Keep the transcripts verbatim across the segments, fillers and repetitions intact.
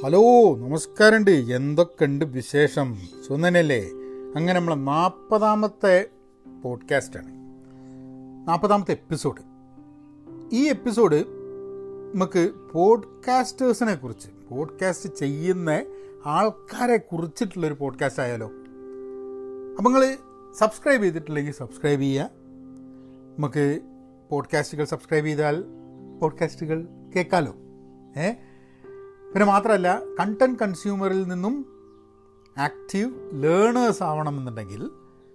Hello, നമസ്കാരമുണ്ട്. എന്തൊക്കെയുണ്ട് വിശേഷം? സുന്ദനല്ലേ? അങ്ങനെ നമ്മൾ നാൽപ്പതാമത്തെ പോഡ്കാസ്റ്റാണ്, നാൽപ്പതാമത്തെ എപ്പിസോഡ്. ഈ എപ്പിസോഡ് നമുക്ക് പോഡ്കാസ്റ്റേഴ്സിനെ കുറിച്ച്, പോഡ്കാസ്റ്റ് ചെയ്യുന്ന ആൾക്കാരെ കുറിച്ചിട്ടുള്ളൊരു പോഡ്കാസ്റ്റ് ആയാലോ? അപ്പോൾ നിങ്ങൾ സബ്സ്ക്രൈബ് ചെയ്തിട്ടില്ലെങ്കിൽ സബ്സ്ക്രൈബ് ചെയ്യുക. നമുക്ക് പോഡ്കാസ്റ്റുകൾ സബ്സ്ക്രൈബ് ചെയ്താൽ പോഡ്കാസ്റ്റുകൾ കേൾക്കാമല്ലോ. ഏ പിന്നെ മാത്രമല്ല, കണ്ടൻറ് കൺസ്യൂമറിൽ നിന്നും ആക്റ്റീവ് ലേണേഴ്സ് ആവണമെന്നുണ്ടെങ്കിൽ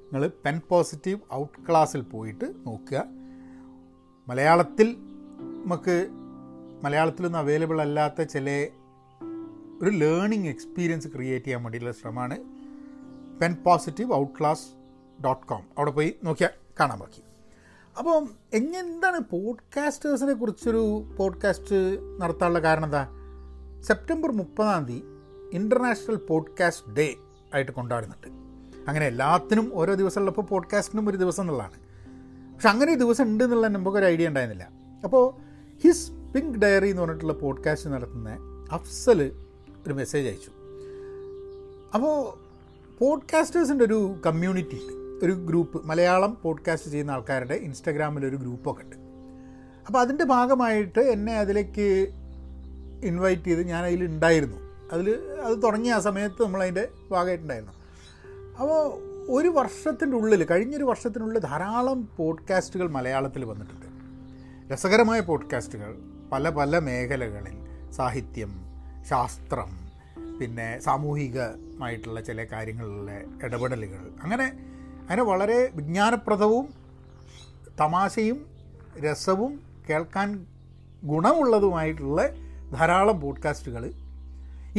നിങ്ങൾ പെൻ പോസിറ്റീവ് ഔട്ട് ക്ലാസ്സിൽ പോയിട്ട് നോക്കുക. മലയാളത്തിൽ നമുക്ക് മലയാളത്തിലൊന്നും അവൈലബിൾ അല്ലാത്ത ചില ഒരു ലേണിംഗ് എക്സ്പീരിയൻസ് ക്രിയേറ്റ് ചെയ്യാൻ വേണ്ടിയിട്ടുള്ള ശ്രമമാണ് pen positive out class dot com. അവിടെ പോയി നോക്കിയാൽ കാണാൻ ബാക്കി. അപ്പം എങ്ങനെ എന്താണ് പോഡ്കാസ്റ്റേഴ്സിനെ കുറിച്ചൊരു പോഡ്കാസ്റ്റ് നടത്താനുള്ള കാരണം? എന്താ, സെപ്റ്റംബർ മുപ്പതാം തീയതി ഇൻ്റർനാഷണൽ പോഡ്കാസ്റ്റ് ഡേ ആയിട്ട് കൊണ്ടാടുന്നുണ്ട്. അങ്ങനെ എല്ലാത്തിനും ഓരോ ദിവസമുള്ളപ്പോൾ പോഡ്കാസ്റ്റിനും ഒരു ദിവസം എന്നുള്ളതാണ്. പക്ഷെ അങ്ങനെ ഒരു ദിവസം ഉണ്ട് എന്നുള്ള നമുക്ക് ഒരു ഐഡിയ ഉണ്ടായിരുന്നില്ല. അപ്പോൾ ഹിസ് പിങ്ക് ഡയറി എന്ന് പറഞ്ഞിട്ടുള്ള പോഡ്കാസ്റ്റ് നടത്തുന്ന അഫ്സൽ ഒരു മെസ്സേജ് അയച്ചു. അപ്പോൾ പോഡ്കാസ്റ്റേഴ്സിൻ്റെ ഒരു കമ്മ്യൂണിറ്റി ഉണ്ട്, ഒരു ഗ്രൂപ്പ്. മലയാളം പോഡ്കാസ്റ്റ് ചെയ്യുന്ന ആൾക്കാരുടെ ഇൻസ്റ്റാഗ്രാമിലൊരു ഗ്രൂപ്പൊക്കെ ഉണ്ട്. അപ്പോൾ അതിൻ്റെ ഭാഗമായിട്ട് എന്നെ അതിലേക്ക് ഇൻവൈറ്റ് ചെയ്ത് ഞാൻ അതിൽ ഉണ്ടായിരുന്നു. അതിൽ അത് തുടങ്ങിയ ആ സമയത്ത് നമ്മളതിൻ്റെ ഭാഗമായിട്ടുണ്ടായിരുന്നു. അപ്പോൾ ഒരു വർഷത്തിൻ്റെ ഉള്ളിൽ, കഴിഞ്ഞൊരു വർഷത്തിനുള്ളിൽ ധാരാളം പോഡ്കാസ്റ്റുകൾ മലയാളത്തിൽ വന്നിട്ടുണ്ട്. രസകരമായ പോഡ്കാസ്റ്റുകൾ പല പല മേഖലകളിൽ, സാഹിത്യം, ശാസ്ത്രം, പിന്നെ സാമൂഹികമായിട്ടുള്ള ചില കാര്യങ്ങളിലെ ഇടപെടലുകൾ, അങ്ങനെ അങ്ങനെ വളരെ വിജ്ഞാനപ്രദവും തമാശയും രസവും കേൾക്കാൻ ഗുണമുള്ളതുമായിട്ടുള്ള ധാരാളം പോഡ്കാസ്റ്റുകൾ.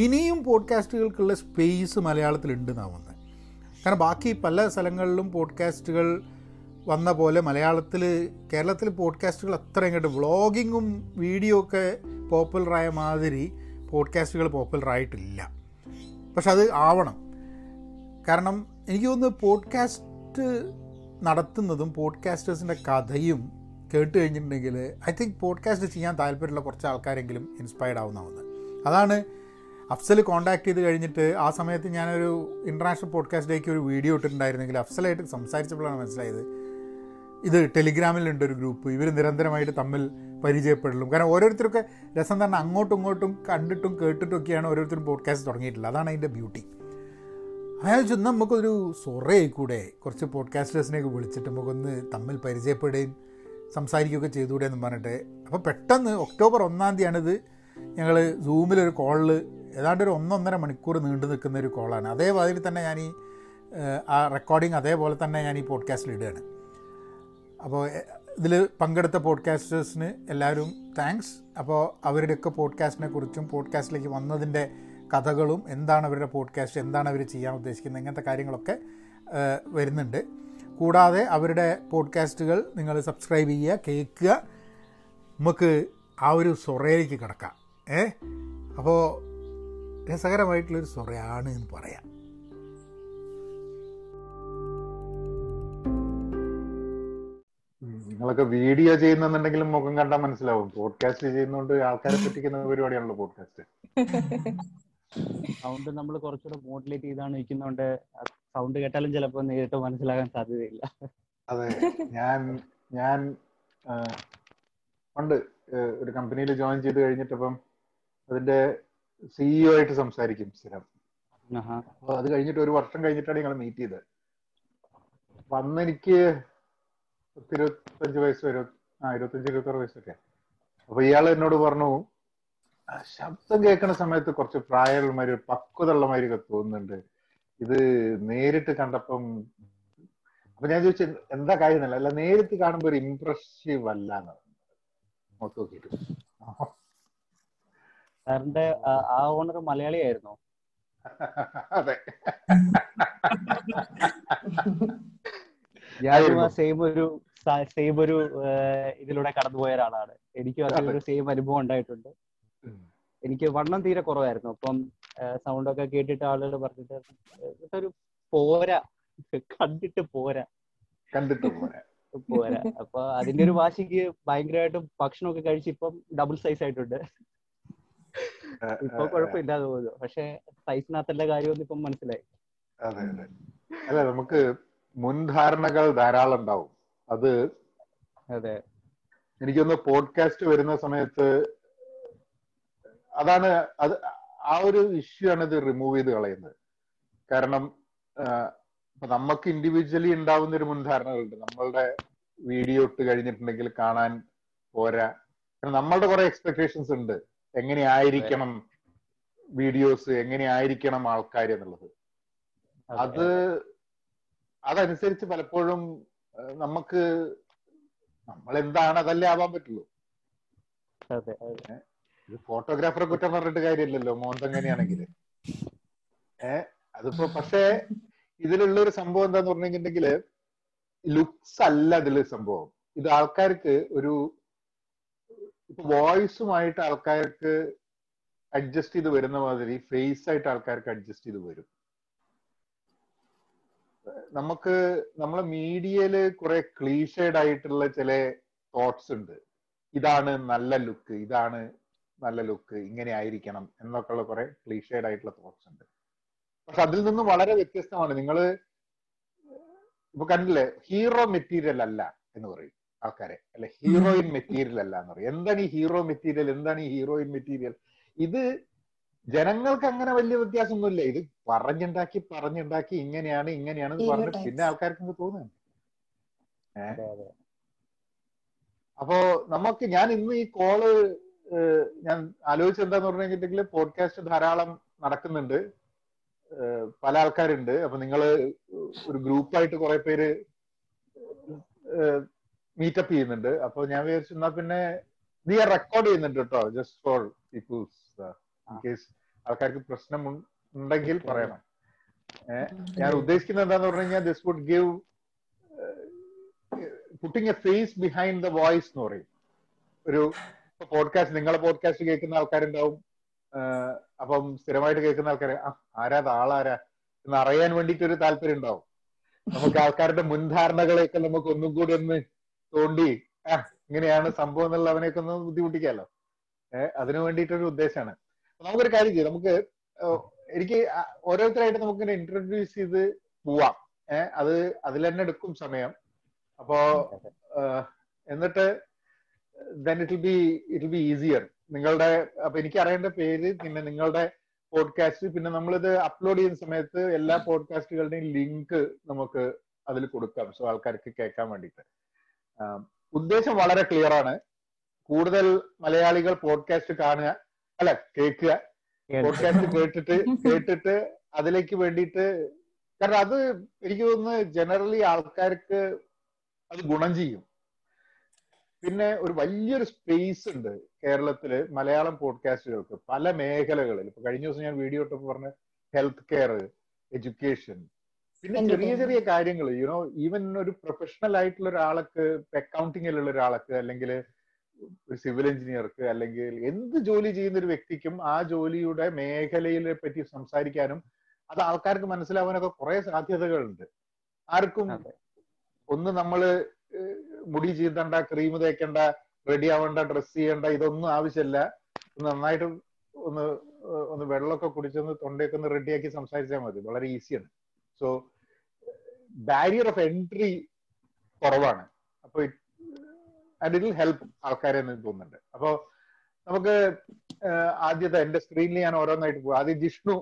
ഇനിയും പോഡ്കാസ്റ്റുകൾക്കുള്ള സ്പേസ് മലയാളത്തിലുണ്ടെന്നാണ് വന്നത്. കാരണം ബാക്കി പല സ്ഥലങ്ങളിലും പോഡ്കാസ്റ്റുകൾ വന്ന പോലെ മലയാളത്തിൽ, കേരളത്തിൽ പോഡ്കാസ്റ്റുകൾ അത്ര ഇങ്ങോട്ട് വ്ളോഗിങ്ങും വീഡിയോ ഒക്കെ പോപ്പുലറായ മാതിരി പോഡ്കാസ്റ്റുകൾ പോപ്പുലറായിട്ടില്ല. പക്ഷെ അത് ആവണം. കാരണം എനിക്ക് തോന്നുന്നു പോഡ്കാസ്റ്റ് നടത്തുന്നതും പോഡ്കാസ്റ്റേഴ്സിൻ്റെ കഥയും കേട്ട് കഴിഞ്ഞിട്ടുണ്ടെങ്കിൽ ഐ തിങ്ക് പോഡ്കാസ്റ്റ് ചെയ്യാൻ താല്പര്യമുള്ള കുറച്ച് ആൾക്കാരെങ്കിലും ഇൻസ്പയർഡ് ആവുന്നതാണ്. അതാണ് അഫ്സൽ കോൺടാക്ട് ചെയ്ത് കഴിഞ്ഞിട്ട് ആ സമയത്ത് ഞാനൊരു ഇൻ്റർനാഷണൽ പോഡ്കാസ്റ്റിലേക്ക് ഒരു വീഡിയോ ഇട്ടിട്ടുണ്ടായിരുന്നെങ്കിൽ അഫ്സലായിട്ട് സംസാരിച്ചപ്പോഴാണ് മനസ്സിലായത് ഇത് ടെലിഗ്രാമിലുണ്ട് ഒരു ഗ്രൂപ്പ്, ഇവർ നിരന്തരമായിട്ട് തമ്മിൽ പരിചയപ്പെടലും. കാരണം ഓരോരുത്തരൊക്കെ രസം തന്നെ അങ്ങോട്ടും ഇങ്ങോട്ടും കണ്ടിട്ടും കേട്ടിട്ടൊക്കെയാണ് ഓരോരുത്തരും പോഡ്കാസ്റ്റ് തുടങ്ങിയിട്ടുള്ളത്. അതാണ് അതിൻ്റെ ബ്യൂട്ടി. അതായത് ചെന്നാൽ നമുക്കൊരു സൊറയിൽ കൂടെ കുറച്ച് പോഡ്കാസ്റ്റേഴ്സിനെയൊക്കെ വിളിച്ചിട്ട് നമുക്കൊന്ന് തമ്മിൽ പരിചയപ്പെടുകയും സംസാരിക്കുകയൊക്കെ ചെയ്തുകൂടെ എന്ന് പറഞ്ഞിട്ട്. അപ്പോൾ പെട്ടെന്ന് ഒക്ടോബർ ഒന്നാം തീയതിയാണിത്. ഞങ്ങൾ സൂമിലൊരു കോളിൽ ഏതാണ്ട് ഒരു ഒന്നൊന്നര മണിക്കൂർ നീണ്ടു നിൽക്കുന്ന ഒരു കോളാണ്. അതേമാതിരി തന്നെ ഞാൻ ഈ ആ റെക്കോർഡിങ് അതേപോലെ തന്നെ ഞാൻ ഈ പോഡ്കാസ്റ്റിൽ ഇടുകയാണ്. അപ്പോൾ ഇതിൽ പങ്കെടുത്ത പോഡ്കാസ്റ്റേഴ്സിന് എല്ലാവരും താങ്ക്സ്. അപ്പോൾ അവരുടെയൊക്കെ പോഡ്കാസ്റ്റിനെ കുറിച്ചും പോഡ്കാസ്റ്റിലേക്ക് വന്നതിൻ്റെ കഥകളും, എന്താണ് അവരുടെ പോഡ്കാസ്റ്റ്, എന്താണ് അവർ ചെയ്യാൻ ഉദ്ദേശിക്കുന്നത്, ഇങ്ങനത്തെ കാര്യങ്ങളൊക്കെ വരുന്നുണ്ട്. കൂടാതെ അവരുടെ പോഡ്കാസ്റ്റുകൾ നിങ്ങൾ സബ്സ്ക്രൈബ് ചെയ്യുക, കേൾക്കുക. നമുക്ക് ആ ഒരു സൊറയിലേക്ക് കിടക്കാം. ഏ അപ്പോൾ രസകരമായിട്ടുള്ളൊരു സൊറയാണ് എന്ന് പറയാം. നിങ്ങളൊക്കെ വീഡിയോ ചെയ്യുന്നുണ്ടെങ്കിലും മുഖം കണ്ടാൽ മനസ്സിലാവും. പോഡ്കാസ്റ്റ് ചെയ്യുന്നതുകൊണ്ട് ആൾക്കാരെ പറ്റിക്കുന്ന പരിപാടിയാണല്ലോ പോഡ്കാസ്റ്റ്. സൗണ്ട് നമ്മൾ കുറച്ചുകൂടെ മോഡുലേറ്റ് ചെയ്താണ് വയ്ക്കുന്നതുകൊണ്ട് സൗണ്ട് കേട്ടാലും ചിലപ്പോൾ നേരിട്ട് മനസ്സിലാകാൻ സാധ്യതയില്ല. അതെ, ഞാൻ ഞാൻ പണ്ട് ഒരു കമ്പനിയിൽ ജോയിൻ ചെയ്ത് കഴിഞ്ഞിട്ടപ്പം അതിന്റെ സിഇഒ ആയിട്ട് സംസാരിക്കും സ്ഥിരം. അപ്പൊ അത് കഴിഞ്ഞിട്ട് ഒരു വർഷം കഴിഞ്ഞിട്ടാണ് ഞങ്ങൾ മീറ്റ് ചെയ്തത്. അപ്പൊ അന്ന് എനിക്ക് ഇരുപത്തഞ്ച് വയസ്സ് വരും, ആ ഇരുപത്തഞ്ച് ഇരുപത്താറ് വയസ്സൊക്കെ. അപ്പൊ ഇയാൾ എന്നോട് പറഞ്ഞു, ശബ്ദം കേൾക്കുന്ന സമയത്ത് കുറച്ച് പ്രായമുള്ളമാര്, പക്വതയുള്ളമാരൊക്കെ തോന്നുന്നുണ്ട്, ഇത് നേരിട്ട് കണ്ടപ്പം. അപ്പൊ ഞാൻ ചോദിച്ചു എന്താ കാര്യം? അല്ല നേരിട്ട് കാണുമ്പോ ഒരു ഇംപ്രസീവ് അല്ല മൊത്തം നോക്കിട്ട്. സാറിന്റെ ആ ഓണർ മലയാളിയായിരുന്നു. അതെ, ഞാനും സെയിം ഒരു സെയിം ഒരു ഇതിലൂടെ കടന്നുപോയ ഒരാളാണ്. എനിക്കും അതിലൊരു സെയിം അനുഭവം ഉണ്ടായിട്ടുണ്ട്. എനിക്ക് വണ്ണം തീരെ കുറവായിരുന്നു. അപ്പം സൗണ്ടൊക്കെ കേട്ടിട്ട് ആളുകൾ പറഞ്ഞിട്ട് ഒരു പോരാ, കണ്ടിട്ട് പോരാ കണ്ടിട്ട് പോരാ പോരാ അപ്പൊ അതിന്റെ ഒരു വാശിക്ക് ഭയങ്കരമായിട്ട് ഭക്ഷണമൊക്കെ കഴിച്ച് ഇപ്പം ഡബിൾ സൈസ് ആയിട്ടുണ്ട്. ഇപ്പൊ കുഴപ്പമില്ലാതെ പോകുന്നു. പക്ഷെ സൈസിനകത്തുള്ള കാര്യമൊന്നും ഇപ്പം മനസ്സിലായി. അതെ അതെ അല്ല, നമുക്ക് മുൻധാരണകൾ ധാരാളം ഉണ്ടാവും. അത് അതെ എനിക്കൊന്ന് പോഡ്കാസ്റ്റ് വരുന്ന സമയത്ത് അതാണ് അത് ആ ഒരു ഇഷ്യൂ ആണ് ഇത് റിമൂവ് ചെയ്ത് കളയുന്നത്. കാരണം നമുക്ക് ഇൻഡിവിജ്വലി ഉണ്ടാവുന്ന ഒരു മുൻധാരണകളുണ്ട്. നമ്മളുടെ വീഡിയോ ഇട്ട് കഴിഞ്ഞിട്ടുണ്ടെങ്കിൽ കാണാൻ പോരാ, നമ്മളുടെ കുറെ എക്സ്പെക്ടേഷൻസ് ഉണ്ട്. എങ്ങനെയായിരിക്കണം വീഡിയോസ്, എങ്ങനെയായിരിക്കണം ആൾക്കാർ എന്നുള്ളത്. അത് അതനുസരിച്ച് പലപ്പോഴും നമുക്ക് നമ്മളെന്താണ് അതല്ലേ ആവാൻ പറ്റുള്ളൂ. ഫോട്ടോഗ്രാഫറെ കുറ്റം പറഞ്ഞിട്ട് കാര്യമില്ലല്ലോ, മോന്തങ്ങനെയാണെങ്കിൽ ഏഹ് അതിപ്പോ. പക്ഷേ ഇതിലുള്ള ഒരു സംഭവം എന്താന്ന് പറഞ്ഞിട്ടുണ്ടെങ്കില് ലുക്സ് അല്ല ഇതില് സംഭവം. ഇത് ആൾക്കാർക്ക് ഒരു ഇപ്പൊ വോയിസുമായിട്ട് ആൾക്കാർക്ക് അഡ്ജസ്റ്റ് ചെയ്ത് വരുന്ന മാതിരി ഫേസ് ആയിട്ട് ആൾക്കാർക്ക് അഡ്ജസ്റ്റ് ചെയ്ത് വരും. നമുക്ക് നമ്മളെ മീഡിയയില് കുറെ ക്ലീഷേഡ് ആയിട്ടുള്ള ചില തോട്ട്സ് ഉണ്ട്. ഇതാണ് നല്ല ലുക്ക്, ഇതാണ് നല്ല ലുക്ക്, ഇങ്ങനെ ആയിരിക്കണം എന്നൊക്കെ ഉള്ള കുറെ ക്ലീഷേഡ് ആയിട്ടുള്ള തോട്ട്സ് ഉണ്ട്. പക്ഷെ അതിൽ നിന്നും വളരെ വ്യത്യസ്തമാണ്. നിങ്ങള് ഇപ്പൊ കണ്ടില്ലേ, ഹീറോ മെറ്റീരിയൽ അല്ല എന്ന് പറയും ആൾക്കാരെ, അല്ലെ ഹീറോയിൻ മെറ്റീരിയൽ അല്ല എന്ന് പറയും. എന്താണ് ഈ ഹീറോ മെറ്റീരിയൽ, എന്താണ് ഈ ഹീറോയിൻ മെറ്റീരിയൽ? ഇത് ജനങ്ങൾക്ക് അങ്ങനെ വലിയ വ്യത്യാസമൊന്നുമില്ല. ഇത് പറഞ്ഞുണ്ടാക്കി പറഞ്ഞുണ്ടാക്കി ഇങ്ങനെയാണ് ഇങ്ങനെയാണെന്ന് പറഞ്ഞിട്ട് പിന്നെ ആൾക്കാർക്ക് തോന്നുന്നു. ഏഹ് അപ്പോ നമുക്ക് ഞാൻ ഇന്ന് ഈ കോള് ഞാൻ ആലോചിച്ചെന്താന്ന് പറഞ്ഞിട്ടുണ്ടെങ്കിൽ പോഡ്കാസ്റ്റ് ധാരാളം നടക്കുന്നുണ്ട്, പല ആൾക്കാരുണ്ട്. അപ്പൊ നിങ്ങള് ഒരു ഗ്രൂപ്പായിട്ട് കുറെ പേര് മീറ്റപ്പ് ചെയ്യുന്നുണ്ട്. അപ്പൊ ഞാൻ വിചാരിച്ചു എന്നാ പിന്നെ നീ റെക്കോർഡ് ചെയ്യുന്നുണ്ട് കേട്ടോ, just for peoples in case ആൾക്കാർക്ക് പ്രശ്നം ഉണ്ടെങ്കിൽ പറയണം. ഞാൻ ഉദ്ദേശിക്കുന്നത് എന്താന്ന് പറഞ്ഞു കഴിഞ്ഞാൽ this would give putting a face behind the voice എന്ന് പറയും. ഒരു പോഡ്കാസ്റ്റ് നിങ്ങളെ പോഡ്കാസ്റ്റ് കേൾക്കുന്ന ആൾക്കാരുണ്ടാവും, അപ്പം സ്ഥിരമായിട്ട് കേൾക്കുന്ന ആൾക്കാർ ആരാ ആളാരാ എന്ന് അറിയാൻ വേണ്ടിയിട്ടൊരു താല്പര്യം ഉണ്ടാവും. നമുക്ക് ആൾക്കാരുടെ മുൻധാരണകളെയൊക്കെ നമുക്ക് ഒന്നും കൂടി ഒന്ന് തോണ്ടി ആ ഇങ്ങനെയാണ് സംഭവം എന്നുള്ള അവനെയൊക്കെ ഒന്ന് ബുദ്ധിമുട്ടിക്കാമല്ലോ. ഏഹ് അതിനു വേണ്ടിയിട്ടൊരു ഉദ്ദേശമാണ്. നമുക്കൊരു കാര്യം ചെയ്യും, നമുക്ക് എനിക്ക് ഓരോരുത്തരായിട്ട് നമുക്കിങ്ങനെ ഇൻട്രൊഡ്യൂസ് ചെയ്ത് പോവാം. ഏഹ് അത് അതിൽ തന്നെ എടുക്കും സമയം. അപ്പോ എന്നിട്ട് then it will be it will be easier. നിങ്ങളുടെ അപ്പൊ എനിക്ക് അറിയേണ്ട പേര്, പിന്നെ നിങ്ങളുടെ പോഡ്കാസ്റ്റ്, പിന്നെ നമ്മളിത് അപ്ലോഡ് ചെയ്യുന്ന സമയത്ത് എല്ലാ പോഡ്കാസ്റ്റുകളുടെയും ലിങ്ക് നമുക്ക് അതിൽ കൊടുക്കാം. സോ ആൾക്കാർക്ക് കേൾക്കാൻ വേണ്ടിയിട്ട് ഉദ്ദേശം വളരെ ക്ലിയർ ആണ്. കൂടുതൽ മലയാളികൾ പോഡ്കാസ്റ്റ് കാണുക, അല്ല കേൾക്കുക, പോഡ്കാസ്റ്റ് കേട്ടിട്ട് കേട്ടിട്ട് അതിലേക്ക് വേണ്ടിയിട്ട്, കാരണം അത് എനിക്ക് തോന്നുന്നു ജനറലി ആൾക്കാർക്ക് അത് ഗുണം ചെയ്യും. പിന്നെ ഒരു വലിയൊരു സ്പേസ് ഉണ്ട് കേരളത്തില് മലയാളം പോഡ്കാസ്റ്റുകൾക്ക് പല മേഖലകളിൽ. ഇപ്പൊ കഴിഞ്ഞ ദിവസം ഞാൻ വീഡിയോ ഇട്ടപ്പോൾ പറഞ്ഞ ഹെൽത്ത് കെയർ, എഡ്യൂക്കേഷൻ, പിന്നെ ചെറിയ ചെറിയ കാര്യങ്ങൾ, യുനോ ഈവൻ ഒരു പ്രൊഫഷണൽ ആയിട്ടുള്ള ഒരാൾക്ക്, അക്കൗണ്ടിങ്ങിലുള്ള ഒരാൾക്ക്, അല്ലെങ്കിൽ ഒരു സിവിൽ എഞ്ചിനീയർക്ക്, അല്ലെങ്കിൽ എന്ത് ജോലി ചെയ്യുന്ന ഒരു വ്യക്തിക്കും ആ ജോലിയുടെ മേഖലയെ പറ്റി സംസാരിക്കാനും അത് ആൾക്കാർക്ക് മനസ്സിലാവാനൊക്കെ കുറെ സാധ്യതകളുണ്ട്. ആർക്കും ഒന്ന് നമ്മള് മുടി ചീന്തണ്ട, ക്രീം തേക്കണ്ട, റെഡി ആവണ്ട, ഡ്രസ് ചെയ്യണ്ട, ഇതൊന്നും ആവശ്യമില്ല. നന്നായിട്ട് ഒന്ന് ഒന്ന് വെള്ളമൊക്കെ കുടിച്ചൊന്ന് തൊണ്ടയൊക്കെ ഒന്ന് റെഡിയാക്കി സംസാരിച്ചാൽ മതി. വളരെ ഈസിയാണ്. സോ ബാരിയർ ഓഫ് എൻട്രി കുറവാണ്. അപ്പൊ ആൻഡ് ഇറ്റ് വിൽ ഹെൽപ്പ് ആൾക്കാരെ തോന്നുന്നുണ്ട്. അപ്പോ നമുക്ക് ആദ്യത്തെ എന്റെ സ്ക്രീനിൽ ഞാൻ ഓരോന്നായിട്ട് പോകും. ആദ്യം ജിഷ്ണു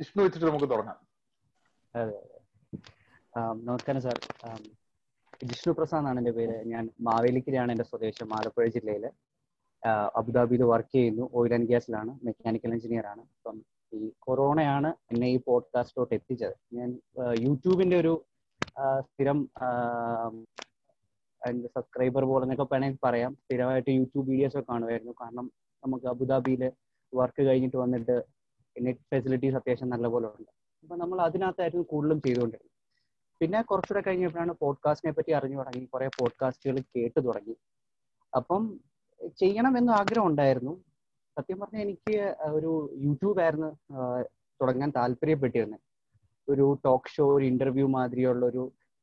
ജിഷ്ണു വെച്ചിട്ട് നമുക്ക് തുടങ്ങാം. അതെ, നമസ്കാരം സാർ. വിഷ്ണു പ്രസാദ് എന്നാണ് എൻ്റെ പേര്. ഞാൻ മാവേലിക്കലാണ് എൻ്റെ സ്വദേശം, ആലപ്പുഴ ജില്ലയില്. അബുദാബിയിൽ വർക്ക് ചെയ്യുന്നു, ഓയിൽ ആൻഡ് ഗ്യാസിലാണ്, മെക്കാനിക്കൽ എഞ്ചിനീയർ ആണ്. അപ്പം ഈ കൊറോണയാണ് എന്നെ ഈ പോഡ്കാസ്റ്റിലോട്ട് എത്തിച്ചത്. ഞാൻ യൂട്യൂബിൻ്റെ ഒരു സ്ഥിരം സബ്സ്ക്രൈബർ പോലെ എന്നൊക്കെ വേണമെങ്കിൽ പറയാം. സ്ഥിരമായിട്ട് യൂട്യൂബ് വീഡിയോസ് ഒക്കെ കാണുമായിരുന്നു. കാരണം നമുക്ക് അബുദാബിയിൽ വർക്ക് കഴിഞ്ഞിട്ട് വന്നിട്ട് നെറ്റ് ഫെസിലിറ്റീസ് അത്യാവശ്യം നല്ലപോലെ ഉണ്ട്. അപ്പം നമ്മൾ അതിനകത്തായിരുന്നു കൂടുതലും ചെയ്തുകൊണ്ടിരുന്നത്. പിന്നെ കുറച്ചുകൂടെ കഴിഞ്ഞപ്പോഴാണ് പോഡ്കാസ്റ്റിനെ പറ്റി അറിഞ്ഞു തുടങ്ങി, കുറേ പോഡ്കാസ്റ്റുകൾ കേട്ടു തുടങ്ങി. അപ്പം ചെയ്യണമെന്ന് ആഗ്രഹം ഉണ്ടായിരുന്നു. സത്യം പറഞ്ഞാൽ എനിക്ക് ഒരു യൂട്യൂബായിരുന്നു തുടങ്ങാൻ താല്പര്യപ്പെട്ടിരുന്നത്. ഒരു ടോക്ക് ഷോ, ഒരു ഇൻ്റർവ്യൂ മാതിരിയുള്ള ഒരു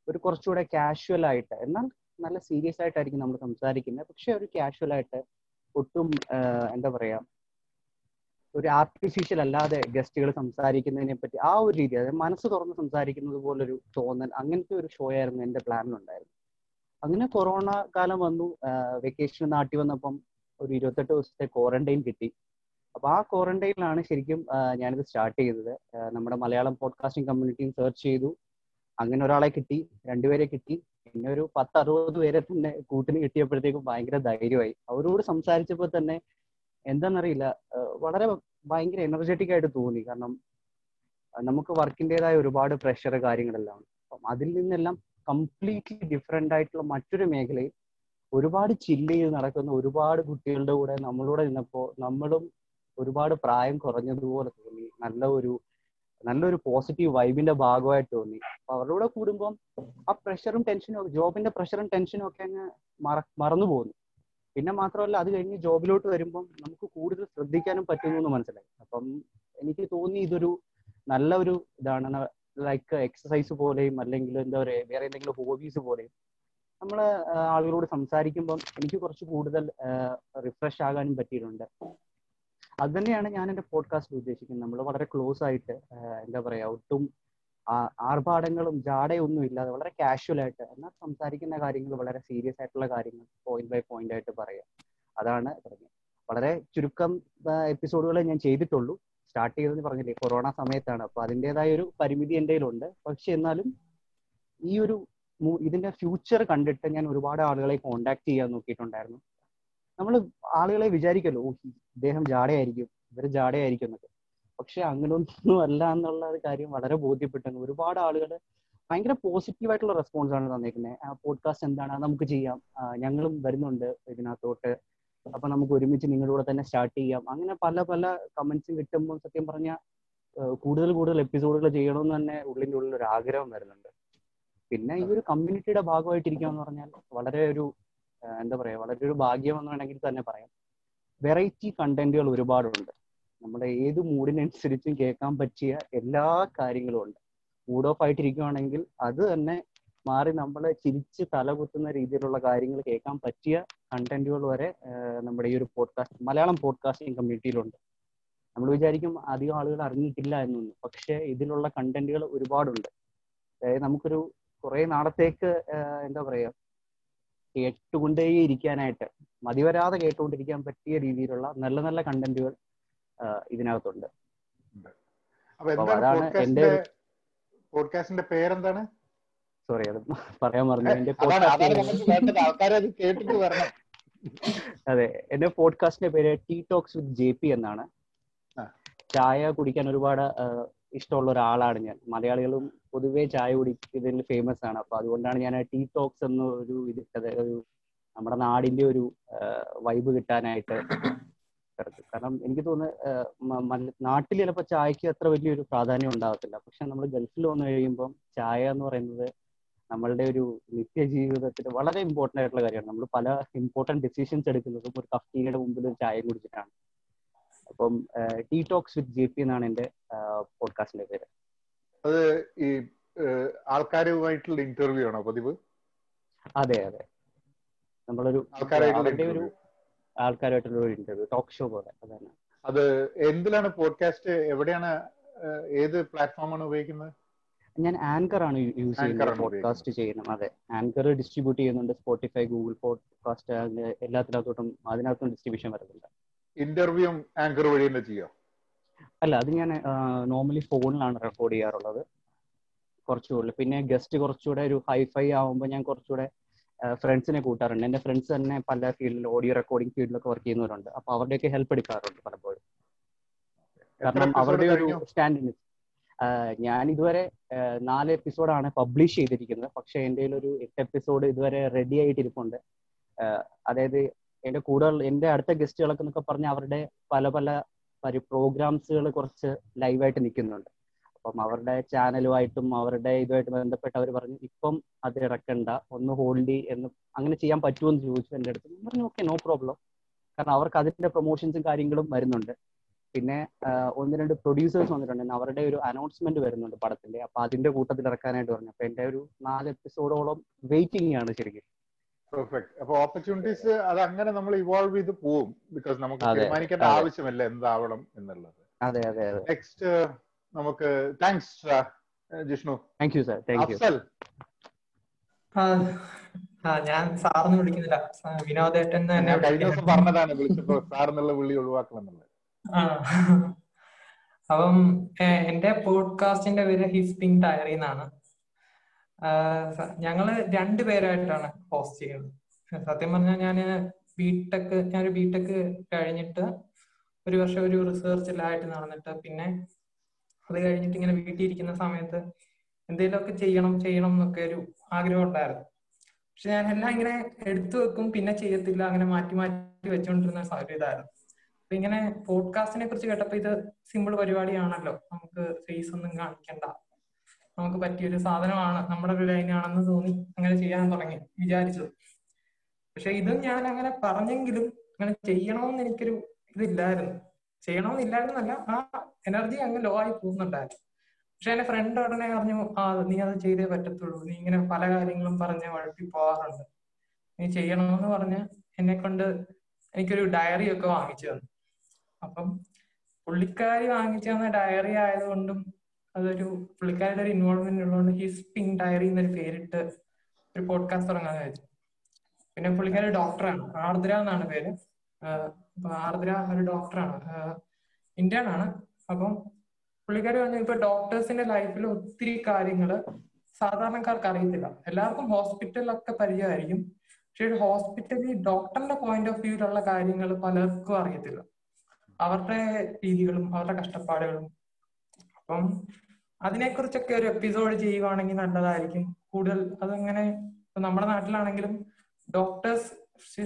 ഒരു കുറച്ചുകൂടെ കാഷ്വൽ ആയിട്ട്, എന്നാൽ നല്ല സീരിയസ് ആയിട്ടായിരിക്കും നമ്മൾ സംസാരിക്കുന്നത്, പക്ഷെ ഒരു കാഷ്വൽ ആയിട്ട്, ഒട്ടും എന്താ പറയുക, ഒരു ആർട്ടിഫിഷ്യൽ അല്ലാതെ ഗസ്റ്റുകൾ സംസാരിക്കുന്നതിനെ പറ്റി ആ ഒരു രീതി, അതായത് മനസ്സ് തുറന്ന് സംസാരിക്കുന്നത് പോലൊരു തോന്നൽ, അങ്ങനത്തെ ഒരു ഷോ ആയിരുന്നു എൻ്റെ പ്ലാനിലുണ്ടായിരുന്നു. അങ്ങനെ കൊറോണ കാലം വന്നു, വെക്കേഷൻ നാട്ടിൽ വന്നപ്പം ഒരു ഇരുപത്തെട്ട് ദിവസത്തെ ക്വാറന്റൈൻ കിട്ടി. അപ്പൊ ആ ക്വാറന്റൈനിലാണ് ശരിക്കും ഞാനിത് സ്റ്റാർട്ട് ചെയ്തത്. നമ്മുടെ മലയാളം പോഡ്കാസ്റ്റിംഗ് കമ്മ്യൂണിറ്റിയും സെർച്ച് ചെയ്തു, അങ്ങനെ ഒരാളെ കിട്ടി, രണ്ടുപേരെ കിട്ടി, പിന്നെ ഒരു പത്ത് അറുപത് പേരെ തന്നെ കൂട്ടിന് കിട്ടിയപ്പോഴത്തേക്കും ഭയങ്കര ധൈര്യമായി. അവരോട് സംസാരിച്ചപ്പോൾ തന്നെ എന്താണെന്നറിയില്ല, വളരെ ഭയങ്കര എനർജറ്റിക് ആയിട്ട് തോന്നി. കാരണം നമുക്ക് വർക്കിൻ്റെതായ ഒരുപാട് പ്രഷർ കാര്യങ്ങളെല്ലാം, അപ്പം അതിൽ നിന്നെല്ലാം കംപ്ലീറ്റ്ലി ഡിഫറെൻ്റ് ആയിട്ടുള്ള മറ്റൊരു മേഖലയിൽ ഒരുപാട് ചില്ല് ചെയ്ത് നടക്കുന്ന ഒരുപാട് കുട്ടികളുടെ കൂടെ നമ്മളോട് നിന്നപ്പോൾ നമ്മളും ഒരുപാട് പ്രായം കുറഞ്ഞതുപോലെ തോന്നി. നല്ല ഒരു നല്ലൊരു പോസിറ്റീവ് വൈബിന്റെ ഭാഗമായിട്ട് തോന്നി. അപ്പൊ അവരുടെ കൂടെ കൂടുമ്പോൾ ആ പ്രഷറും ടെൻഷനും, ജോബിന്റെ പ്രഷറും ടെൻഷനും ഒക്കെ അങ്ങ് മറ മറന്നു പോകുന്നു. പിന്നെ മാത്രമല്ല, അത് കഴിഞ്ഞ് ജോബിലോട്ട് വരുമ്പം നമുക്ക് കൂടുതൽ ശ്രദ്ധിക്കാനും പറ്റുന്നു എന്ന് മനസ്സിലായി. അപ്പം എനിക്ക് തോന്നി ഇതൊരു നല്ല ഒരു ഇതാണ്, ലൈക്ക് എക്സസൈസ് പോലെയും അല്ലെങ്കിൽ എന്താ പറയുക വേറെ എന്തെങ്കിലും ഹോബീസ് പോലെയും. നമ്മൾ ആളുകളോട് സംസാരിക്കുമ്പം എനിക്ക് കുറച്ച് കൂടുതൽ റിഫ്രഷ് ആകാനും പറ്റിയിട്ടുണ്ട്. അത് തന്നെയാണ് ഞാൻ എൻ്റെ പോഡ്കാസ്റ്റ് ഉദ്ദേശിക്കുന്നത്. നമ്മൾ വളരെ ക്ലോസ് ആയിട്ട്, എന്താ പറയുക, ഒട്ടും ആർഭാടങ്ങളും ജാടയൊന്നും ഇല്ലാതെ വളരെ കാഷ്വൽ ആയിട്ട്, എന്നാൽ സംസാരിക്കുന്ന കാര്യങ്ങൾ വളരെ സീരിയസ് ആയിട്ടുള്ള കാര്യങ്ങൾ പോയിന്റ് ബൈ പോയിന്റ് ആയിട്ട് പറയുക. അതാണ് പറഞ്ഞത്. വളരെ ചുരുക്കം എപ്പിസോഡുകളെ ഞാൻ ചെയ്തിട്ടുള്ളൂ. സ്റ്റാർട്ട് ചെയ്തെന്ന് പറഞ്ഞില്ലേ കൊറോണ സമയത്താണ്, അപ്പോൾ അതിൻ്റെതായ ഒരു പരിമിതി എൻ്റെ കയ്യിലുണ്ട്. പക്ഷെ എന്നാലും ഈ ഒരു ഇതിൻ്റെ ഫ്യൂച്ചർ കണ്ടിട്ട് ഞാൻ ഒരുപാട് ആളുകളെ കോണ്ടാക്ട് ചെയ്യാൻ നോക്കിയിട്ടുണ്ടായിരുന്നു. നമ്മൾ ആളുകളെ വിചാരിക്കല്ലോ, ഓ ഇദ്ദേഹം ജാടയായിരിക്കും, ഇവർ ജാടയായിരിക്കും എന്നൊക്കെ. പക്ഷെ അങ്ങനെയൊന്നും അല്ല എന്നുള്ള ഒരു കാര്യം വളരെ ബോധ്യപ്പെട്ടു. ഒരുപാട് ആളുകൾ ഭയങ്കര പോസിറ്റീവായിട്ടുള്ള റെസ്പോൺസ് ആണ് തന്നിരിക്കുന്നത്. ആ പോഡ്കാസ്റ്റ് എന്താണ്, നമുക്ക് ചെയ്യാം, ഞങ്ങളും വരുന്നുണ്ട് ഇതിനകത്തോട്ട്, അപ്പൊ നമുക്ക് ഒരുമിച്ച് നിങ്ങളുടെ തന്നെ സ്റ്റാർട്ട് ചെയ്യാം, അങ്ങനെ പല പല കമന്റ്സും കിട്ടുമ്പോൾ സത്യം പറഞ്ഞാൽ കൂടുതൽ കൂടുതൽ എപ്പിസോഡുകൾ ചെയ്യണമെന്ന് തന്നെ ഉള്ളിൻ്റെ ഉള്ളിൽ ഒരു ആഗ്രഹം വരുന്നുണ്ട്. പിന്നെ ഈ ഒരു കമ്മ്യൂണിറ്റിയുടെ ഭാഗമായിട്ടിരിക്കുക എന്ന് പറഞ്ഞാൽ വളരെ ഒരു എന്താ പറയുക വളരെ ഒരു ഭാഗ്യം എന്ന് വേണമെങ്കിൽ തന്നെ പറയാം. വെറൈറ്റി കണ്ടന്റുകൾ ഒരുപാടുണ്ട്. നമ്മുടെ ഏത് മൂഡിനനുസരിച്ചും കേൾക്കാൻ പറ്റിയ എല്ലാ കാര്യങ്ങളും ഉണ്ട്. മൂഡ് ഓഫ് ആയിട്ടിരിക്കുകയാണെങ്കിൽ അത് തന്നെ മാറി നമ്മളെ ചിരിച്ച് തലകുത്തുന്ന രീതിയിലുള്ള കാര്യങ്ങൾ കേൾക്കാൻ പറ്റിയ കണ്ടന്റുകൾ വരെ നമ്മുടെ ഈ ഒരു പോഡ്കാസ്റ്റ് മലയാളം പോഡ്കാസ്റ്റിംഗ് കമ്മ്യൂണിറ്റിയിലുണ്ട്. നമ്മൾ വിചാരിക്കും അധികം ആളുകൾ അറിഞ്ഞിട്ടില്ല എന്നൊന്നും, പക്ഷെ ഇതിലുള്ള കണ്ടന്റുകൾ ഒരുപാടുണ്ട്. അതായത് നമുക്കൊരു കുറെ നാളത്തേക്ക് എന്താ പറയുക കേട്ടുകൊണ്ടേ ഇരിക്കാനായിട്ട്, മതിവരാതെ കേട്ടുകൊണ്ടിരിക്കാൻ പറ്റിയ രീതിയിലുള്ള നല്ല നല്ല കണ്ടന്റുകൾ ഇതിനകത്തുണ്ട്. അതാണ് എന്റെ പോഡ്കാസ്റ്റിന്റെ പേരെന്താണ്, സോറി അത് പറയാൻ മറന്നു. അതെ, എന്റെ പോഡ്കാസ്റ്റിന്റെ പേര് tea talks with J P എന്നാണ്. ചായ കുടിക്കാൻ ഒരുപാട് ഇഷ്ടമുള്ള ഒരാളാണ് ഞാൻ. മലയാളികളും പൊതുവെ ചായ കുടിക്കുന്നതിൽ ഫേമസ് ആണ്. അപ്പൊ അതുകൊണ്ടാണ് ഞാൻ ടീ ടോക്സ് എന്ന ഒരു ഇത്, അതായത് നമ്മുടെ നാടിന്റെ ഒരു വൈബ് കിട്ടാനായിട്ട്. കാരണം എനിക്ക് തോന്നുന്നു നാട്ടിൽ ചിലപ്പോൾ ചായക്ക് അത്ര വലിയൊരു പ്രാധാന്യം ഉണ്ടാകത്തില്ല. പക്ഷെ നമ്മൾ ഗൾഫിൽ വന്നു കഴിയുമ്പം ചായ എന്ന് പറയുന്നത് നമ്മളുടെ ഒരു നിത്യജീവിതത്തിൽ വളരെ ഇമ്പോർട്ടൻ്റ് ആയിട്ടുള്ള കാര്യമാണ്. നമ്മൾ പല ഇമ്പോർട്ടൻറ്റ് ഡിസിഷൻസ് എടുക്കുന്നതും ഒരു കഫ്റ്റീരിയയുടെ മുമ്പിൽ ഒരു ചായ കുടിച്ചിട്ടാണ്. അപ്പം tea talks with J P എന്നാണ് എൻ്റെ പോഡ്കാസ്റ്റിന്റെ പേര്. അത് ഈ ആൾക്കാരുമായിട്ടുള്ള ഇന്റർവ്യൂ ആണോ പതിവ്? അതെ അതെ, നമ്മളൊരു ഒരു ആൾക്കാരുമായിട്ടുള്ള ഒരു ഇന്റർവ്യൂ, ടോക്ക് ഷോ പോലെ. അതാണ്. അത് എന്തിലാണ് പോഡ്കാസ്റ്റ്, എവിടെയാണ്, ഏത് പ്ലാറ്റ്ഫോമാണ് ഉപയോഗിക്കുന്നത്? ഞാൻ ആങ്കർ ആണ് യൂസ് ചെയ്യുന്നത് പോഡ്കാസ്റ്റ് ചെയ്യണം. അതെ, ആങ്കർ ഡിസ്ട്രിബ്യൂട്ട് ചെയ്യുന്നുണ്ട്. സ്പോട്ടിഫൈ, ഗൂഗിൾ പോഡ്കാസ്റ്റ്, എല്ലാത്തിനകത്തോട്ടും അതിനകത്തും ഡിസ്ട്രിബ്യൂഷൻ വരുന്നുണ്ട്. ഇന്റർവ്യൂ ആങ്കർ വഴി തന്നെ ചെയ്യോ? അല്ല, അത് ഞാൻ നോർമലി ഫോണിലാണ് റെക്കോർഡ് ചെയ്യാറുള്ളത് കുറച്ചുകൂടി. പിന്നെ ഗസ്റ്റ് കുറച്ചുകൂടെ ഒരു ഹൈഫൈ ആവുമ്പോൾ ഞാൻ കുറച്ചുകൂടെ ഫ്രണ്ട്സിനെ കൂട്ടാറുണ്ട്. എൻ്റെ ഫ്രണ്ട്സ് തന്നെ പല ഫീൽഡിൽ, ഓഡിയോ റെക്കോർഡിംഗ് ഫീൽഡിലൊക്കെ വർക്ക് ചെയ്യുന്നവരുണ്ട്. അപ്പൊ അവരുടെയൊക്കെ ഹെൽപ്പ് എടുക്കാറുണ്ട് പലപ്പോഴും. കാരണം അവരുടെ ഒരു സ്റ്റാൻഡിന് ഞാൻ ഇതുവരെ നാല് എപ്പിസോഡാണ് പബ്ലിഷ് ചെയ്തിരിക്കുന്നത്. പക്ഷെ എൻ്റെ കയ്യിലൊരു എട്ട് എപ്പിസോഡ് ഇതുവരെ റെഡി ആയിട്ടിരിപ്പുണ്ട്. അതായത് എൻ്റെ കൂടെ എൻ്റെ അടുത്ത ഗസ്റ്റുകളൊക്കെ എന്നൊക്കെ പറഞ്ഞ് അവരുടെ പല പല പ്രോഗ്രാംസുകൾ കുറച്ച് ലൈവായിട്ട് നിൽക്കുന്നുണ്ട്. അപ്പം അവരുടെ ചാനലുമായിട്ടും അവരുടെ ഇതുമായിട്ട് ബന്ധപ്പെട്ട് അവർ പറഞ്ഞു ഇപ്പം അത് ഇറക്കണ്ട, ഒന്ന് ഹോൾഡ് എന്ന്, അങ്ങനെ ചെയ്യാൻ പറ്റുമെന്ന് ചോദിച്ചു എൻ്റെ അടുത്ത്. പറഞ്ഞു ഓക്കെ, നോ പ്രോബ്ലം. കാരണം അവർക്ക് അതിൻ്റെ പ്രൊമോഷൻസും കാര്യങ്ങളും വരുന്നുണ്ട്. പിന്നെ ഒന്ന് രണ്ട് പ്രൊഡ്യൂസേഴ്സ് വന്നിട്ടുണ്ട്, അവരുടെ ഒരു അനൗൺസ്മെന്റ് വരുന്നുണ്ട് പടത്തിൻ്റെ. അപ്പം അതിൻ്റെ കൂട്ടത്തിൽ ഇറക്കാനായിട്ട് പറഞ്ഞു. അപ്പം എൻ്റെ ഒരു നാല് എപ്പിസോഡോളം വെയിറ്റിംഗ് ആണ് ശരിക്കും. പെർഫെക്റ്റ്. അപ്പൊ ഓപ്പർച്യൂണിറ്റീസ് അത് അങ്ങനെ നമ്മൾ ഇവോൾവ് ചെയ്ത് പോവും, ബിക്കോസ് നമുക്ക് തീരുമാനിക്കേണ്ട ആവശ്യമില്ല എന്താവണം എന്നുള്ളത്. അതെ അതെ. നെക്സ്റ്റ് നമുക്ക് thanks Jishnu. Thank you sir. Thank you. ഞാൻ സാറിന് വിളിക്കുന്നില്ല, വിനോദേട്ടൻ കഴിഞ്ഞ ദിവസം പറഞ്ഞതാണ് വിളിച്ചപ്പോ സാറെന്നുള്ള വിളി ഒഴിവാക്കണം എന്നുള്ളത്. അപ്പം എന്റെ പോഡ്കാസ്റ്റിന്റെ പേര് ഹിസ് പിങ്ക് ഡയറി എന്നാണ്. ഞങ്ങള് രണ്ടുപേരായിട്ടാണ് ഹോസ്റ്റ് ചെയ്യുന്നത്. സത്യം പറഞ്ഞാൽ ഞാൻ ബിടെക് ഞാനൊരു ബിടെക് കഴിഞ്ഞിട്ട് ഒരു വർഷം ഒരു റിസർച്ചിലായിട്ട് നടന്നിട്ട് പിന്നെ അത് കഴിഞ്ഞിട്ട് ഇങ്ങനെ വീട്ടിലിരിക്കുന്ന സമയത്ത് എന്തെങ്കിലുമൊക്കെ ചെയ്യണം ചെയ്യണം എന്നൊക്കെ ഒരു ആഗ്രഹം ഉണ്ടായിരുന്നു. പക്ഷെ ഞാൻ എല്ലാം ഇങ്ങനെ എടുത്തു വെക്കും, പിന്നെ ചെയ്യത്തില്ല, അങ്ങനെ മാറ്റി മാറ്റി വെച്ചുകൊണ്ടിരുന്ന ഒരു ഇതായിരുന്നു. അപ്പൊ ഇങ്ങനെ പോഡ്കാസ്റ്റിനെ കുറിച്ച് കേട്ടപ്പോ ഇത് സിമ്പിൾ പരിപാടിയാണല്ലോ, നമുക്ക് ഫേസ് ഒന്നും കാണിക്കണ്ട, നമുക്ക് പറ്റിയൊരു സാധനമാണ്, നമ്മുടെ ഒരു ലൈനാണെന്ന് തോന്നി അങ്ങനെ ചെയ്യാൻ തുടങ്ങി വിചാരിച്ചത്. പക്ഷെ ഇതും ഞാൻ അങ്ങനെ പറഞ്ഞെങ്കിലും അങ്ങനെ ചെയ്യണമെന്ന് എനിക്കൊരു ഇതില്ലായിരുന്നു, ചെയ്യണമെന്നില്ലായിരുന്നല്ല, ആ എനർജി അങ്ങ് ലോ ആയി പോകുന്നുണ്ടായിരുന്നു. പക്ഷെ എന്റെ ഫ്രണ്ട് ഉടനെ പറഞ്ഞു, ആ നീ അത് ചെയ്തേ പറ്റത്തുള്ളൂ, നീ ഇങ്ങനെ പല കാര്യങ്ങളും പറഞ്ഞ് വഴപ്പി പോകാറുണ്ട്, നീ ചെയ്യണമെന്ന് പറഞ്ഞ് എന്നെ കൊണ്ട് എനിക്കൊരു ഡയറി ഒക്കെ വാങ്ങിച്ചു തന്നു. അപ്പം പുള്ളിക്കാരി വാങ്ങിച്ചു തന്ന ഡയറി ആയതുകൊണ്ടും അതൊരു പുള്ളിക്കാരുടെ ഒരു ഇൻവോൾവ്മെന്റ് ഉള്ളതുകൊണ്ട് ഹിസ് പിങ്ക് ഡയറി എന്നൊരു പേരിട്ട് ഒരു പോഡ്കാസ്റ്റ് തുടങ്ങാൻ കഴിച്ചു. പിന്നെ പുള്ളിക്കാരി ഡോക്ടറാണ്, ആർദ്ര എന്നാണ് പേര്. ആർദ്ര ഒരു ഡോക്ടറാണ്, ഇന്ത്യൻ ആണ്. അപ്പം പുള്ളിക്കാരി പറഞ്ഞു, ഇപ്പൊ ഡോക്ടേഴ്സിന്റെ ലൈഫിൽ ഒത്തിരി കാര്യങ്ങള് സാധാരണക്കാർക്ക് അറിയത്തില്ല. എല്ലാവർക്കും ഹോസ്പിറ്റലൊക്കെ പരിചയമായിരിക്കും, പക്ഷെ ഒരു ഹോസ്പിറ്റലിൽ ഡോക്ടറിന്റെ പോയിന്റ് ഓഫ് വ്യൂവിലുള്ള കാര്യങ്ങൾ പലർക്കും അറിയത്തില്ല, അവരുടെ രീതികളും അവരുടെ കഷ്ടപ്പാടുകളും. അപ്പം അതിനെക്കുറിച്ചൊക്കെ ഒരു എപ്പിസോഡ് ചെയ്യുവാണെങ്കിൽ നല്ലതായിരിക്കും കൂടുതൽ. അതങ്ങനെ നമ്മുടെ നാട്ടിലാണെങ്കിലും ഡോക്ടേഴ്സ്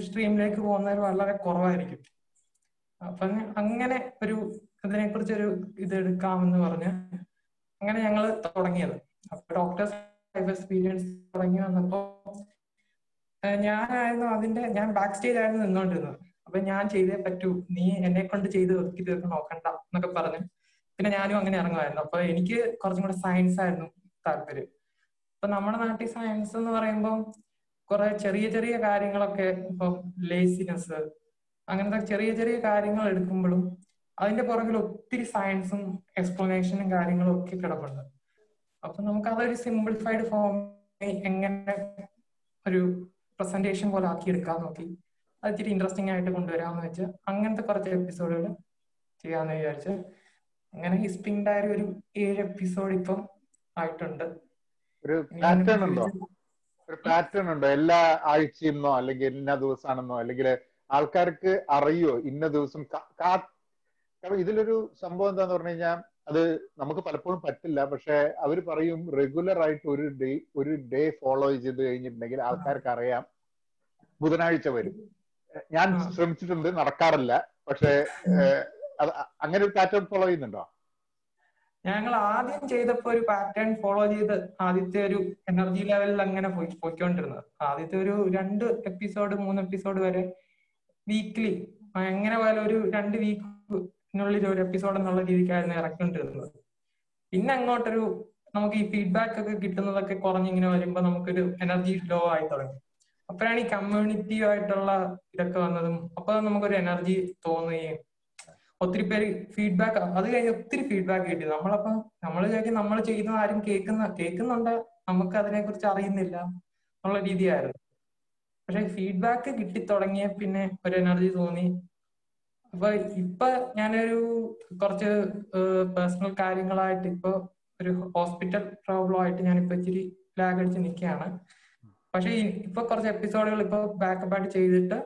സ്ട്രീമിലേക്ക് പോകുന്നവർ വളരെ കുറവായിരിക്കും. അപ്പം അങ്ങനെ ഒരു അതിനെക്കുറിച്ചൊരു ഇതെടുക്കാമെന്ന് പറഞ്ഞ് അങ്ങനെ ഞങ്ങൾ തുടങ്ങിയത്. അപ്പൊ ഡോക്ടേഴ്സ് ലൈഫ് എക്സ്പീരിയൻസ് തുടങ്ങി വന്നപ്പോ ഞാനായിരുന്നു അതിന്റെ ഞാൻ ബാക്ക് സ്റ്റേജ് ആയിരുന്നു നിന്നോണ്ടിരുന്നത്. അപ്പൊ ഞാൻ ചെയ്തേ പറ്റൂ, നീ എന്നെ കൊണ്ട് ചെയ്ത് ഒതുക്കി തീർക്കാൻ നോക്കണ്ട എന്നൊക്കെ പറഞ്ഞു. പിന്നെ ഞാനും അങ്ങനെ ഇറങ്ങുമായിരുന്നു. അപ്പൊ എനിക്ക് കുറച്ചും കൂടെ സയൻസ് ആയിരുന്നു താല്പര്യം. അപ്പൊ നമ്മുടെ നാട്ടിൽ സയൻസ് എന്ന് പറയുമ്പോൾ കുറെ ചെറിയ ചെറിയ കാര്യങ്ങളൊക്കെ, ഇപ്പം ലേസിനെസ് അങ്ങനത്തെ ചെറിയ ചെറിയ കാര്യങ്ങൾ എടുക്കുമ്പോഴും അതിന്റെ പുറകിൽ ഒത്തിരി സയൻസും എക്സ്പ്ലനേഷനും കാര്യങ്ങളും ഒക്കെ കിടപ്പുണ്ട്. അപ്പൊ നമുക്ക് അതൊരു സിംപ്ലിഫൈഡ് ഫോമിൽ എങ്ങനെ ഒരു പ്രസന്റേഷൻ പോലെ ആക്കി എടുക്കാൻ നോക്കി, അത് ഇച്ചിരി ഇൻട്രസ്റ്റിംഗ് ആയിട്ട് കൊണ്ടുവരാമെന്ന് വെച്ച് അങ്ങനത്തെ കുറച്ച് എപ്പിസോഡുകൾ ചെയ്യാമെന്ന് വിചാരിച്ച് അങ്ങനെ ഹിസ് പിങ്ക് ഡയറി ഒരു ഏഴ് എപ്പിസോഡ് ഇപ്പം ആയിട്ടുണ്ട്. ഒരു പാറ്റേൺ ഉണ്ടോ ഒരു പാറ്റേൺ ഉണ്ടോ എല്ലാ ആഴ്ചയെന്നോ അല്ലെങ്കിൽ ഇന്ന ദിവസമാണെന്നോ അല്ലെങ്കിൽ ആൾക്കാർക്ക് അറിയോ ഇന്ന ദിവസം? ഇതിലൊരു സംഭവം എന്താന്ന് പറഞ്ഞു കഴിഞ്ഞാൽ അത് നമുക്ക് പലപ്പോഴും പറ്റില്ല, പക്ഷെ അവർ പറയും റെഗുലർ ആയിട്ട് ഒരു ഡേ ഒരു ഡേ ഫോളോ ചെയ്ത് കഴിഞ്ഞിട്ടുണ്ടെങ്കിൽ ആൾക്കാർക്ക് അറിയാം ബുധനാഴ്ച വരും. ഞാൻ ശ്രമിച്ചിട്ടുണ്ട്, നടക്കാറില്ല. പക്ഷെ അങ്ങനെ ഒരു പാറ്റേൺ ഫോളോ ചെയ്യുന്നുണ്ടോ? ഞങ്ങൾ ആദ്യം ചെയ്തപ്പോ ഒരു പാറ്റേൺ ഫോളോ ചെയ്ത് ആദ്യത്തെ ഒരു എനർജി ലെവലിൽ അങ്ങനെ പോയിക്കൊണ്ടിരുന്നത്. ആദ്യത്തെ ഒരു രണ്ട് എപ്പിസോഡ് മൂന്ന് എപ്പിസോഡ് വരെ വീക്ക്ലി എങ്ങനെ പോയാലും ഒരു രണ്ട് വീക്കിനുള്ളിൽ ഒരു എപ്പിസോഡ് എന്നുള്ള രീതിക്കായിരുന്നു ഇറക്കിക്കൊണ്ടിരുന്നത്. പിന്നെ അങ്ങോട്ടൊരു നമുക്ക് ഈ ഫീഡ്ബാക്ക് ഒക്കെ കിട്ടുന്നതൊക്കെ കുറഞ്ഞിങ്ങനെ വരുമ്പോ നമുക്കൊരു എനർജി ലോ ആയി തുടങ്ങി. അപ്പോഴാണ് ഈ കമ്മ്യൂണിറ്റിയായിട്ടുള്ള ഇതൊക്കെ വന്നതും അപ്പൊ നമുക്കൊരു എനർജി തോന്നുകയും ഒത്തിരി പേര് ഫീഡ്ബാക്ക് അത് കഴിഞ്ഞ് ഒത്തിരി ഫീഡ്ബാക്ക് കിട്ടി. നമ്മളപ്പം നമ്മൾ ചോദിക്കും നമ്മൾ ചെയ്യുന്ന ആരും കേൾക്കുന്ന കേൾക്കുന്നുണ്ട് നമുക്ക് അതിനെ കുറിച്ച് അറിയുന്നില്ല എന്നുള്ള രീതിയായിരുന്നു. പക്ഷെ ഫീഡ്ബാക്ക് കിട്ടിത്തുടങ്ങിയ പിന്നെ ഒരു എനർജി തോന്നി. അപ്പൊ ഇപ്പൊ ഞാനൊരു കുറച്ച് പേഴ്സണൽ കാര്യങ്ങളായിട്ട് ഇപ്പൊ ഒരു ഹോസ്പിറ്റൽ പ്രോബ്ലം ആയിട്ട് ഞാനിപ്പോ ഇച്ചിരി ലാഗ് അടിച്ച് നിൽക്കുകയാണ്. പക്ഷെ ഇപ്പൊ കുറച്ച് എപ്പിസോഡുകൾ ഇപ്പൊ ബാക്കപ്പ് ആയിട്ട് ചെയ്തിട്ട്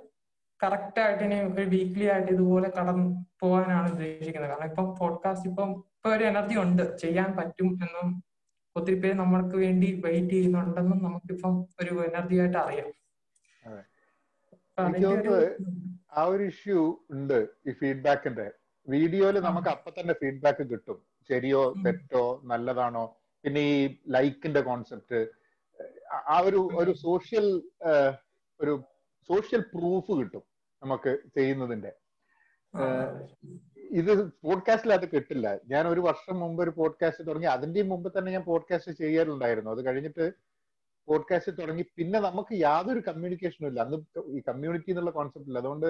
കറക്റ്റ് ആയിട്ട് ഇനി ഒരു വീക്ക്ലി ആയിട്ട് ഇതുപോലെ കടന്നു പോകാനാണ് ഉദ്ദേശിക്കുന്നത്. കാരണം ഇപ്പം പോഡ്കാസ്റ്റ് ഇപ്പം ഇപ്പൊ ഒരു എനർജി ഉണ്ട്, ചെയ്യാൻ പറ്റും എന്നും ഒത്തിരി പേര് നമ്മൾക്ക് വേണ്ടി വെയിറ്റ് ചെയ്യുന്നുണ്ടെന്നും നമുക്കിപ്പം ഒരു എനർജി ആയിട്ട് അറിയാം. ആ ഒരു ഇഷ്യൂ ഉണ്ട് ഈ ഫീഡ്ബാക്കിന്റെ. വീഡിയോയില് നമുക്ക് അപ്പൊ തന്നെ ഫീഡ്ബാക്ക് കിട്ടും, ശരിയോ തെറ്റോ നല്ലതാണോ. പിന്നെ ഈ ലൈക്കിന്റെ കോൺസെപ്റ്റ്, ആ ഒരു ഒരു സോഷ്യൽ ഒരു സോഷ്യൽ പ്രൂഫ് കിട്ടും നമുക്ക് ചെയ്യുന്നതിന്റെ. ഇത് പോഡ്കാസ്റ്റിൽ അത് കിട്ടില്ല. ഞാൻ ഒരു വർഷം മുമ്പ് ഒരു പോഡ്കാസ്റ്റ് തുടങ്ങി, അതിന്റെയും മുമ്പ് തന്നെ ഞാൻ പോഡ്കാസ്റ്റ് ചെയ്യാറുണ്ടായിരുന്നു. അത് കഴിഞ്ഞിട്ട് പോഡ്കാസ്റ്റ് തുടങ്ങി പിന്നെ നമുക്ക് യാതൊരു കമ്മ്യൂണിക്കേഷനും ഇല്ല. അന്ന് ഈ കമ്മ്യൂണിറ്റി എന്നുള്ള കോൺസെപ്റ്റ് ഇല്ല. അതുകൊണ്ട്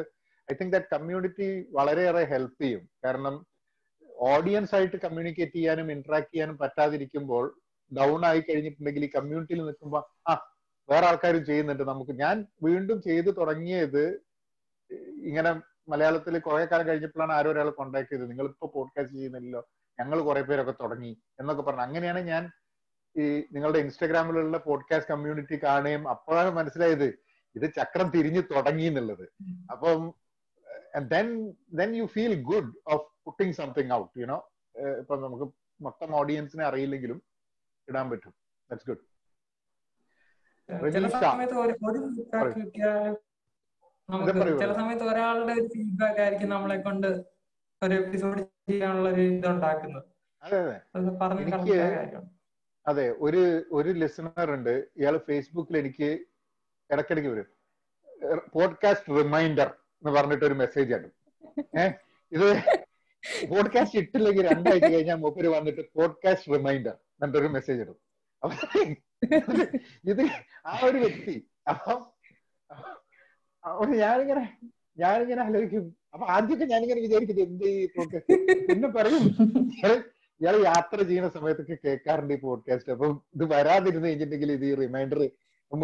ഐ തിങ്ക് ദാറ്റ് കമ്മ്യൂണിറ്റി വളരെയേറെ ഹെൽപ്പ് ചെയ്യും. കാരണം ഓഡിയൻസ് ആയിട്ട് കമ്മ്യൂണിക്കേറ്റ് ചെയ്യാനും ഇന്ററാക്ട് ചെയ്യാനും പറ്റാതിരിക്കുമ്പോൾ, ഡൗൺ ആയി കഴിഞ്ഞിട്ടുണ്ടെങ്കിൽ, ഈ കമ്മ്യൂണിറ്റിയിൽ നിൽക്കുമ്പോൾ ആ വേറെ ആൾക്കാരും ചെയ്യുന്നുണ്ട്. നമുക്ക് ഞാൻ വീണ്ടും ചെയ്ത് തുടങ്ങിയത് ഇങ്ങനെ മലയാളത്തിൽ കുറെ കാലം കഴിഞ്ഞപ്പോഴാണ് ആരോ ഒരാൾ കോൺടാക്ട് ചെയ്തത്, നിങ്ങളിപ്പോ പോഡ്കാസ്റ്റ് ചെയ്യുന്നില്ലല്ലോ, ഞങ്ങൾ കുറെ പേരൊക്കെ തുടങ്ങി എന്നൊക്കെ പറഞ്ഞു. അങ്ങനെയാണ് ഞാൻ ഈ നിങ്ങളുടെ ഇൻസ്റ്റാഗ്രാമിലുള്ള പോഡ്കാസ്റ്റ് കമ്മ്യൂണിറ്റി കാണുകയും അപ്പോഴാണ് മനസ്സിലായത് ഇത് ചക്രം തിരിഞ്ഞു തുടങ്ങി എന്നുള്ളത്. അപ്പം then then you feel good of putting something out, you know. ഇപ്പൊ നമുക്ക് മൊത്തം ഓഡിയൻസിനെ അറിയില്ലെങ്കിലും ഇടാൻ പറ്റും. That's good. ചില സമയത്ത് ഒരാളുടെ ഒരു ഫീഡ്ബാക്ക് ആയിരിക്കും നമ്മളെ കൊണ്ട് ഒരു എപ്പിസോഡ് ചെയ്യാനുള്ള ഒരു ഇതുണ്ടാക്കുന്നത്. അതെ, ഒരു ഒരു ലിസണർ ഉണ്ട്, ഇയാള് ഫേസ്ബുക്കിൽ എനിക്ക് ഇടയ്ക്കിടയ്ക്ക് വരും, പോഡ്കാസ്റ്റ് റിമൈൻഡർ എന്ന് പറഞ്ഞിട്ട് ഒരു മെസ്സേജ് ആണ്. ഏഹ് ഇത് പോഡ്കാസ്റ്റ് ഇട്ടില്ലെങ്കിൽ രണ്ടാഴ്ച കഴിഞ്ഞാൽ മൂപ്പര് വന്നിട്ട് പോഡ്കാസ്റ്റ് റിമൈൻഡർ എന്നിട്ടൊരു മെസ്സേജ് ഇടും. അപ്പൊ ഇത് ആ ഒരു വ്യക്തി. അപ്പം ഞാനിങ്ങനെ ഞാനിങ്ങനെ ആലോചിക്കും. അപ്പൊ ആദ്യമൊക്കെ ഞാനിങ്ങനെ വിചാരിക്കുന്നത് എന്ത് ഈ പോഡ്കാസ്റ്റ്, പിന്നെ പറയും ഇയാൾ യാത്ര ചെയ്യുന്ന സമയത്തൊക്കെ കേൾക്കാറുണ്ട് ഈ പോഡ്കാസ്റ്റ്. അപ്പം ഇത് വരാതിരുന്ന് കഴിഞ്ഞിട്ടുണ്ടെങ്കിൽ ഇത് ഈ റിമൈൻഡർ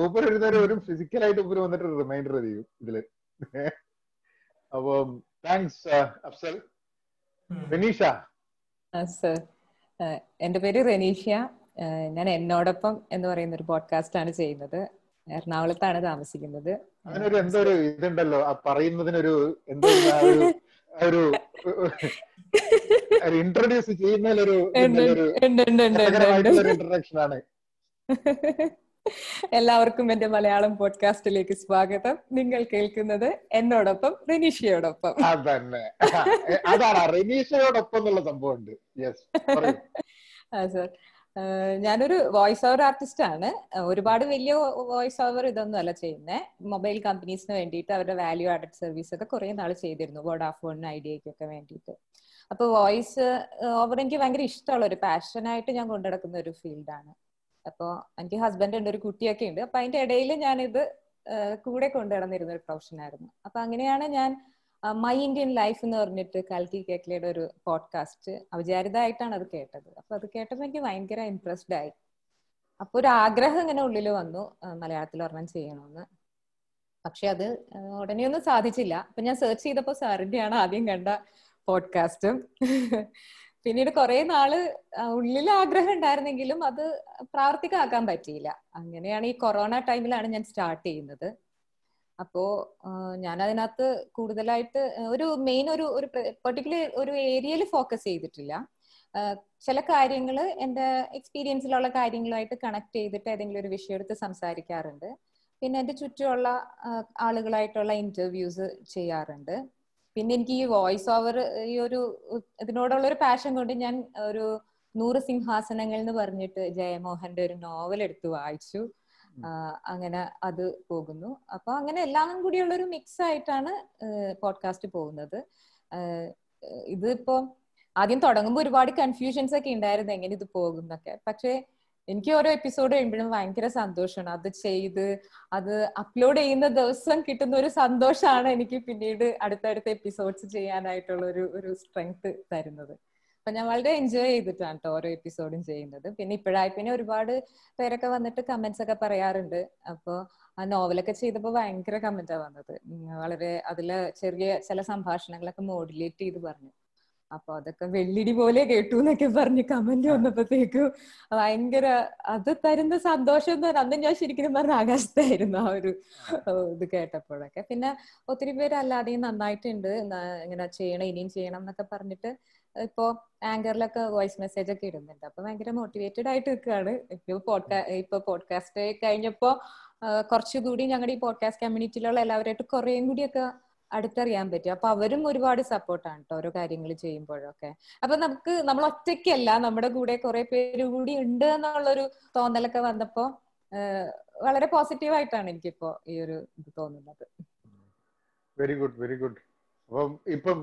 മൂപ്പര് ഒരു നേരം ഒരു ഫിസിക്കലായിട്ട് മൂപ്പര് വന്നിട്ട് ഒരു റിമൈൻഡർ ചെയ്യും ഇതില്. അപ്പം താങ്ക്സ് അഫ്സൽ. റെനീഷ. സർ, എന്റെ പേര് റെനീഷ. ഞാൻ എന്നോടൊപ്പം എന്ന് പറയുന്ന ഒരു പോഡ്കാസ്റ്റ് ആണ് ചെയ്യുന്നത്. എറണാകുളത്താണ് താമസിക്കുന്നത്. അതിനൊരു എന്തോ ഒരു ഇതുണ്ടല്ലോ, പറയുന്നതിനൊരു എന്തോ ഒരു ഇൻട്രൊഡ്യൂസ് ചെയ്യുന്നതിലൊരു ഇൻട്രൊഡക്ഷൻ ആണ്. എല്ലാവർക്കും എന്റെ മലയാളം പോഡ്കാസ്റ്റിലേക്ക് സ്വാഗതം. നിങ്ങൾ കേൾക്കുന്നത് എന്നോടൊപ്പം റെനീഷയോടൊപ്പം. അതന്നെ, അതാണ് റെനീഷയോടൊപ്പം എന്നുള്ള സംഭവമുണ്ട്. സാർ, ഞാനൊരു വോയിസ് ഓവർ ആർട്ടിസ്റ്റ് ആണ്. ഒരുപാട് വലിയ വോയിസ് ഓവർ ഇതൊന്നും അല്ല ചെയ്യുന്നത്. മൊബൈൽ കമ്പനീസിന് വേണ്ടിയിട്ട് അവരുടെ വാല്യൂ ആഡഡ് സർവീസ് ഒക്കെ കുറെ നാൾ ചെയ്തിരുന്നു, വോഡാഫോണിന് ഐഡിയക്കൊക്കെ വേണ്ടിയിട്ട്. അപ്പൊ വോയിസ് ഓവർ എനിക്ക് ഭയങ്കര ഇഷ്ടമുള്ള ഒരു പാഷനായിട്ട് ഞാൻ കൊണ്ടു നടക്കുന്ന ഒരു ഫീൽഡാണ്. അപ്പോൾ എനിക്ക് ഹസ്ബൻഡ് ഉണ്ട്, ഒരു കുട്ടിയൊക്കെ ഉണ്ട്. അപ്പൊ അതിന്റെ ഇടയിൽ ഞാനിത് കൂടെ കൊണ്ടു നടന്നിരുന്ന ഒരു പ്രൊഫഷനായിരുന്നു. അപ്പൊ അങ്ങനെയാണ് ഞാൻ മൈ ഇന്ത്യൻ ലൈഫ് എന്ന് പറഞ്ഞിട്ട് കൽക്കി കേക്ലയുടെ ഒരു പോഡ്കാസ്റ്റ് അവിചാരിതമായിട്ടാണ് അത് കേട്ടത്. അപ്പൊ അത് കേട്ടപ്പോൾ എനിക്ക് ഭയങ്കര ഇൻട്രസ്റ്റഡ് ആയി. അപ്പൊ ഒരു ആഗ്രഹം ഇങ്ങനെ ഉള്ളിൽ വന്നു, മലയാളത്തിൽ ഒരെണ്ണം ചെയ്യണമെന്ന്. പക്ഷെ അത് ഉടനെയൊന്നും സാധിച്ചില്ല. അപ്പൊ ഞാൻ സെർച്ച് ചെയ്തപ്പോൾ സാറിന്റെയാണ് ആദ്യം കണ്ട പോഡ്കാസ്റ്റും. പിന്നീട് കുറെ നാള് ഉള്ളിൽ ആഗ്രഹം ഉണ്ടായിരുന്നെങ്കിലും അത് പ്രാവർത്തികമാക്കാൻ പറ്റിയില്ല. അങ്ങനെയാണ് ഈ കൊറോണ ടൈമിലാണ് ഞാൻ സ്റ്റാർട്ട് ചെയ്യുന്നത്. അപ്പോ ഞാൻ അതിനകത്ത് കൂടുതലായിട്ട് ഒരു മെയിൻ ഒരു ഒരു പെർട്ടിക്കുലർ ഒരു ഏരിയയിൽ ഫോക്കസ് ചെയ്തിട്ടില്ല. ചില കാര്യങ്ങൾ എൻ്റെ എക്സ്പീരിയൻസിലുള്ള കാര്യങ്ങളുമായിട്ട് കണക്ട് ചെയ്തിട്ട് ഏതെങ്കിലും ഒരു വിഷയം എടുത്ത് സംസാരിക്കാറുണ്ട്. പിന്നെ എൻ്റെ ചുറ്റുമുള്ള ആളുകളായിട്ടുള്ള ഇന്റർവ്യൂസ് ചെയ്യാറുണ്ട്. പിന്നെ എനിക്ക് ഈ വോയിസ് ഓവർ ഈ ഒരു ഇതിനോടുള്ള ഒരു പാഷൻ കൊണ്ട് ഞാൻ ഒരു നൂറ് സിംഹാസനങ്ങൾ എന്ന് പറഞ്ഞിട്ട് ജയമോഹന്റെ ഒരു നോവൽ എടുത്ത് വായിച്ചു. അങ്ങനെ അത് പോകുന്നു. അപ്പൊ അങ്ങനെ എല്ലാം കൂടിയുള്ള ഒരു മിക്സ് ആയിട്ടാണ് പോഡ്കാസ്റ്റ് പോകുന്നത്. ഇതിപ്പോ ആദ്യം തുടങ്ങുമ്പോൾ ഒരുപാട് കൺഫ്യൂഷൻസ് ഒക്കെ ഉണ്ടായിരുന്നു, എങ്ങനെ ഇത് പോകും എന്നൊക്കെ. പക്ഷേ എനിക്ക് ഓരോ എപ്പിസോഡ് കഴിയുമ്പോഴും ഭയങ്കര സന്തോഷമാണ്. അത് ചെയ്ത് അത് അപ്ലോഡ് ചെയ്യുന്ന ദിവസം കിട്ടുന്ന ഒരു സന്തോഷമാണ് എനിക്ക് പിന്നീട് അടുത്തടുത്ത എപ്പിസോഡ്സ് ചെയ്യാനായിട്ടുള്ള ഒരു ഒരു സ്ട്രെങ്ത് തരുന്നത്. അപ്പൊ ഞാൻ വളരെ എൻജോയ് ചെയ്തിട്ടാണ് കേട്ടോ ഓരോ എപ്പിസോഡും ചെയ്യുന്നത്. പിന്നെ ഇപ്പോഴായി പിന്നെ ഒരുപാട് പേരൊക്കെ വന്നിട്ട് കമന്റ്സ് ഒക്കെ പറയാറുണ്ട്. അപ്പൊ ആ നോവലൊക്കെ ചെയ്തപ്പോൾ ഭയങ്കര കമന്റാണ് വന്നത്. വളരെ അതിലെ ചെറിയ ചില സംഭാഷണങ്ങളൊക്കെ മോഡുലേറ്റ് ചെയ്ത് പറഞ്ഞു. അപ്പൊ അതൊക്കെ വെള്ളിടി പോലെ കേട്ടു എന്നൊക്കെ പറഞ്ഞ് കമന്റ് വന്നപ്പോഴത്തേക്കും ഭയങ്കര അത് തരുന്ന സന്തോഷം എന്ന് പറഞ്ഞാൽ അന്ന് ഞാൻ ശരിക്കും പറഞ്ഞ ആകാശത്തായിരുന്നു ആ ഒരു ഇത് കേട്ടപ്പോഴൊക്കെ. പിന്നെ ഒത്തിരി പേര് അല്ലാതെയും നന്നായിട്ടുണ്ട്, ഇങ്ങനെ ചെയ്യണം ഇനിയും ചെയ്യണം എന്നൊക്കെ പറഞ്ഞിട്ട് ഇപ്പോ ആങ്കറിലൊക്കെ വോയിസ് മെസ്സേജ് ഒക്കെ ഇടുന്നുണ്ട്. അപ്പൊ ഭയങ്കര മോട്ടിവേറ്റഡ് ആയിട്ട് നിൽക്കുകയാണ്. ഇപ്പൊ പോഡ്കാ ഇപ്പൊ പോഡ്കാസ്റ്റ് കഴിഞ്ഞപ്പോ കുറച്ചുകൂടി ഞങ്ങളുടെ ഈ പോഡ്കാസ്റ്റ് കമ്മ്യൂണിറ്റിയിലുള്ള എല്ലാവരുമായിട്ട് കുറേയും കൂടിയൊക്കെ അടുത്തറിയാൻ പറ്റും. അപ്പൊ അവരും ഒരുപാട് സപ്പോർട്ടാണ് കേട്ടോ ഓരോ കാര്യങ്ങൾ ചെയ്യുമ്പോഴൊക്കെ. അപ്പൊ നമുക്ക് നമ്മൾ ഒറ്റയ്ക്കല്ല, നമ്മുടെ കൂടെ കുറെ പേര് കൂടി ഉണ്ട് എന്നുള്ളൊരു തോന്നലൊക്കെ വന്നപ്പോ വളരെ പോസിറ്റീവായിട്ടാണ് എനിക്കിപ്പോ ഈ ഒരു ഇത് തോന്നുന്നത്. Very good, very good. അപ്പം ഇപ്പം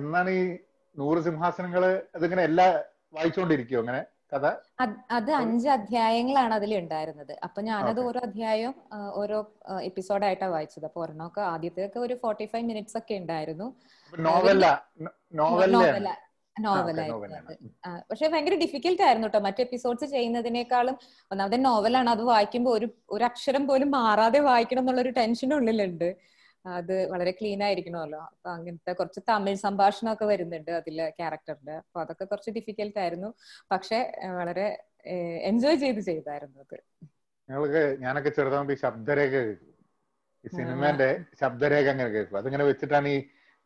എന്നാണ് ഈ നൂറ് സിംഹാസനങ്ങള് അതിങ്ങനെ എല്ലാ വായിച്ചോണ്ടിരിക്കോ അങ്ങനെ? കഥ. അത് അഞ്ച് അധ്യായങ്ങളാണ് അതിലുണ്ടായിരുന്നത്. അപ്പൊ ഞാനത് ഓരോ അധ്യായം ഓരോ എപ്പിസോഡായിട്ടാണ് വായിച്ചത്. അപ്പൊ ഒരെണ്ണമൊക്കെ ആദ്യത്തെയൊക്കെ ഒരു ഫോർട്ടി ഫൈവ് മിനിറ്റ്സ് ഒക്കെ ഉണ്ടായിരുന്നു. നോവല നോവലായിരുന്നു. പക്ഷെ ഭയങ്കര ഡിഫിക്കൽട്ട് ആയിരുന്നു കേട്ടോ മറ്റു എപ്പിസോഡ്സ് ചെയ്യുന്നതിനേക്കാളും. ഒന്നാമത്തെ നോവലാണ്, അത് വായിക്കുമ്പോൾ ഒരു ഒരു അക്ഷരം പോലും മാറാതെ വായിക്കണം എന്നുള്ളൊരു ടെൻഷൻ ഉള്ളിലുണ്ട്. അത് വളരെ ക്ലീൻ ആയിരിക്കണമല്ലോ. അപ്പൊ അങ്ങനത്തെ കുറച്ച് തമിഴ് സംഭാഷണമൊക്കെ വരുന്നുണ്ട് അതിലെ ക്യാരക്ടറിന്റെ. അപ്പൊ അതൊക്കെ കുറച്ച് ഡിഫിക്കൽട്ട് ആയിരുന്നു, പക്ഷെ വളരെ എൻജോയ് ചെയ്ത് ചെയ്തായിരുന്നു അത്. ഞങ്ങൾക്ക് ഞാനൊക്കെ ചെറുതാകുമ്പോ ഈ ശബ്ദരേഖ കേൾക്കും, ഈ സിനിമേന്റെ ശബ്ദരേഖ അങ്ങനെ കേൾക്കും. അതിങ്ങനെ വെച്ചിട്ടാണ് ഈ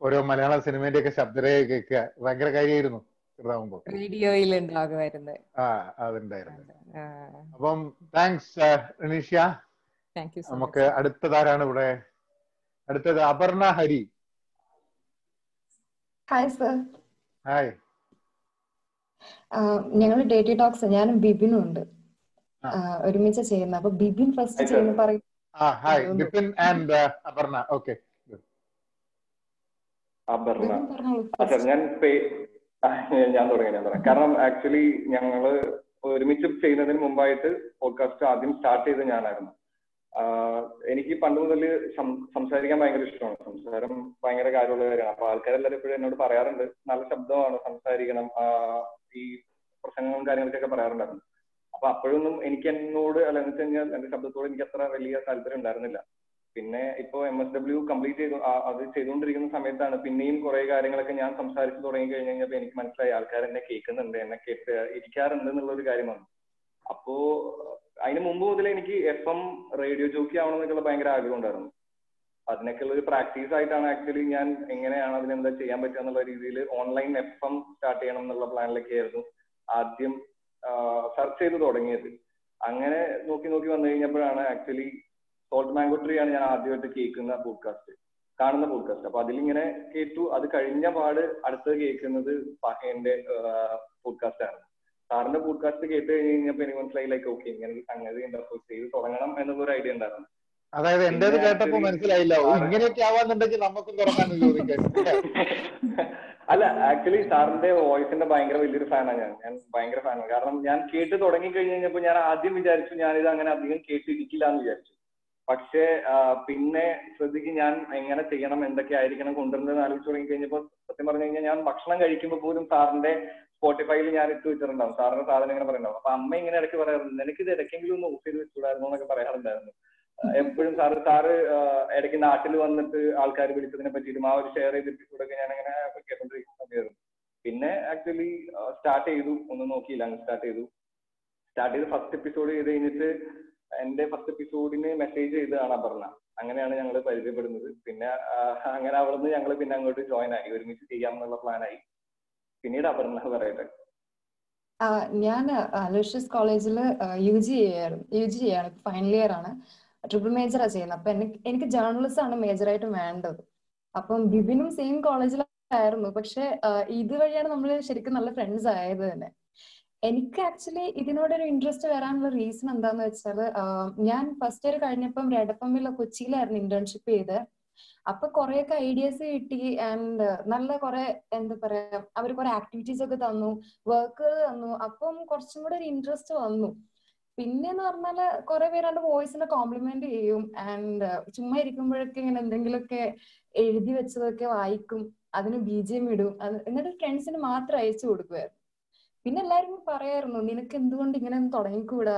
ഓരോ മലയാള സിനിമേന്റെ ഒക്കെ ശബ്ദരേഖ കേൾക്കുക. ഭയങ്കര കാര്യമായിരുന്നു ചെറുതാകുമ്പോ. റേഡിയോയിൽ ഉണ്ടാകുമായിരുന്നു. ആ അതുണ്ടായിരുന്നു. അപ്പം താങ്ക്സ് റനീഷ. നമുക്ക് അടുത്തതാരാണ് ഇവിടെ? അടുത്തത് Aparna Hari. Hi sir. Hi. ഞങ്ങൾ ഡേറ്റി ടോക്സ്, ഞാനും ബിബിനും ഉണ്ട് ഒരുമിച്ച് ചെയ്യുന്ന. അപ്പൊ ബിബിൻ ഫസ്റ്റ് ചെയ്യുന്ന പറയും. ആ hi Bibin and Aparna. Okay Aparna. അച്ഛാ ഞാൻ ഞാൻ തുടങ്ങി ഞാൻ തുടങ്ങി കാരണം ആക്ച്വലി ഞങ്ങള് ഒരുമിച്ച് ചെയ്യുന്നതിന് മുമ്പായിട്ട് പോഡ്കാസ്റ്റ് ആദ്യം സ്റ്റാർട്ട് ചെയ്ത് ഞാനായിരുന്നു. എനിക്ക് പണ്ട് മുതൽ സംസാരിക്കാൻ ഭയങ്കര ഇഷ്ടമാണ്. സംസാരം ഭയങ്കര കാര്യമുള്ള കാര്യമാണ്. അപ്പൊ ആൾക്കാരെല്ലാവരും എപ്പോഴും എന്നോട് പറയാറുണ്ട് നല്ല ശബ്ദമാണ്, സംസാരിക്കണം, ഈ പ്രസംഗങ്ങളും കാര്യങ്ങൾക്കൊക്കെ പറയാറുണ്ടായിരുന്നു. അപ്പൊ അപ്പോഴൊന്നും എനിക്ക് എന്നോട് അല്ല എന്ന് വെച്ച് കഴിഞ്ഞാൽ എന്റെ ശബ്ദത്തോട് എനിക്ക് അത്ര വലിയ താല്പര്യം ഉണ്ടായിരുന്നില്ല. പിന്നെ ഇപ്പൊ എം എസ് ഡബ്ല്യു കംപ്ലീറ്റ് ചെയ്തു, അത് ചെയ്തുകൊണ്ടിരിക്കുന്ന സമയത്താണ് പിന്നെയും കുറെ കാര്യങ്ങളൊക്കെ ഞാൻ സംസാരിച്ച് തുടങ്ങി കഴിഞ്ഞു കഴിഞ്ഞപ്പോൾ എനിക്ക് മനസ്സിലായി ആൾക്കാർ എന്നെ കേൾക്കുന്നുണ്ട്, എന്നെ കേട്ട് ഇരിക്കാറുണ്ട് എന്നുള്ളൊരു കാര്യമാണ്. അപ്പോ അതിന് മുമ്പ് മുതലേ എനിക്ക് എഫ് എം റേഡിയോ ജോക്കി ആവണം എന്നൊക്കെയുള്ള ഭയങ്കര ആഗ്രഹം ഉണ്ടായിരുന്നു. അതിനൊക്കെയുള്ള ഒരു പ്രാക്ടീസ് ആയിട്ടാണ് ആക്ച്വലി ഞാൻ എങ്ങനെയാണ് അതിനെന്താ ചെയ്യാൻ പറ്റുക എന്നുള്ള രീതിയിൽ ഓൺലൈൻ എഫ് എം സ്റ്റാർട്ട് ചെയ്യണം എന്നുള്ള പ്ലാനിലൊക്കെ ആയിരുന്നു ആദ്യം സെർച്ച് ചെയ്ത് തുടങ്ങിയത്. അങ്ങനെ നോക്കി നോക്കി വന്നു കഴിഞ്ഞപ്പോഴാണ് ആക്ച്വലി സോൾട്ട് മാംഗോ ട്രീ ആണ് ഞാൻ ആദ്യമായിട്ട് കേൾക്കുന്ന പോഡ്കാസ്റ്റ്, കാണുന്ന പോഡ്കാസ്റ്റ്. അപ്പൊ അതിലിങ്ങനെ കേട്ടു. അത് കഴിഞ്ഞ പാട് അടുത്തത് കേൾക്കുന്നത് എന്റെ പോഡ്കാസ്റ്റ് ആണ്. സാറിന്റെ പോഡ്കാസ്റ്റ് കേട്ട് കഴിഞ്ഞ് കഴിഞ്ഞപ്പോൾ എനിക്ക് മനസ്സിലായി ലൈക്ക് ഓക്കെ ഇങ്ങനെ ഒരു സംഗതി ചെയ്ത് തുടങ്ങണം എന്നുള്ളൊരു ഐഡിയ ഉണ്ടായിരുന്നു. അതായത് എന്റെ കേട്ടപ്പോ മനസ്സിലായില്ല ഇങ്ങനെയൊക്കെ ആവാന്നുണ്ടെങ്കിൽ നമുക്കും അല്ല. ആക്ച്വലി സാറിന്റെ വോയിസിന്റെ ഭയങ്കര വലിയൊരു ഫാനാണ് ഞാൻ ഞാൻ ഭയങ്കര ഫാനാണ്. കാരണം ഞാൻ കേട്ട് തുടങ്ങി കഴിഞ്ഞ് കഴിഞ്ഞപ്പോൾ ഞാൻ ആദ്യം വിചാരിച്ചു ഞാനിത് അങ്ങനെ അധികം കേട്ടിരിക്കില്ല എന്ന് വിചാരിച്ചു. പക്ഷെ പിന്നെ ശ്രദ്ധിക്കും ഞാൻ എങ്ങനെ ചെയ്യണം, എന്തൊക്കെ ആയിരിക്കണം കൊണ്ടുവരുന്നതെന്ന് ആലോചിച്ച് തുടങ്ങി കഴിഞ്ഞപ്പോൾ സത്യം പറഞ്ഞു കഴിഞ്ഞാൽ ഞാൻ ഭക്ഷണം കഴിക്കുമ്പോൾ പോലും സാറിന്റെ സ്പോട്ടിഫൈയിൽ ഞാൻ ഇട്ട് വെച്ചിട്ടുണ്ടാവും സാറിന്റെ സാധനം ഇങ്ങനെ പറയുന്നുണ്ടാവും. അപ്പൊ അമ്മ ഇങ്ങനെ ഇടയ്ക്ക് പറയാറുണ്ട് നിനക്കിത് ഇടയ്ക്കെങ്കിലും ഒന്ന് ഓഫ് ചെയ്ത് വെച്ചുകൂടായിരുന്നു എന്നൊക്കെ പറയാറുണ്ടായിരുന്നു എപ്പോഴും. സാറ് സാറ് ഇടയ്ക്ക് നാട്ടിൽ വന്നിട്ട് ആൾക്കാർ വിളിച്ചതിനെ പറ്റിയിട്ടും ആ ഒരു ഷെയർ ചെയ്തിട്ട് കൂടെയൊക്കെ ഞാൻ അങ്ങനെ കേട്ടോണ്ടിരിക്കുന്ന സമയമായിരുന്നു. പിന്നെ ആക്ച്വലി സ്റ്റാർട്ട് ചെയ്തു, ഒന്നും നോക്കിയില്ല, അങ്ങനെ സ്റ്റാർട്ട് ചെയ്തു. സ്റ്റാർട്ട് ചെയ്ത് ഫസ്റ്റ് എപ്പിസോഡ് ചെയ്ത് കഴിഞ്ഞിട്ട് എന്റെ ഫസ്റ്റ് എപ്പിസോഡിന് മെസ്സേജ് ചെയ്തതാണ് അപർണ. അങ്ങനെയാണ് ഞങ്ങൾ പരിചയപ്പെടുന്നത്. പിന്നെ അങ്ങനെ അവിടുന്ന് ഞങ്ങൾ പിന്നെ അങ്ങോട്ട് ജോയിൻ ആയി, ഒരുമിച്ച് ചെയ്യാമെന്നുള്ള പ്ലാനായി. പിന്നീട് അപർണ പറയട്ടെ. ഞാൻ അലോഷ്യസ് കോളേജിൽ യു ജി ചെയ്യായിരുന്നു യു ജി ചെയ്യാണ് ഫൈനൽ ഇയർ ആണ്, ട്രിപ്പിൾ മേജറാണ് ചെയ്യുന്നത്. അപ്പൊ എനിക്ക് എനിക്ക് ജേർണലിസം ആണ് മേജറായിട്ട് വേണ്ടത്. അപ്പം ബിബിനും സെയിം കോളേജിലായിരുന്നു, പക്ഷെ ഇതുവഴിയാണ് നമ്മൾ ശരിക്കും നല്ല ഫ്രണ്ട്സ് ആയത് തന്നെ. എനിക്ക് ആക്ച്വലി ഇതിനോടൊരു ഇൻട്രസ്റ്റ് വരാനുള്ള റീസൺ എന്താന്ന് വെച്ചാൽ, ഞാൻ ഫസ്റ്റ് ഇയർ കഴിഞ്ഞപ്പം റെഡഫമ്മിൽ കൊച്ചിയിലായിരുന്നു ഇന്റേൺഷിപ്പ് ചെയ്ത്. അപ്പൊ കുറെയൊക്കെ ഐഡിയാസ് കിട്ടി ആൻഡ് നല്ല കുറെ എന്താ പറയാ അവർ കുറെ ആക്ടിവിറ്റീസ് ഒക്കെ തന്നു, വർക്കുകൾ തന്നു. അപ്പം കുറച്ചും കൂടെ ഒരു ഇൻട്രസ്റ്റ് വന്നു. പിന്നെന്ന് പറഞ്ഞാല് കുറെ പേരാണ്ട് വോയിസിനെ കോംപ്ലിമെന്റ് ചെയ്യും ആൻഡ് ചുമ്മാ ഇരിക്കുമ്പോഴൊക്കെ ഇങ്ങനെ എന്തെങ്കിലുമൊക്കെ എഴുതി വെച്ചതൊക്കെ വായിക്കും, അതിന് ബി ജി എം ഇടും, എന്നിട്ട് ഫ്രണ്ട്സിന് മാത്രം അയച്ചു കൊടുക്കുമായിരുന്നു. പിന്നെ എല്ലാവരും പറയായിരുന്നു നിനക്ക് എന്തുകൊണ്ട് ഇങ്ങനെ ഒന്ന് തുടങ്ങിക്കൂടാ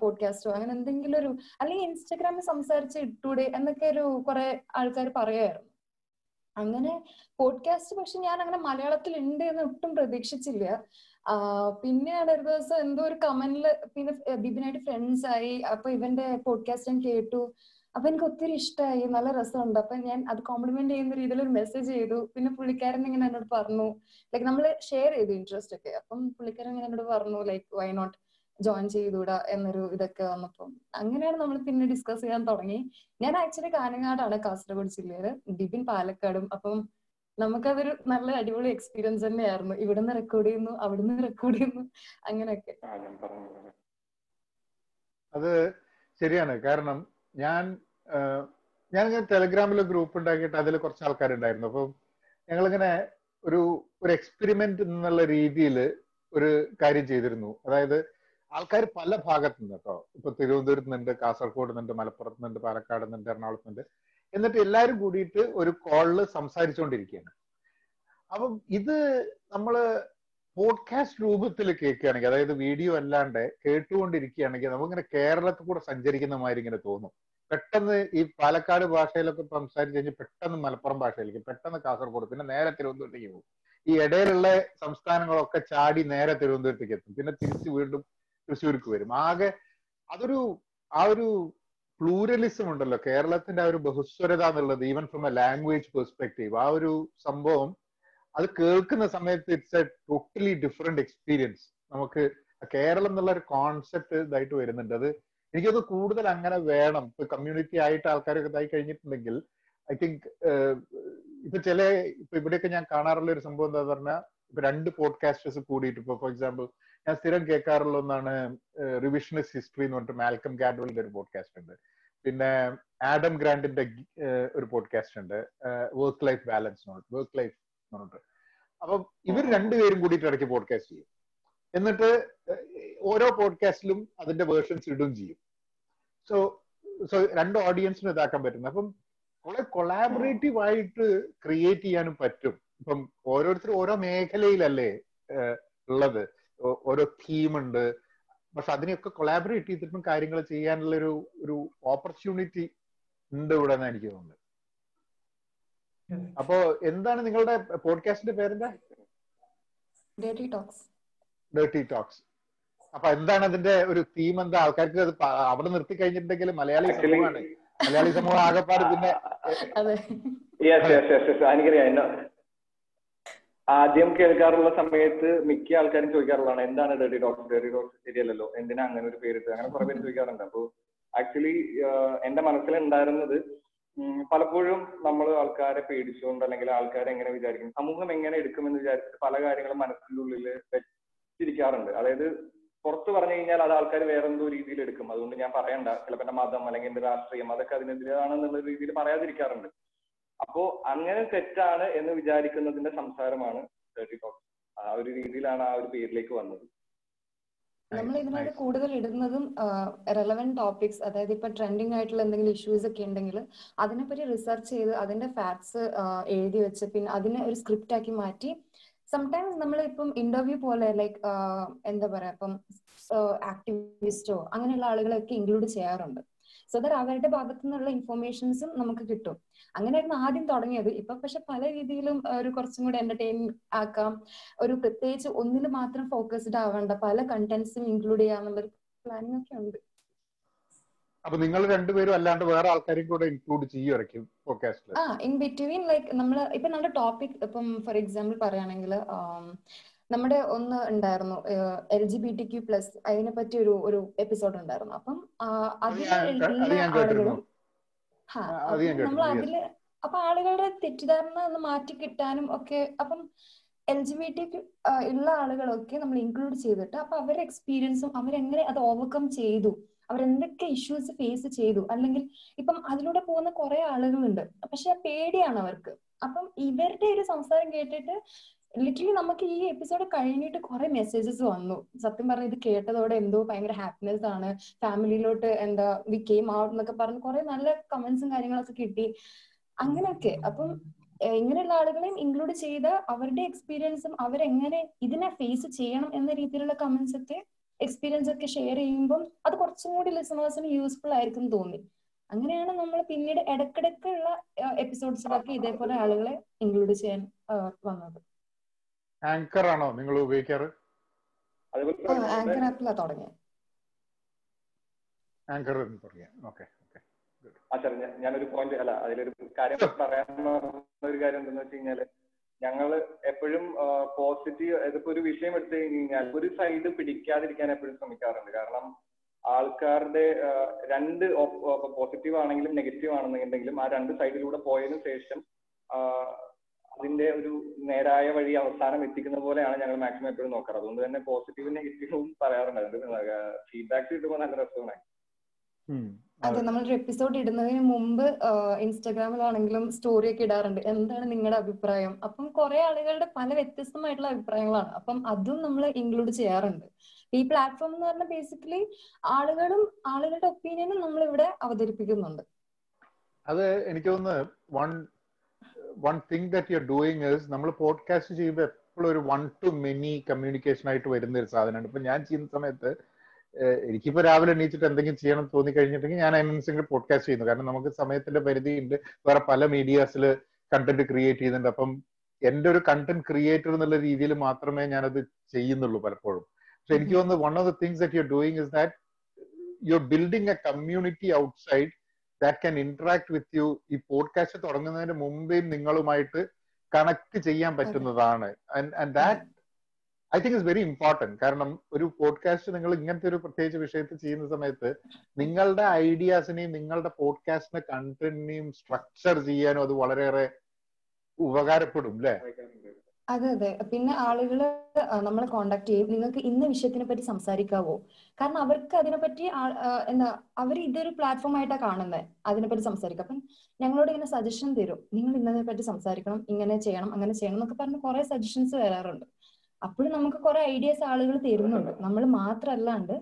പോഡ്കാസ്റ്റോ അങ്ങനെ എന്തെങ്കിലും ഒരു, അല്ലെങ്കിൽ ഇൻസ്റ്റാഗ്രാമിൽ സംസാരിച്ച് ഇട്ടൂടെ എന്നൊക്കെ ഒരു കുറെ ആൾക്കാർ പറയായിരുന്നു. അങ്ങനെ പോഡ്കാസ്റ്റ് പക്ഷെ ഞാൻ അങ്ങനെ മലയാളത്തിൽ ഉണ്ട് എന്ന് ഒട്ടും പ്രതീക്ഷിച്ചില്ല. പിന്നെയാണ് ഒരു ദിവസം എന്തോ ഒരു കമന്റിൽ പിന്നെ ബിബിനായിട്ട് ഫ്രണ്ട്സ് ആയി. അപ്പൊ ഇവന്റെ പോഡ്കാസ്റ്റ് ഞാൻ കേട്ടു, അപ്പൊ എനിക്ക് ഒത്തിരി ഇഷ്ടമായി, നല്ല രസമുണ്ട്. അപ്പൊ ഞാൻ അത് കോംപ്ലിമെന്റ് ചെയ്യുന്ന രീതിയിൽ ഒരു മെസ്സേജ് ചെയ്തു. പിന്നെ പുള്ളിക്കാരൻ ഇങ്ങനെ എന്നോട് പറഞ്ഞു ലൈക്ക് നമ്മൾ ഷെയർ ചെയ്തു ഇൻട്രസ്റ്റ് ഒക്കെ. അപ്പം പുള്ളിക്കാരൻ ഇങ്ങനെ എന്നോട് പറഞ്ഞു ലൈക്ക് വൈ നോട്ട് ജോയിൻ ചെയ്തൂടാ എന്നൊരു ഇതൊക്കെ വന്നപ്പം അങ്ങനെയാണ് നമ്മൾ പിന്നെ ഡിസ്കസ് ചെയ്യാൻ തുടങ്ങി. ഞാൻ ആക്ച്വലി കാഞ്ഞങ്ങാടാണ്, കാസർഗോഡ് ജില്ലയില്, ബിബിൻ പാലക്കാടും. അപ്പം നമുക്കതൊരു നല്ല അടിപൊളി എക്സ്പീരിയൻസ് തന്നെയായിരുന്നു. ഇവിടുന്ന് റെക്കോർഡ് ചെയ്യുന്നു, അവിടുന്ന് റെക്കോർഡ് ചെയ്യുന്നു, അങ്ങനെയൊക്കെ. അത് ശരിയാണ്. കാരണം ഞാൻ ഞാനിങ്ങനെ ടെലഗ്രാമിൽ ഗ്രൂപ്പ് ഉണ്ടാക്കിയിട്ട് അതിൽ കുറച്ച് ആൾക്കാരുണ്ടായിരുന്നു. അപ്പം ഞങ്ങളിങ്ങനെ ഒരു ഒരു എക്സ്പെരിമെന്റ് എന്നുള്ള രീതിയിൽ ഒരു കാര്യം ചെയ്തിരുന്നു. അതായത് ആൾക്കാർ പല ഭാഗത്തു നിന്ന് കേട്ടോ, ഇപ്പൊ തിരുവനന്തപുരത്ത് നിന്നുണ്ട്, കാസർഗോഡ് നിന്നുണ്ട്, മലപ്പുറത്ത് നിന്നുണ്ട്, പാലക്കാട് നിന്നുണ്ട്, എറണാകുളത്ത് നിന്നുണ്ട്, എന്നിട്ട് എല്ലാവരും കൂടിയിട്ട് ഒരു കോളില് സംസാരിച്ചുകൊണ്ടിരിക്കുകയാണ്. അപ്പം ഇത് നമ്മള് പോഡ്കാസ്റ്റ് രൂപത്തിൽ കേൾക്കുകയാണെങ്കിൽ, അതായത് വീഡിയോ അല്ലാണ്ട് കേട്ടുകൊണ്ടിരിക്കുകയാണെങ്കിൽ നമുക്കിങ്ങനെ കേരളത്തിൽ കൂടെ സഞ്ചരിക്കുന്ന മാതിരി ഇങ്ങനെ തോന്നും. പെട്ടെന്ന് ഈ പാലക്കാട് ഭാഷയിലൊക്കെ സംസാരിച്ച് കഴിഞ്ഞാൽ പെട്ടെന്ന് മലപ്പുറം ഭാഷയിലേക്ക്, പെട്ടെന്ന് കാസർഗോഡ്, പിന്നെ നേരെ തിരുവനന്തപുരത്തേക്ക് പോകും. ഈ ഇടയിലുള്ള സംസ്ഥാനങ്ങളൊക്കെ ചാടി നേരെ തിരുവനന്തപുരത്തേക്ക് എത്തും, പിന്നെ തിരിച്ച് വീണ്ടും തൃശ്ശൂർക്ക് വരും. ആകെ അതൊരു ആ ഒരു പ്ലൂരലിസം ഉണ്ടല്ലോ കേരളത്തിന്റെ, ആ ഒരു ബഹുസ്വരത എന്നുള്ളത്, even from a language perspective, ആ ഒരു സംഭവം അത് കേൾക്കുന്ന സമയത്ത് it's a totally different experience. നമുക്ക് കേരളം എന്നുള്ള ഒരു കോൺസെപ്റ്റ് ഇതായിട്ട് വരുന്നുണ്ട്. അത് എനിക്കത് കൂടുതൽ അങ്ങനെ വേണം. ഇപ്പൊ കമ്മ്യൂണിറ്റി ആയിട്ട് ആൾക്കാരൊക്കെ ഇതായി കഴിഞ്ഞിട്ടുണ്ടെങ്കിൽ ഐ തിങ്ക് ഇപ്പൊ ചില ഇപ്പൊ ഇവിടെയൊക്കെ ഞാൻ കാണാറുള്ള ഒരു സംഭവം എന്താ പറഞ്ഞാൽ, ഇപ്പൊ രണ്ട് പോഡ്കാസ്റ്റേഴ്സ് കൂടിയിട്ട്, ഇപ്പൊ ഫോർ എക്സാമ്പിൾ ഞാൻ സ്ഥിരം കേൾക്കാറുള്ള ഒന്നാണ് റിവിഷനിസ്റ്റ് ഹിസ്റ്ററി എന്ന് പറഞ്ഞിട്ട് മാൽക്കം ഗാഡ്വെലിന്റെ ഒരു പോഡ്കാസ്റ്റ് ഉണ്ട്, പിന്നെ ആഡം ഗ്രാൻഡിന്റെ ഒരു പോഡ്കാസ്റ്റ് ഉണ്ട്, work life balance work life എന്ന് പറഞ്ഞിട്ട്. അപ്പം ഇവർ രണ്ടുപേരും കൂടിയിട്ട് ഇടയ്ക്ക് പോഡ്കാസ്റ്റ് ചെയ്യും, എന്നിട്ട് ഓരോ പോഡ്കാസ്റ്റിലും അതിന്റെ വേർഷൻസ് ഇടുകയും ചെയ്യും. സോ സോ രണ്ട് ഓഡിയൻസിനും ഇതാക്കാൻ പറ്റുന്നത്. അപ്പം കുറെ കൊളാബറേറ്റീവ് ആയിട്ട് ക്രിയേറ്റ് ചെയ്യാനും പറ്റും. ഇപ്പം ഓരോരുത്തരും ഓരോ മേഖലയിലല്ലേ ഉള്ളത്, ഓരോ തീമുണ്ട്, പക്ഷെ അതിനെയൊക്കെ കൊളാബറേറ്റ് ചെയ്തിട്ടും കാര്യങ്ങൾ ചെയ്യാനുള്ള ഒരു ഒരു ഓപ്പർച്യൂണിറ്റി ഉണ്ട് ഇവിടെ എന്ന് എനിക്ക് തോന്നുന്നത്. അപ്പോ എന്താണ് നിങ്ങളുടെ പോഡ്കാസ്റ്റിന്റെ പേരെന്താ? Dirty talks. Dirty talks. അപ്പൊ എന്താണ് അതിന്റെ ഒരു തീം? എന്താ ആൾക്കാർക്ക് അത് അവിടെ നിർത്തി കഴിഞ്ഞിട്ടുണ്ടെങ്കിൽ മലയാളി സമൂഹമാണ്, മലയാളി സമൂഹം ആകെപ്പാട് പിന്നെ ആദ്യം കേൾക്കാറുള്ള സമയത്ത് മിക്ക ആൾക്കാരും ചോദിക്കാറുള്ളതാണ് എന്താണ് ഡേർട്ടി ടോക്സ്, ഡേർട്ടി ടോക്സ് ശരിയല്ലല്ലോ, എന്തിനാ അങ്ങനെ ഒരു പേരിട്ട്, അങ്ങനെ കുറെ പേര് ചോദിക്കാറുണ്ട്. അപ്പൊ ആക്ച്വലി എന്റെ മനസ്സിലുണ്ടായിരുന്നത് പലപ്പോഴും നമ്മൾ ആൾക്കാരെ പേടിച്ചുകൊണ്ട് അല്ലെങ്കിൽ ആൾക്കാരെ എങ്ങനെ വിചാരിക്കും, സമൂഹം എങ്ങനെ എടുക്കുമെന്ന് വിചാരിച്ചിട്ട് പല കാര്യങ്ങളും മനസ്സിൻ്റെ ഉള്ളിൽ വെച്ചിരിക്കാറുണ്ട്. അതായത് പുറത്ത് പറഞ്ഞു കഴിഞ്ഞാൽ അത് ആൾക്കാർ വേറെന്തോ രീതിയിൽ എടുക്കും, അതുകൊണ്ട് ഞാൻ പറയണ്ട, ചിലപ്പോൾ എൻ്റെ മതം അല്ലെങ്കിൽ എൻ്റെ രാഷ്ട്രീയം അതൊക്കെ അതിനെതിരാണെന്നുള്ള രീതിയിൽ പറയാതിരിക്കാറുണ്ട്. അപ്പോ അങ്ങനെ തെറ്റാണ് എന്ന് വിചാരിക്കുന്നതിന്റെ സംസാരമാണ് ഡേർട്ടി ടോക്സ്. ആ ഒരു രീതിയിലാണ് ആ ഒരു പേരിലേക്ക് വന്നത്. നമ്മൾ ഇതിനകത്ത് കൂടുതൽ ഇടുന്നതും റെലവൻറ്റ് ടോപ്പിക്സ്, അതായത് ഇപ്പൊ ട്രെൻഡിങ് ആയിട്ടുള്ള എന്തെങ്കിലും ഇഷ്യൂസ് ഒക്കെ ഉണ്ടെങ്കിൽ അതിനെപ്പറ്റി റിസർച്ച് ചെയ്ത് അതിന്റെ ഫാക്ട്സ് എഴുതി വെച്ച് പിന്നെ അതിനെ ഒരു സ്ക്രിപ്റ്റ് ആക്കി മാറ്റി. സംടൈംസ് നമ്മളിപ്പം ഇന്റർവ്യൂ പോലെ ലൈക്ക് എന്താ പറയാ, ഇപ്പം ആക്ടിവിസ്റ്റോ അങ്ങനെയുള്ള ആളുകളെയൊക്കെ ഇൻക്ലൂഡ് ചെയ്യാറുണ്ട്. സോ ദാറ്റ് അവരുടെ ഭാഗത്തു നിന്നുള്ള ഇൻഫോർമേഷൻസും നമുക്ക് കിട്ടും. അങ്ങനെയായിരുന്നു ആദ്യം തുടങ്ങിയത്. ഇപ്പൊ പക്ഷെ പല രീതിയിലും ഒരു കുറച്ചും കൂടെ എന്റർടൈൻ ആക്കാം, ഒരു പ്രത്യേകിച്ച് ഒന്നിന് മാത്രം ഫോക്കസ്ഡ് ആവണ്ട, പല കണ്ടന്റ്സും ഇൻക്ലൂഡ് ചെയ്യാന്നുള്ളൊരു പ്ലാനിങ് ഒക്കെ ഉണ്ട്. അപ്പൊ നിങ്ങൾ രണ്ടുപേരും അല്ലാണ്ട് വേറെ ആൾക്കാരെയും കൂടെ ഇൻക്ലൂഡ് ചെയ്യുമായിരിക്കും പോഡ്കാസ്റ്റിൽ? ആ, ഇൻ ബിറ്റ്വീൻ ലൈക്ക് നമ്മൾ ഇപ്പൊ നമ്മുടെ ടോപ്പിക് ഇപ്പം ഫോർ എക്സാമ്പിൾ പറയുകയാണെങ്കിൽ നമ്മുടെ ഒന്ന് ഉണ്ടായിരുന്നു L G B T Q plus, അതിനെ പറ്റി ഒരു ഒരു എപ്പിസോഡ് ഉണ്ടായിരുന്നു. അപ്പം ആളുകളും നമ്മൾ അതില് അപ്പൊ ആളുകളുടെ തെറ്റിദ്ധാരണ ഒന്ന് മാറ്റി കിട്ടാനും ഒക്കെ, അപ്പം എൽ ജി ബി ടി ഉള്ള ആളുകളൊക്കെ നമ്മൾ ഇൻക്ലൂഡ് ചെയ്തിട്ട് അപ്പൊ അവരുടെ എക്സ്പീരിയൻസും അവരെങ്ങനെ അത് ഓവർകം ചെയ്തു, അവരെന്തൊക്കെ ഇഷ്യൂസ് ഫേസ് ചെയ്തു, അല്ലെങ്കിൽ ഇപ്പം അതിലൂടെ പോകുന്ന കുറെ ആളുകളുണ്ട് പക്ഷെ പേടിയാണ് അവർക്ക്. അപ്പം ഇവരുടെ ഒരു സംസാരം കേട്ടിട്ട് ലിറ്ററലി നമുക്ക് ഈ എപ്പിസോഡ് കഴിഞ്ഞിട്ട് കുറെ മെസ്സേജസ് വന്നു. സത്യം പറഞ്ഞ ഇത് കേട്ടതോടെ എന്തോ ഭയങ്കര ഹാപ്പിനെസ് ആണ്, ഫാമിലിയിലോട്ട് എന്താ വി കെയിം ഔട്ട് എന്നൊക്കെ പറഞ്ഞ് കുറെ നല്ല കമന്റ്സും കാര്യങ്ങളൊക്കെ കിട്ടി അങ്ങനെയൊക്കെ. അപ്പം ഇങ്ങനെയുള്ള ആളുകളെയും ഇൻക്ലൂഡ് ചെയ്ത് അവരുടെ എക്സ്പീരിയൻസും അവരെങ്ങനെ ഇതിനെ ഫേസ് ചെയ്യണം എന്ന രീതിയിലുള്ള കമന്റ്സ് ഒക്കെ, എക്സ്പീരിയൻസ് ഒക്കെ ഷെയർ ചെയ്യുമ്പം അത് കുറച്ചും കൂടി ലിസണേഴ്സിന് യൂസ്ഫുൾ ആയിരിക്കും തോന്നി. അങ്ങനെയാണ് നമ്മൾ പിന്നീട് ഇടക്കിടക്കുള്ള എപ്പിസോഡ്സിലൊക്കെ ഇതേപോലെ ആളുകളെ ഇൻക്ലൂഡ് ചെയ്യാൻ വന്നത്. ആങ്കർ ആണോ നിങ്ങൾ ഉപയോഗിക്കാറ്? ഞാനൊരു പോയിന്റ് അല്ല, അതിലൊരു കാര്യം പറയാൻ ഒരു കാര്യം എന്തെന്ന് വെച്ച് കഴിഞ്ഞാല് ഞങ്ങള് എപ്പോഴും പോസിറ്റീവ്, ഇതിപ്പോ ഒരു വിഷയം എടുത്തു കഴിഞ്ഞു കഴിഞ്ഞാൽ ഒരു സൈഡ് പിടിക്കാതിരിക്കാൻ എപ്പോഴും ശ്രമിക്കാറുണ്ട്. കാരണം ആൾക്കാരുടെ രണ്ട് പോസിറ്റീവ് ആണെങ്കിലും നെഗറ്റീവ് ആണെന്നുണ്ടെങ്കിലും ആ രണ്ട് സൈഡിലൂടെ പോയതിനു ശേഷം അതിന്റെ ഒരു നേരായ വഴി അവസാനം എത്തിക്കുന്ന പോലെയാണ് ഞങ്ങൾ മാക്സിമം എപ്പോഴും നോക്കാറ്. അതുകൊണ്ട് തന്നെ പോസിറ്റീവും നെഗറ്റീവും പറയാറുണ്ട്. ഫീഡ്ബാക്ക് കിട്ടുമ്പോൾ നല്ല രസമാണ്. അതെ, നമ്മളൊരു എപ്പിസോഡ് ഇടുന്നതിന് മുമ്പ് ഇൻസ്റ്റാഗ്രാമിലാണെങ്കിലും സ്റ്റോറി ഒക്കെ ഇടാറുണ്ട്, എന്താണ് നിങ്ങളുടെ അഭിപ്രായം. അപ്പം കുറെ ആളുകളുടെ പല വ്യത്യസ്തമായിട്ടുള്ള അഭിപ്രായങ്ങളാണ്. അപ്പം അതും നമ്മൾ ഇൻക്ലൂഡ് ചെയ്യാറുണ്ട്. ഈ പ്ലാറ്റ്ഫോം എന്ന് പറഞ്ഞാൽ ബേസിക്കലി ആളുകളും ആളുകളുടെ ഒപ്പീനിയനും നമ്മൾ ഇവിടെ അവതരിപ്പിക്കുന്നുണ്ട്. അത് എനിക്ക് തോന്നുന്നു one one thing that you are doing is, നമ്മൾ പോഡ്കാസ്റ്റ് ചെയ്യുമ്പോൾ എപ്പോഴും ഒരു വൺ ടു മെനി കമ്മ്യൂണിക്കേഷൻ ആയിട്ട് വരുന്ന ഒരു സാധനമാണ്. ഇപ്പൊ ഞാൻ ചെയ്യുന്ന സമയത്ത് എനിക്കിപ്പോൾ രാവിലെ എണീച്ചിട്ട് എന്തെങ്കിലും ചെയ്യണം തോന്നി കഴിഞ്ഞിട്ടുണ്ടെങ്കിൽ ഞാൻ അതിനനുസരിച്ച് പോഡ്കാസ്റ്റ് ചെയ്യുന്നു. കാരണം നമുക്ക് സമയത്തിന്റെ പരിധിയുണ്ട്, വേറെ പല മീഡിയാസിൽ കണ്ടന്റ് ക്രിയേറ്റ് ചെയ്യുന്നുണ്ട്. അപ്പം എൻ്റെ ഒരു കണ്ടന്റ് ക്രിയേറ്റർ എന്നുള്ള രീതിയിൽ മാത്രമേ ഞാനത് ചെയ്യുന്നുള്ളൂ പലപ്പോഴും. പക്ഷെ എനിക്ക് തോന്നുന്നത് one of the things that you are doing is that you are building a community outside that can interact with you. ഈ പോഡ്കാസ്റ്റ് തുടങ്ങുന്നതിന് മുമ്പേ നിങ്ങളുമായിട്ട് കണക്ട് ചെയ്യാൻ പറ്റുന്നതാണ്. And that I think is very important. കാരണം ഒരു പോഡ്കാസ്റ്റ് നിങ്ങൾ ഇങ്ങനത്തെ ഒരു പ്രത്യേകിച്ച് വിഷയത്തിൽ ചെയ്യുന്ന സമയത്ത് നിങ്ങളുടെ ഐഡിയാസിനെയും നിങ്ങളുടെ പോഡ്കാസ്റ്റിന്റെ കണ്ടന്റിനെയും സ്ട്രക്ചർ ചെയ്യാനും അത് വളരെയേറെ ഉപകാരപ്പെടും അല്ലേ? അതെ അതെ. പിന്നെ ആളുകള് നമ്മളെ കോണ്ടാക്ട് ചെയ്യും, നിങ്ങൾക്ക് ഇന്ന വിഷയത്തിനെ പറ്റി സംസാരിക്കാവോ, കാരണം അവർക്ക് അതിനെപ്പറ്റി എന്താ അവർ ഇതൊരു പ്ലാറ്റ്ഫോം ആയിട്ടാണ് കാണുന്നത്, അതിനെപ്പറ്റി സംസാരിക്കാം. അപ്പം ഞങ്ങളോട് ഇങ്ങനെ സജഷൻ തരും, നിങ്ങൾ ഇന്നതിനെ പറ്റി സംസാരിക്കണം, ഇങ്ങനെ ചെയ്യണം, അങ്ങനെ ചെയ്യണം എന്നൊക്കെ പറഞ്ഞ് കുറെ സജഷൻസ് വരാറുണ്ട്. അപ്പോഴും നമുക്ക് കുറെ ഐഡിയാസ് ആളുകൾ തരുന്നുണ്ട്, നമ്മൾ മാത്രമല്ലാണ്ട്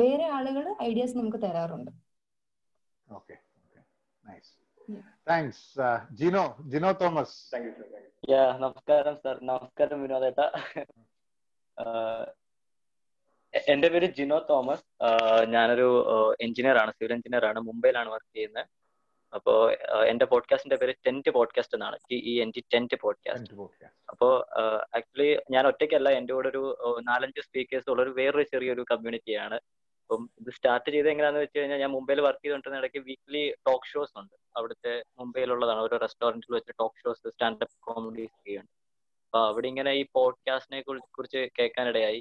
വേറെ ആളുകൾ ഐഡിയാസ് നമുക്ക് തരാറുണ്ട്. Okay okay nice, thanks Jino Jino Thomas. Thank you sir. Yeah നമസ്കാരം സർ. നമസ്കാരം വിനോദേട്ടാ. എൻ്റെ പേര് ജിനോ തോമസ്. ഞാനൊരു എഞ്ചിനീയർ ആണ്, സിവിൽ എഞ്ചിനീയർ ആണ്, മുംബൈയിലാണ് വർക്ക് ചെയ്യുന്നത്. അപ്പോ എന്റെ പോഡ്കാസ്റ്റിന്റെ പേര് ടെന്റ് പോഡ്കാസ്റ്റ് എന്നാണ്, T E N T tent podcast. അപ്പോ ആക്ച്വലി ഞാൻ ഒറ്റയ്ക്കല്ല, എൻ്റെ കൂടെ ഒരു നാലഞ്ച് സ്പീക്കേഴ്സ് ഉള്ള ഒരു വേറൊരു ചെറിയൊരു കമ്മ്യൂണിറ്റിയാണ്. അപ്പം ഇത് സ്റ്റാർട്ട് ചെയ്ത് എങ്ങനെയാണെന്ന് വെച്ച് കഴിഞ്ഞാൽ ഞാൻ മുംബൈയിൽ വർക്ക് ചെയ്തുകൊണ്ടിരുന്ന ഇടയ്ക്ക് വീക്ക്ലി ടോക്ക് ഷോസ് ഉണ്ട്, അവിടുത്തെ മുംബൈയിലുള്ളതാണ്, ഓരോ റെസ്റ്റോറൻറ്റിൽ വെച്ച് ടോക്ക് ഷോസ്, സ്റ്റാൻഡപ്പ് കോമഡീസ് ചെയ്യുന്നുണ്ട്. അപ്പൊ അവിടെ ഇങ്ങനെ ഈ പോഡ്കാസ്റ്റിനെ കുറിച്ച് കേൾക്കാനിടയായി.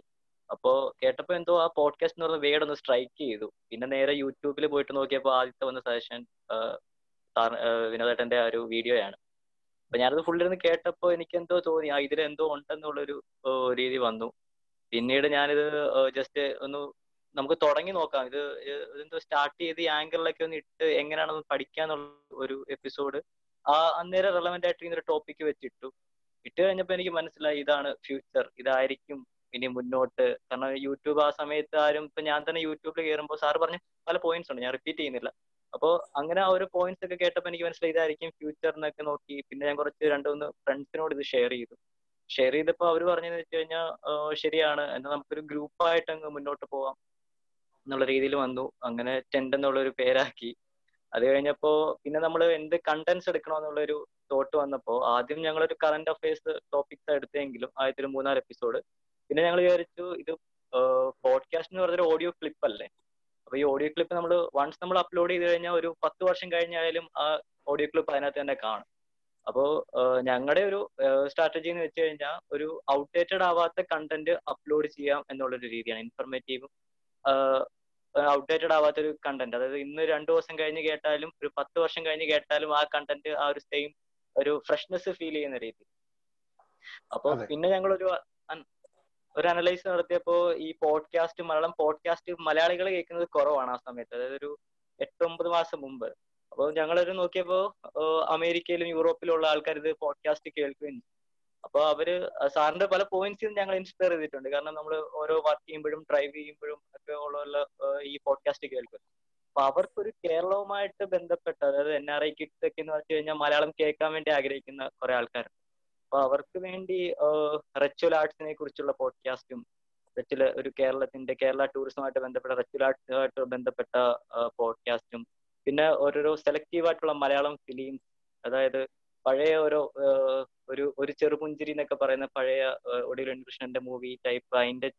അപ്പോൾ കേട്ടപ്പോൾ എന്തോ ആ പോഡ്കാസ്റ്റ് എന്ന് പറഞ്ഞ വേർഡ് ഒന്ന് സ്ട്രൈക്ക് ചെയ്തു. പിന്നെ നേരെ യൂട്യൂബിൽ പോയിട്ട് നോക്കിയപ്പോൾ ആദ്യത്തെ വന്ന സജഷൻ വിനോദേട്ടന്റെ ആ ഒരു വീഡിയോയാണ്. അപ്പൊ ഞാനത് ഫുള്ളിരുന്ന് കേട്ടപ്പോൾ എനിക്കെന്തോ തോന്നി, ആ ഇതിലെന്തോ ഉണ്ടെന്നുള്ളൊരു രീതി വന്നു. പിന്നീട് ഞാനിത് ജസ്റ്റ് ഒന്ന് നമുക്ക് തുടങ്ങി നോക്കാം, ഇത് ഇതെന്തോ സ്റ്റാർട്ട് ചെയ്ത് ഈ ആങ്കറിലൊക്കെ ഒന്ന് ഇട്ട് എങ്ങനെയാണെന്ന് പഠിക്കാന്നുള്ള ഒരു എപ്പിസോഡ് ആ അന്നേരം റെലവെന്റ് ആയിട്ട് ഇങ്ങനെ ഒരു ടോപ്പിക്ക് വെച്ചിട്ടു. ഇട്ട് കഴിഞ്ഞപ്പോൾ എനിക്ക് മനസ്സിലായി ഇതാണ് ഫ്യൂച്ചർ, ഇതായിരിക്കും ഇനി മുന്നോട്ട്. കാരണം യൂട്യൂബ് ആ സമയത്ത് ആരും, ഇപ്പൊ ഞാൻ തന്നെ യൂട്യൂബിൽ കയറുമ്പോൾ സാറ് പറഞ്ഞ പല പോയിന്റ്സ് ഉണ്ട്, ഞാൻ റിപ്പീറ്റ് ചെയ്യുന്നില്ല. അപ്പോൾ അങ്ങനെ ആ ഒരു പോയിന്റ്സ് ഒക്കെ കേട്ടപ്പോൾ എനിക്ക് മനസ്സിലായി ഇതായിരിക്കും ഫ്യൂച്ചറിനൊക്കെ നോക്കി. പിന്നെ ഞാൻ കുറച്ച് രണ്ട് മൂന്ന് ഫ്രണ്ട്സിനോട് ഇത് ഷെയർ ചെയ്തു. ഷെയർ ചെയ്തപ്പോൾ അവർ പറഞ്ഞെന്ന് വെച്ച് കഴിഞ്ഞാൽ ശരിയാണ്, എന്നാൽ നമുക്കൊരു ഗ്രൂപ്പായിട്ട് അങ്ങ് മുന്നോട്ട് പോവാം എന്നുള്ള രീതിയിൽ വന്നു. അങ്ങനെ ടെൻഡ് എന്നുള്ളൊരു പേരാക്കി. അത് കഴിഞ്ഞപ്പോൾ പിന്നെ നമ്മൾ എന്ത് കണ്ടന്റ്സ് എടുക്കണമെന്നുള്ളൊരു തോട്ട് വന്നപ്പോൾ ആദ്യം ഞങ്ങളൊരു കറന്റ് അഫയേഴ്സ് ടോപ്പിക്സ് എടുത്തെങ്കിലും ആദ്യത്തെ ഒരു മൂന്നാല് എപ്പിസോഡ്. പിന്നെ ഞങ്ങൾ വിചാരിച്ചു ഇത് പോഡ്കാസ്റ്റ് എന്ന് പറഞ്ഞൊരു ഓഡിയോ ക്ലിപ്പ് അല്ലേ, അപ്പോൾ ഈ ഓഡിയോ ക്ലിപ്പ് നമ്മൾ വൺസ് നമ്മൾ അപ്ലോഡ് ചെയ്ത് കഴിഞ്ഞാൽ ഒരു പത്ത് വർഷം കഴിഞ്ഞായാലും ആ ഓഡിയോ ക്ലിപ്പ് അതിനകത്ത് തന്നെ കാണും. അപ്പോൾ ഞങ്ങളുടെ ഒരു സ്ട്രാറ്റജി എന്ന് വെച്ച് കഴിഞ്ഞാൽ ഒരു ഔട്ട്ഡേറ്റഡ് ആവാത്ത കണ്ടന്റ് അപ്ലോഡ് ചെയ്യാം എന്നുള്ളൊരു രീതിയാണ്. ഇൻഫർമേറ്റീവും ഔട്ട്ഡേറ്റഡ് ആവാത്തൊരു കണ്ടന്റ്, അതായത് ഇന്ന് രണ്ടു ദിവസം കഴിഞ്ഞ് കേട്ടാലും ഒരു പത്ത് വർഷം കഴിഞ്ഞ് കേട്ടാലും ആ കണ്ടന്റ് ആ ഒരു സെയിം ഒരു ഫ്രഷ്നെസ് ഫീൽ ചെയ്യുന്ന രീതി. അപ്പൊ പിന്നെ ഞങ്ങളൊരു ഒരു അനലൈസ് നടത്തിയപ്പോൾ ഈ പോഡ്കാസ്റ്റ് മലയാളം പോഡ്കാസ്റ്റ് മലയാളികൾ കേൾക്കുന്നത് കുറവാണ് ആ സമയത്ത്, അതായത് ഒരു എട്ടൊമ്പത് മാസം മുമ്പ്. അപ്പോൾ ഞങ്ങളൊരു നോക്കിയപ്പോൾ അമേരിക്കയിലും യൂറോപ്പിലുള്ള ആൾക്കാർ ഇത് പോഡ്കാസ്റ്റ് കേൾക്കുകയും. അപ്പൊ അവര് സാറിന്റെ പല പോയിന്റ്സിൽ ഞങ്ങൾ ഇൻസ്പയർ ചെയ്തിട്ടുണ്ട്, കാരണം നമ്മൾ ഓരോ വർക്ക് ചെയ്യുമ്പോഴും ഡ്രൈവ് ചെയ്യുമ്പോഴും ഒക്കെ ഉള്ള ഈ പോഡ്കാസ്റ്റ് കേൾക്കും. അപ്പൊ അവർക്കൊരു കേരളവുമായിട്ട് ബന്ധപ്പെട്ട, അതായത് എൻ ആർ ഐ കിഡ്സ് ഒക്കെ എന്ന് പറഞ്ഞു കഴിഞ്ഞാൽ മലയാളം കേൾക്കാൻ വേണ്ടി ആഗ്രഹിക്കുന്ന കുറെ ആൾക്കാരുണ്ട്. അപ്പൊ അവർക്ക് വേണ്ടി റിച്വൽ ആർട്സിനെ കുറിച്ചുള്ള പോഡ്കാസ്റ്റും റിച്വൽ ഒരു കേരളത്തിന്റെ കേരള ടൂറിസവുമായിട്ട് ബന്ധപ്പെട്ട റിച്വൽ ആർട്സുമായിട്ട് ബന്ധപ്പെട്ട പോഡ്കാസ്റ്റും, പിന്നെ ഓരോരോ സെലക്റ്റീവ് ആയിട്ടുള്ള മലയാളം ഫിലിംസ്, അതായത് പഴയ ഓരോ ഒരു ഒരു ചെറുപുഞ്ചിരി എന്നൊക്കെ പറയുന്ന പഴയ ഒടുവിൽ ഉണ്ണികൃഷ്ണന്റെ മൂവി ടൈപ്പ് അതിന്റെ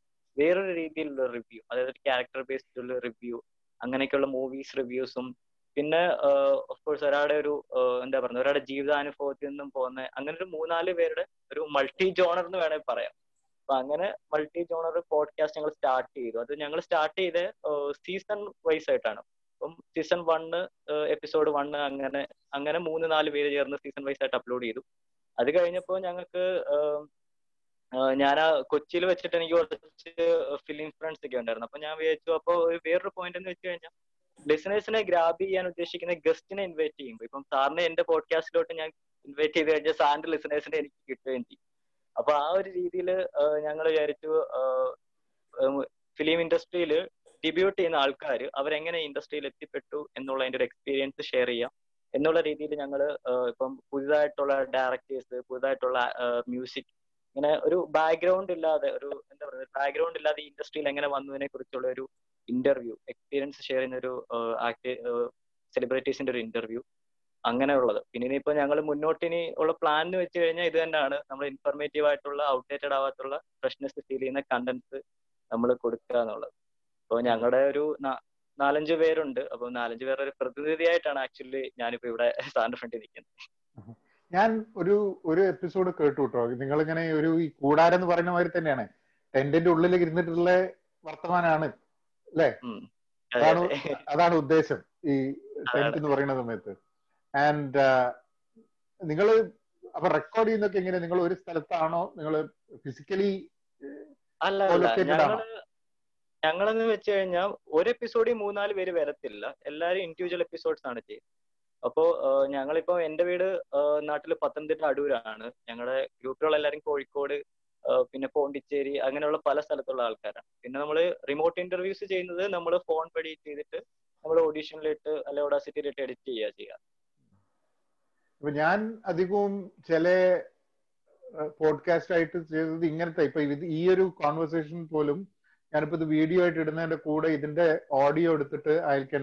വേറൊരു രീതിയിലുള്ള റിവ്യൂ, അതായത് ഒരു ക്യാരക്ടർ ബേസ്ഡ് ഉള്ള റിവ്യൂ, അങ്ങനെയൊക്കെയുള്ള മൂവീസ് റിവ്യൂസും, പിന്നെ ഓഫ്കോഴ്സ് ഒരാളുടെ ഒരു എന്താ പറയുക ഒരാളുടെ ജീവിതാനുഭവത്തിൽ നിന്നും പോകുന്ന അങ്ങനെ ഒരു മൂന്നാല് പേരുടെ ഒരു മൾട്ടി ജോണർ എന്ന് വേണമെങ്കിൽ പറയാം. അപ്പൊ അങ്ങനെ മൾട്ടി ജോണർ പോഡ്കാസ്റ്റ് ഞങ്ങൾ സ്റ്റാർട്ട് ചെയ്തു. അത് ഞങ്ങൾ സ്റ്റാർട്ട് ചെയ്ത് സീസൺ വൈസ് ആയിട്ടാണ്. അപ്പം സീസൺ വണ്ണ് എപ്പിസോഡ് വണ്ണ് അങ്ങനെ അങ്ങനെ മൂന്ന് നാല് പേര് ചേർന്ന് സീസൺ വൈസ് ആയിട്ട് അപ്ലോഡ് ചെയ്തു. അത് കഴിഞ്ഞപ്പോൾ ഞങ്ങൾക്ക് ഞാൻ ആ കൊച്ചിയിൽ വെച്ചിട്ട് എനിക്ക് കുറച്ച് ഫിലിം ഫ്രണ്ട്സ് ഒക്കെ ഉണ്ടായിരുന്നു. അപ്പൊ ഞാൻ വിചാരിച്ചു അപ്പോൾ വേറൊരു പോയിന്റ് എന്ന് വെച്ച് കഴിഞ്ഞാൽ ലിസണേഴ്സിനെ ഗ്രാബ് ചെയ്യാൻ ഉദ്ദേശിക്കുന്ന ഗസ്റ്റിനെ ഇൻവൈറ്റ് ചെയ്യുമ്പോൾ, ഇപ്പം സാറിനെ എന്റെ പോഡ്കാസ്റ്റിലോട്ട് ഞാൻ ഇൻവൈറ്റ് ചെയ്ത് കഴിഞ്ഞാൽ സാറിന്റെ ലിസണേഴ്സിനെ എനിക്ക് കിട്ടുകയും ചെയ്യും. അപ്പൊ ആ ഒരു രീതിയിൽ ഞങ്ങൾ വിചാരിച്ചു ഫിലിം ഇൻഡസ്ട്രിയിൽ ഡിബ്യൂട്ട് ചെയ്യുന്ന ആൾക്കാർ അവരെങ്ങനെ ഇൻഡസ്ട്രിയിൽ എത്തിപ്പെട്ടു എന്നുള്ളതിന്റെ ഒരു എക്സ്പീരിയൻസ് ഷെയർ ചെയ്യാം എന്നുള്ള രീതിയിൽ ഞങ്ങൾ ഇപ്പം പുതുതായിട്ടുള്ള ഡയറക്ടേഴ്സ്, പുതുതായിട്ടുള്ള മ്യൂസിക്, ഇങ്ങനെ ഒരു ബാക്ക്ഗ്രൗണ്ട് ഇല്ലാതെ ഒരു എന്താ പറയുക ബാക്ക്ഗ്രൗണ്ട് ഇല്ലാതെ ഇൻഡസ്ട്രിയിൽ എങ്ങനെ വന്നതിനെ കുറിച്ചുള്ള ഒരു ഇന്റർവ്യൂ, എക്സ്പീരിയൻസ് ഷെയർ ചെയ്യുന്ന ഒരു സെലിബ്രിറ്റീസിന്റെ ഒരു ഇന്റർവ്യൂ അങ്ങനെയുള്ളത്. പിന്നെ ഇനിയിപ്പോൾ ഞങ്ങൾ മുന്നോട്ടിനി ഉള്ള പ്ലാൻ എന്ന് വെച്ച് കഴിഞ്ഞാൽ ഇത് തന്നെയാണ്, നമ്മൾ ഇൻഫർമേറ്റീവ് ആയിട്ടുള്ള ഔട്ട്ഡേറ്റഡ് ആവാത്തുള്ള ഫ്രഷ്നെസ് ഫീൽ ചെയ്യുന്ന കണ്ടന്റ്സ് നമ്മൾ കൊടുക്കുക എന്നുള്ളത്. അപ്പോൾ ഞങ്ങളുടെ ഒരു നാലഞ്ച് പേരുണ്ട്. അപ്പോൾ നാലഞ്ച് പേരുടെ ഒരു പ്രതിനിധിയായിട്ടാണ് ആക്ച്വലി ഞാനിപ്പോൾ ഇവിടെ സാറിന്റെ ഫ്രണ്ടിൽ നിൽക്കുന്നത്. ഞാൻ ഒരു ഒരു എപ്പിസോഡ് കേട്ടു കേട്ടോ, നിങ്ങളിങ്ങനെ ഒരു ഈ കൂടാരം എന്ന് പറയുന്ന മാതിരി തന്നെയാണ്, ടെന്റിന്റെ ഉള്ളിൽ ഇരുന്നിട്ടുള്ള വർത്തമാനാണ് അല്ലേ? അതാണ് അതാണ് ഉദ്ദേശം ഈ ടെന്റ് എന്ന് പറയുന്ന സമയത്ത്. ആൻഡ് നിങ്ങൾ അപ്പൊ റെക്കോർഡ് ചെയ്യുന്നൊക്കെ എങ്ങനെ? നിങ്ങൾ ഒരു സ്ഥലത്താണോ നിങ്ങൾ ഫിസിക്കലി? അല്ല, ഞങ്ങളെന്ന് വെച്ച് കഴിഞ്ഞാൽ ഒരു എപ്പിസോഡിൽ മൂന്നാല് പേര് വരത്തില്ല, എല്ലാവരും ഇൻഡിവിജ്വൽ എപ്പിസോഡ്സ് ആണ് ചെയ്യുന്നത്. അപ്പോൾ ഞങ്ങളിപ്പോൾ എൻ്റെ വീട് നാട്ടിൽ പത്തനംതിട്ട അടൂരാണ്. ഞങ്ങളുടെ ഗ്രൂപ്പിലുള്ളെല്ലാവരും കോഴിക്കോട്, പിന്നെ പോണ്ടിച്ചേരി, അങ്ങനെയുള്ള പല സ്ഥലത്തുള്ള ആൾക്കാരാണ്. പിന്നെ നമ്മൾ റിമോട്ട് ഇന്റർവ്യൂസ് ചെയ്യുന്നത് നമ്മൾ ഫോൺ വഴി ചെയ്തിട്ട് നമ്മൾ ഓഡീഷനിലിട്ട് അല്ലെങ്കിൽ ഓഡാസിറ്റിയിലിട്ട് എഡിറ്റ് ചെയ്യുക ചെയ്യാം. ഞാൻ അധികവും ചില പോഡ്കാസ്റ്റ് ആയിട്ട് ചെയ്തത് ഇങ്ങനത്തെ, ഇപ്പൊ ഈ ഒരു കോൺവെർസേഷൻ പോലും ഞാനിപ്പോ ഇത് വീഡിയോ ആയിട്ട് ഇടുന്നതിന്റെ കൂടെ ഇതിന്റെ ഓഡിയോ എടുത്തിട്ട് I can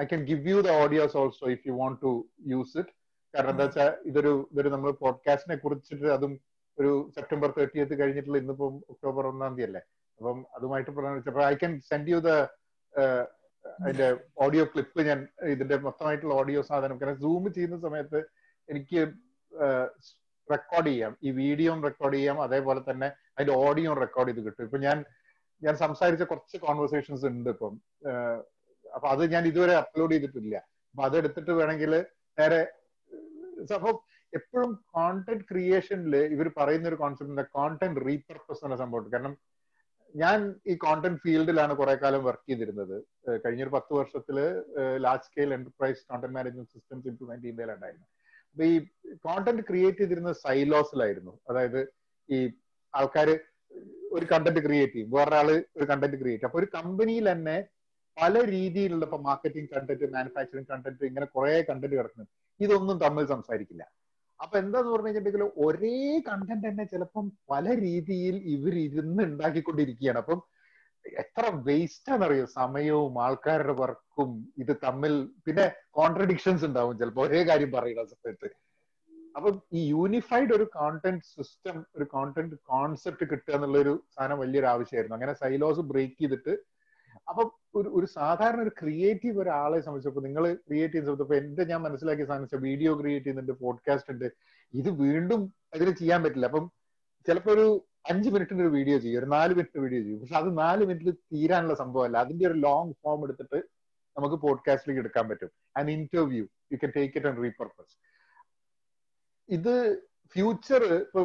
I can give you the audios also if you want to use it. കാരണം എന്താ വെച്ചാൽ ഇതൊരു ഇതൊരു നമ്മൾ പോഡ്കാസ്റ്റിനെ കുറിച്ചിട്ട് അതും ഒരു സെപ്റ്റംബർ തേർട്ടിയത്ത് കഴിഞ്ഞിട്ടുള്ള ഇന്നിപ്പം ഒക്ടോബർ ഒന്നാം തീയതി അല്ലേ, അപ്പം അതുമായിട്ട് പ്രധാന I can send you the അതിന്റെ ഓഡിയോ ക്ലിപ്പ്. ഞാൻ ഇതിന്റെ മൊത്തമായിട്ടുള്ള ഓഡിയോ സാധനം കാരണം സൂം ചെയ്യുന്ന സമയത്ത് എനിക്ക് റെക്കോർഡ് ചെയ്യാം, ഈ വീഡിയോയും റെക്കോർഡ് ചെയ്യാം, അതേപോലെ തന്നെ അതിന്റെ ഓഡിയോയും റെക്കോർഡ് ചെയ്ത് കിട്ടും. ഇപ്പൊ ഞാൻ ഞാൻ സംസാരിച്ച കുറച്ച് കോൺവെർസേഷൻസ് ഉണ്ട് ഇപ്പം, അപ്പൊ അത് ഞാൻ ഇതുവരെ അപ്ലോഡ് ചെയ്തിട്ടില്ല. അപ്പൊ അതെടുത്തിട്ട് വേണമെങ്കിൽ നേരെ സംഭവം. എപ്പോഴും കോണ്ടന്റ് ക്രിയേഷനിൽ ഇവർ പറയുന്ന ഒരു കോൺസെപ്റ്റ് കോണ്ടന്റ് റീപർപ്പസ് എന്ന സംഭവം. കാരണം ഞാൻ ഈ കോണ്ടന്റ് ഫീൽഡിലാണ് കുറെ കാലം വർക്ക് ചെയ്തിരുന്നത്. കഴിഞ്ഞൊരു പത്ത് വർഷത്തില് large scale enterprise content management systems implement ചെയ്യുന്നതിലുണ്ടായിരുന്നു. അപ്പൊ ഈ കോണ്ടന്റ് ക്രിയേറ്റ് ചെയ്തിരുന്ന സൈലോസിലായിരുന്നു. അതായത് ഈ ആൾക്കാര് ഒരു കണ്ടന്റ് ക്രിയേറ്റ് ചെയ്യും, വേറൊരാള് ഒരു കണ്ടന്റ് ക്രിയേറ്റ്. അപ്പൊ ഒരു കമ്പനിയിൽ തന്നെ പല രീതിയിലുള്ള ഇപ്പൊ മാർക്കറ്റിംഗ് കണ്ടന്റ്, മാനുഫാക്ചറിങ് കണ്ടന്റ്, ഇങ്ങനെ കുറെ കണ്ടന്റ് കിടക്കുന്നു. ഇതൊന്നും തമ്മിൽ സംസാരിക്കില്ല. അപ്പൊ എന്താന്ന് പറഞ്ഞു കഴിഞ്ഞിട്ടുണ്ടെങ്കിൽ ഒരേ കണ്ടന്റ് തന്നെ ചിലപ്പം പല രീതിയിൽ ഇവർ ഇരുന്ന് ഉണ്ടാക്കിക്കൊണ്ടിരിക്കുകയാണ്. അപ്പം എത്ര വേസ്റ്റാണെന്നറിയോ, സമയവും ആൾക്കാരുടെ വർക്കും. ഇത് തമ്മിൽ പിന്നെ കോൺട്രഡിക്ഷൻസ് ഉണ്ടാവും ചിലപ്പോൾ ഒരേ കാര്യം പറയുന്ന സമയത്ത്. അപ്പം ഈ യൂണിഫൈഡ് ഒരു കോണ്ടന്റ് സിസ്റ്റം, ഒരു കോണ്ടന്റ് കോൺസെപ്റ്റ് കിട്ടുക എന്നുള്ളൊരു സാധനം വലിയൊരു ആവശ്യമായിരുന്നു. അങ്ങനെ സൈലോസ് ബ്രേക്ക് ചെയ്തിട്ട് അപ്പം ഒരു ഒരു സാധാരണ ഒരു ക്രിയേറ്റീവ് ഒരാളെ സംബന്ധിച്ചപ്പോൾ, നിങ്ങൾ ക്രിയേറ്റ് ചെയ്യുന്ന സമയത്ത്, ഇപ്പൊ എന്റെ ഞാൻ മനസ്സിലാക്കിയ സാധനം വീഡിയോ ക്രിയേറ്റ് ചെയ്യുന്നുണ്ട്, പോഡ്കാസ്റ്റ് ഉണ്ട്, ഇത് വീണ്ടും അതിന് ചെയ്യാൻ പറ്റില്ല. അപ്പം ചിലപ്പോ ഒരു അഞ്ച് മിനിറ്റിന്റെ ഒരു വീഡിയോ ചെയ്യും, ഒരു നാല് മിനിറ്റ് വീഡിയോ ചെയ്യും. പക്ഷെ അത് നാല് മിനിറ്റിൽ തീരാനുള്ള സംഭവമല്ല. അതിന്റെ ഒരു ലോങ് ഫോം എടുത്തിട്ട് നമുക്ക് പോഡ്കാസ്റ്റിലേക്ക് എടുക്കാൻ പറ്റും. An interview you can take it and repurpose. ഇത് ഫ്യൂച്ചർ, ഇപ്പൊ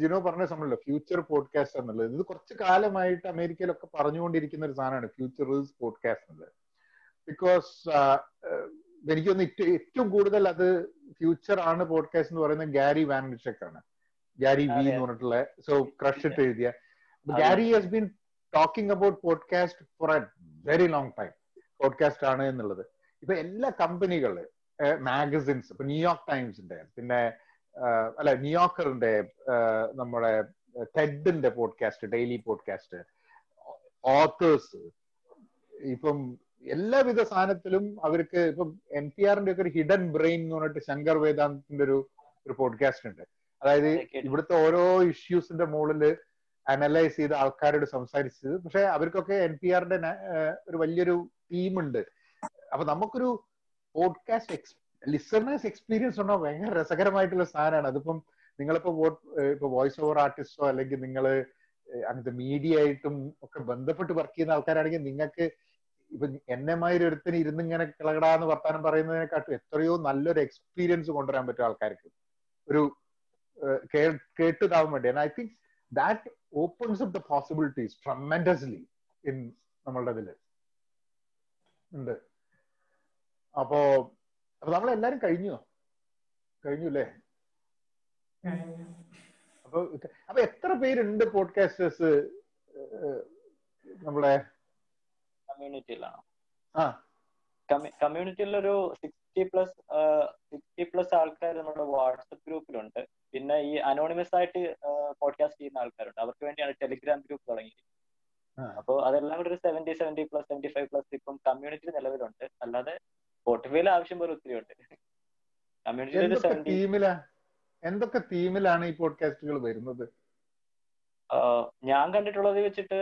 ജിനോ പറഞ്ഞ സമയമില്ല ഫ്യൂച്ചർ പോഡ്കാസ്റ്റ് എന്നുള്ളത്. ഇത് കുറച്ച് കാലമായിട്ട് അമേരിക്കയിലൊക്കെ പറഞ്ഞുകൊണ്ടിരിക്കുന്ന ഒരു സാധനമാണ് ഫ്യൂച്ചർ ഈസ് പോഡ്കാസ്റ്റ് എന്നുള്ളത്. ബിക്കോസ് എനിക്ക് തോന്നുന്നു ഏറ്റവും കൂടുതൽ അത് ഫ്യൂച്ചർ ആണ് പോഡ്കാസ്റ്റ് എന്ന് പറയുന്നത് ഗാരി വാൻഷെക് ആണ്, ഗാരി വി എന്ന് പറഞ്ഞിട്ടുള്ള സോ ക്രഷിട്ട് എഴുതിയ. Gary has been talking about podcast for a very long time. Podcast ആണ് എന്നുള്ളത് ഇപ്പൊ എല്ലാ കമ്പനികള്, മാഗസിൻസ്, ഇപ്പൊ ന്യൂയോർക്ക് ടൈംസിന്റെ, പിന്നെ അല്ല ന്യൂയോർക്കറിന്റെ, നമ്മുടെ ടെഡിന്റെ പോഡ്കാസ്റ്റ്, ഡെയിലി പോഡ്കാസ്റ്റ്, ഓത്തേഴ്സ്, ഇപ്പം എല്ലാവിധ സാധനത്തിലും അവർക്ക് ഇപ്പം എൻ ടി ആറിന്റെ ഒക്കെ ഒരു ഹിഡൻ ബ്രെയിൻ എന്ന് പറഞ്ഞിട്ട് ശങ്കർ വേദാന്തിന്റെ ഒരു ഒരു പോഡ്കാസ്റ്റ് ഉണ്ട്. അതായത് ഇവിടുത്തെ ഓരോ ഇഷ്യൂസിന്റെ മുകളില് അനലൈസ് ചെയ്ത് ആൾക്കാരോട് സംസാരിച്ചത്. പക്ഷെ അവർക്കൊക്കെ എൻ ടി ആറിന്റെ ഒരു വലിയൊരു ടീമുണ്ട്. അപ്പൊ നമുക്കൊരു പോഡ്കാസ്റ്റ് എക്സ്പീരിയൻസ്, ലിസണേഴ്സ് എക്സ്പീരിയൻസ് ഉണ്ടോ, ഭയങ്കര രസകരമായിട്ടുള്ള സാധനമാണ്. അതിപ്പം നിങ്ങളിപ്പോ ഇപ്പൊ വോയിസ് ഓവർ ആർട്ടിസ്റ്റോ അല്ലെങ്കിൽ നിങ്ങള് അങ്ങനത്തെ മീഡിയ ആയിട്ടും ഒക്കെ ബന്ധപ്പെട്ട് വർക്ക് ചെയ്യുന്ന ആൾക്കാരാണെങ്കിൽ നിങ്ങൾക്ക് ഇപ്പൊ എന്നെ മാതിരി ഒരുത്തിന് ഇരുന്ന് ഇങ്ങനെ കിളകടാന്ന് വർത്താനം പറയുന്നതിനെക്കാട്ടും എത്രയോ നല്ലൊരു എക്സ്പീരിയൻസ് കൊണ്ടുവരാൻ പറ്റും ആൾക്കാർക്ക്, ഒരു കേട്ടിതാവാൻ വേണ്ടി. I think that opens up the possibilities tremendously in നമ്മളുടെ ഇതില്. ഉണ്ട്. അപ്പോ അപ്പൊ നമ്മളെല്ലാരും കഴിഞ്ഞോ? കഴിഞ്ഞു അല്ലേ? അപ്പൊ അപ്പൊ എത്ര പേരുണ്ട് പോഡ്കാസ്റ്റേഴ്സ് നമ്മുടെ കമ്മ്യൂണിറ്റിയിലാണോ? ആ, കമ്മ്യൂണിറ്റിയിലൊരു സിക്സ്റ്റി പ്ലസ് സിക്സ്റ്റി പ്ലസ് ആൾക്കാർ നമ്മുടെ വാട്സപ്പ് ഗ്രൂപ്പിലുണ്ട്. പിന്നെ ഈ അനോണിമസ് ആയിട്ട് പോഡ്കാസ്റ്റ് ചെയ്യുന്ന ആൾക്കാരുണ്ട്, അവർക്ക് വേണ്ടിയാണ് ടെലിഗ്രാം ഗ്രൂപ്പ് തുടങ്ങിയത്. അപ്പോൾ അതെല്ലാം കൂടെ ഒരു seventy seventy plus seventy five plus ഇപ്പം കമ്മ്യൂണിറ്റി നിലവിലുണ്ട്. അല്ലാതെ സ്പോട്ടിഫൈയിൽ ആവശ്യം പോലെ ഒത്തിരി ഉണ്ട്. കമ്മ്യൂണിറ്റിയിൽ എന്തൊക്കെ തീമിലാണ് ഈ പോഡ്കാസ്റ്റുകൾ വരുന്നത്? ഞാൻ കണ്ടിട്ടുള്ളത് വെച്ചിട്ട്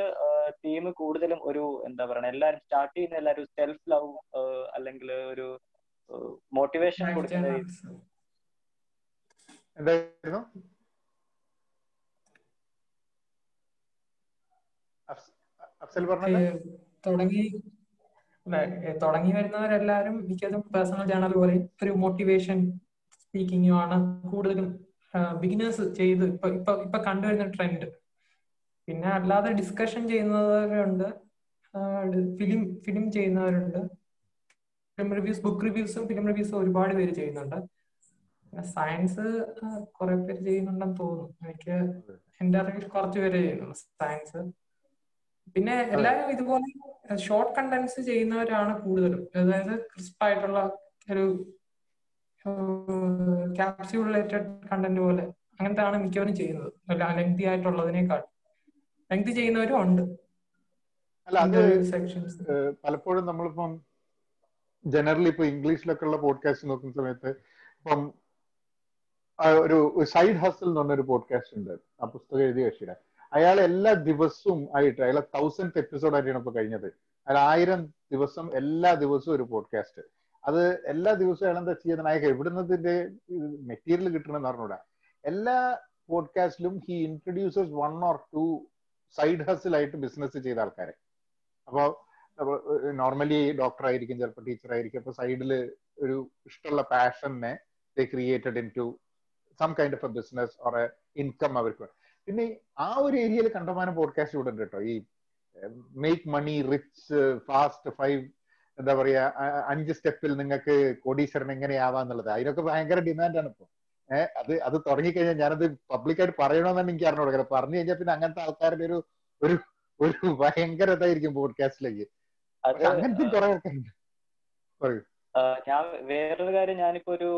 തീം കൂടുതലും ഒരു എന്താ പറയണ, എല്ലാരും സ്റ്റാർട്ട് ചെയ്യുന്ന എല്ലാരും സെൽഫ് ലവ് അല്ലെങ്കിൽ ഒരു മോട്ടിവേഷൻ കൊടുക്കുന്ന തുടങ്ങി വരുന്നവരെല്ലാരും മിക്കതും പേഴ്സണൽ ജേണൽ പോലെ ഒരു മോട്ടിവേഷൻ സ്പീക്കിംഗും ആണ് കൂടുതലും ബിഗിനേഴ്സ് ചെയ്ത് ഇപ്പൊ ഇപ്പൊ ഇപ്പൊ കണ്ടുവരുന്ന ട്രെൻഡ്. പിന്നെ അല്ലാതെ ഡിസ്കഷൻ ചെയ്യുന്നവരുണ്ട്, ഫിലിം ഫിലിം ചെയ്യുന്നവരുണ്ട്, ഫിലിം റിവ്യൂസ്, ബുക്ക് റിവ്യൂസും ഫിലിം റിവ്യൂസും ഒരുപാട് പേര് ചെയ്യുന്നുണ്ട്. സയൻസ് കുറെ പേര് ചെയ്യുന്നുണ്ടെന്ന് തോന്നുന്നു, എനിക്ക് എന്റെ അറിവിൽ കുറച്ച് പേര് ചെയ്യുന്നുള്ളു സയൻസ്. പിന്നെ എല്ലാവരും ഇതുപോലെ ഷോർട്ട് കണ്ടന്റ്സ് ചെയ്യുന്നവരാണ് കൂടുതലും. അതായത് ക്രിസ്പായിട്ടുള്ള ഒരു ക്യാപ്സ്യൂൾ റിലേറ്റഡ് കണ്ടന്റ് പോലെ അങ്ങനത്തെ ആണ് മിക്കവരും ചെയ്യുന്നത്, ലെങ്തി ആയിട്ടുള്ളതിനേക്കാൾ. ലെങ്തി ചെയ്യുന്നവരും ഉണ്ട്. അല്ല, അത് പലപ്പോഴും നമ്മളിപ്പം ജനറലി ഇപ്പൊ ഇംഗ്ലീഷിലൊക്കെ ഉള്ള പോഡ്കാസ്റ്റ് നോക്കുന്ന സമയത്ത് ഇപ്പം ഒരു സൈഡ് ഹസൽ എന്ന് പറഞ്ഞൊരു പോഡ്കാസ്റ്റ് ഉണ്ട്, ആ പുസ്തകം എഴുതിയ കക്ഷിയുടെ. അയാൾ എല്ലാ ദിവസവും ആയിട്ട് അയാൾ തൗസൻഡ് എപ്പിസോഡ് ആയിട്ടാണ് ഇപ്പൊ കഴിഞ്ഞത്. അയാൾ ആയിരം ദിവസം എല്ലാ ദിവസവും ഒരു പോഡ്കാസ്റ്റ്. അത് എല്ലാ ദിവസവും അയാൾ എന്താ ചെയ്യുന്നത്, അയാൾക്ക് എവിടുന്നതിന്റെ മെറ്റീരിയൽ കിട്ടണമെന്ന് പറഞ്ഞുകൂടാ. എല്ലാ പോഡ്കാസ്റ്റിലും he introduces one or two side ഹസിലായിട്ട് ബിസിനസ് ചെയ്ത ആൾക്കാരെ. അപ്പോൾ നോർമലി ഡോക്ടറായിരിക്കും, ചിലപ്പോൾ ടീച്ചറായിരിക്കും. അപ്പോൾ സൈഡിൽ ഒരു ഇഷ്ടമുള്ള പാഷനെ they created into some kind of a business or A income അവർക്ക്. പിന്നെ ആ ഒരു ഏരിയയിൽ കണ്ടമാനം പോഡ്കാസ്റ്റ് ഇവിടെ ഉണ്ട് കേട്ടോ. ഈ make money rich fast five, എന്താ പറയാ, അഞ്ച് സ്റ്റെപ്പിൽ നിങ്ങൾക്ക് കോടീശ്വരൻ എങ്ങനെയാവാന്നുള്ളത്, അതിനൊക്കെ ഭയങ്കര ഡിമാൻഡാണ് ഇപ്പോൾ. ഏഹ് അത് അത് തുടങ്ങിക്കഴിഞ്ഞാൽ ഞാനത് പബ്ലിക്കായിട്ട് പറയണമെന്നാണ് എനിക്ക് അറിഞ്ഞു കൊടുക്കുന്നത്. പറഞ്ഞു കഴിഞ്ഞാൽ പിന്നെ അങ്ങനത്തെ ആൾക്കാരുടെ ഒരു ഒരു ഒരു ഭയങ്കരതായിരിക്കും പോഡ്കാസ്റ്റിലേക്ക്. അങ്ങനത്തെ കുറെ ആൾക്കാരുണ്ട്. പറയൂ. ഞാൻ വേറൊരു കാര്യം, ഞാനിപ്പോ ഒരു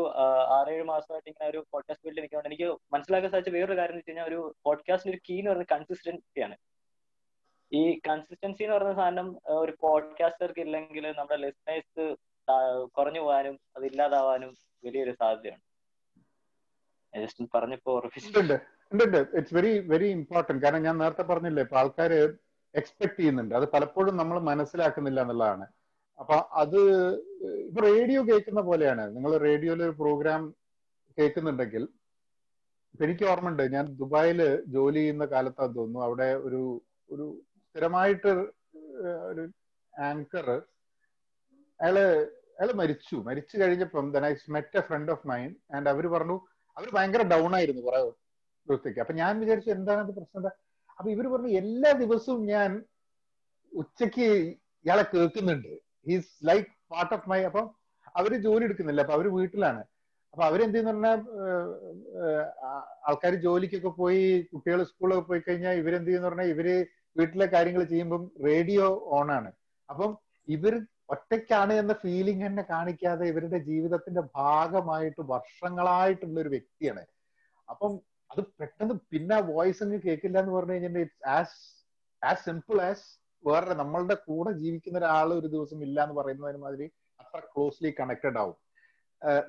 ആറേഴ് മാസമായിട്ട് ഇങ്ങനെ ഒരു പോഡ്കാസ്റ്റ് ഫീൽഡിൽ നിൽക്കുന്നുണ്ട്. എനിക്ക് മനസ്സിലാക്കാൻ സാധിച്ച വേറൊരു കാര്യം എന്ന് വെച്ച് കഴിഞ്ഞാൽ ഒരു പോഡ്കാസ്റ്റിന് ഒരു കീ എന്ന് പറയുന്നത് കൺസിസ്റ്റൻസിയാണ്. ഈ കൺസിസ്റ്റൻസി എന്ന് പറയുന്ന സാധനം ഒരു പോഡ്കാസ്റ്റർക്ക് ഇല്ലെങ്കിൽ നമ്മുടെ ലിസണേഴ്സ് കുറഞ്ഞു പോകാനും അത് ഇല്ലാതാവാനും വലിയൊരു സാധ്യതയാണ്. It's very very important. കാരണം ഞാൻ നേരത്തെ പറഞ്ഞില്ലേ, ഇപ്പൊ ആൾക്കാര് എക്സ്പെക്ട് ചെയ്യുന്നുണ്ട്, അത് പലപ്പോഴും നമ്മൾ മനസ്സിലാക്കുന്നില്ല എന്നുള്ളതാണ്. അപ്പൊ അത് ഇപ്പൊ റേഡിയോ കേൾക്കുന്ന പോലെയാണ്. നിങ്ങൾ റേഡിയോയിൽ ഒരു പ്രോഗ്രാം കേൾക്കുന്നുണ്ടെങ്കിൽ, എനിക്ക് ഓർമ്മയുണ്ട് ഞാൻ ദുബായില് ജോലി ചെയ്യുന്ന കാലത്താന്ന് തോന്നുന്നു, അവിടെ ഒരു ഒരു സ്ഥിരമായിട്ട് ഒരു ആങ്കർ, അയാള് അയാള് മരിച്ചു മരിച്ചു കഴിഞ്ഞപ്പം I met a friend of mine and അവര് പറഞ്ഞു, അവർ ഭയങ്കര ഡൗൺ ആയിരുന്നു കുറെ ദിവസത്തേക്ക്. അപ്പൊ ഞാൻ വിചാരിച്ചു എന്താണത് പ്രശ്നം എന്താ. അപ്പൊ ഇവര് പറഞ്ഞു എല്ലാ ദിവസവും ഞാൻ ഉച്ചക്ക് ഇയാളെ കേൾക്കുന്നുണ്ട്, his like part of my. അപ്പം അവര് ജോലി എടുക്കുന്നില്ല, അപ്പൊ അവര് വീട്ടിലാണ്. അപ്പൊ അവരെന്തെന്ന് പറഞ്ഞാൽ ആൾക്കാർ ജോലിക്കൊക്കെ പോയി കുട്ടികൾ സ്കൂളൊക്കെ പോയി കഴിഞ്ഞാൽ ഇവരെന്ത് ചെയ്യുന്ന പറഞ്ഞാൽ ഇവര് വീട്ടിലെ കാര്യങ്ങൾ ചെയ്യുമ്പം റേഡിയോ ഓൺ ആണ്. അപ്പം ഇവർ ഒറ്റയ്ക്കാണ് എന്ന ഫീലിംഗ് തന്നെ കാണിക്കാതെ ഇവരുടെ ജീവിതത്തിന്റെ ഭാഗമായിട്ട് വർഷങ്ങളായിട്ടുള്ള ഒരു വ്യക്തിയാണ്. അപ്പം അത് പെട്ടെന്ന് പിന്നെ വോയിസ് അങ്ങ് കേൾക്കില്ല എന്ന് പറഞ്ഞു കഴിഞ്ഞാൽ it's as as simple as വേറെ നമ്മളുടെ കൂടെ ജീവിക്കുന്ന ഒരാൾ ഒരു ദിവസം ഇല്ല എന്ന് പറയുന്നതിന് മാതിരി അത്ര ക്ലോസ്ലി കണക്റ്റഡ് ആവും.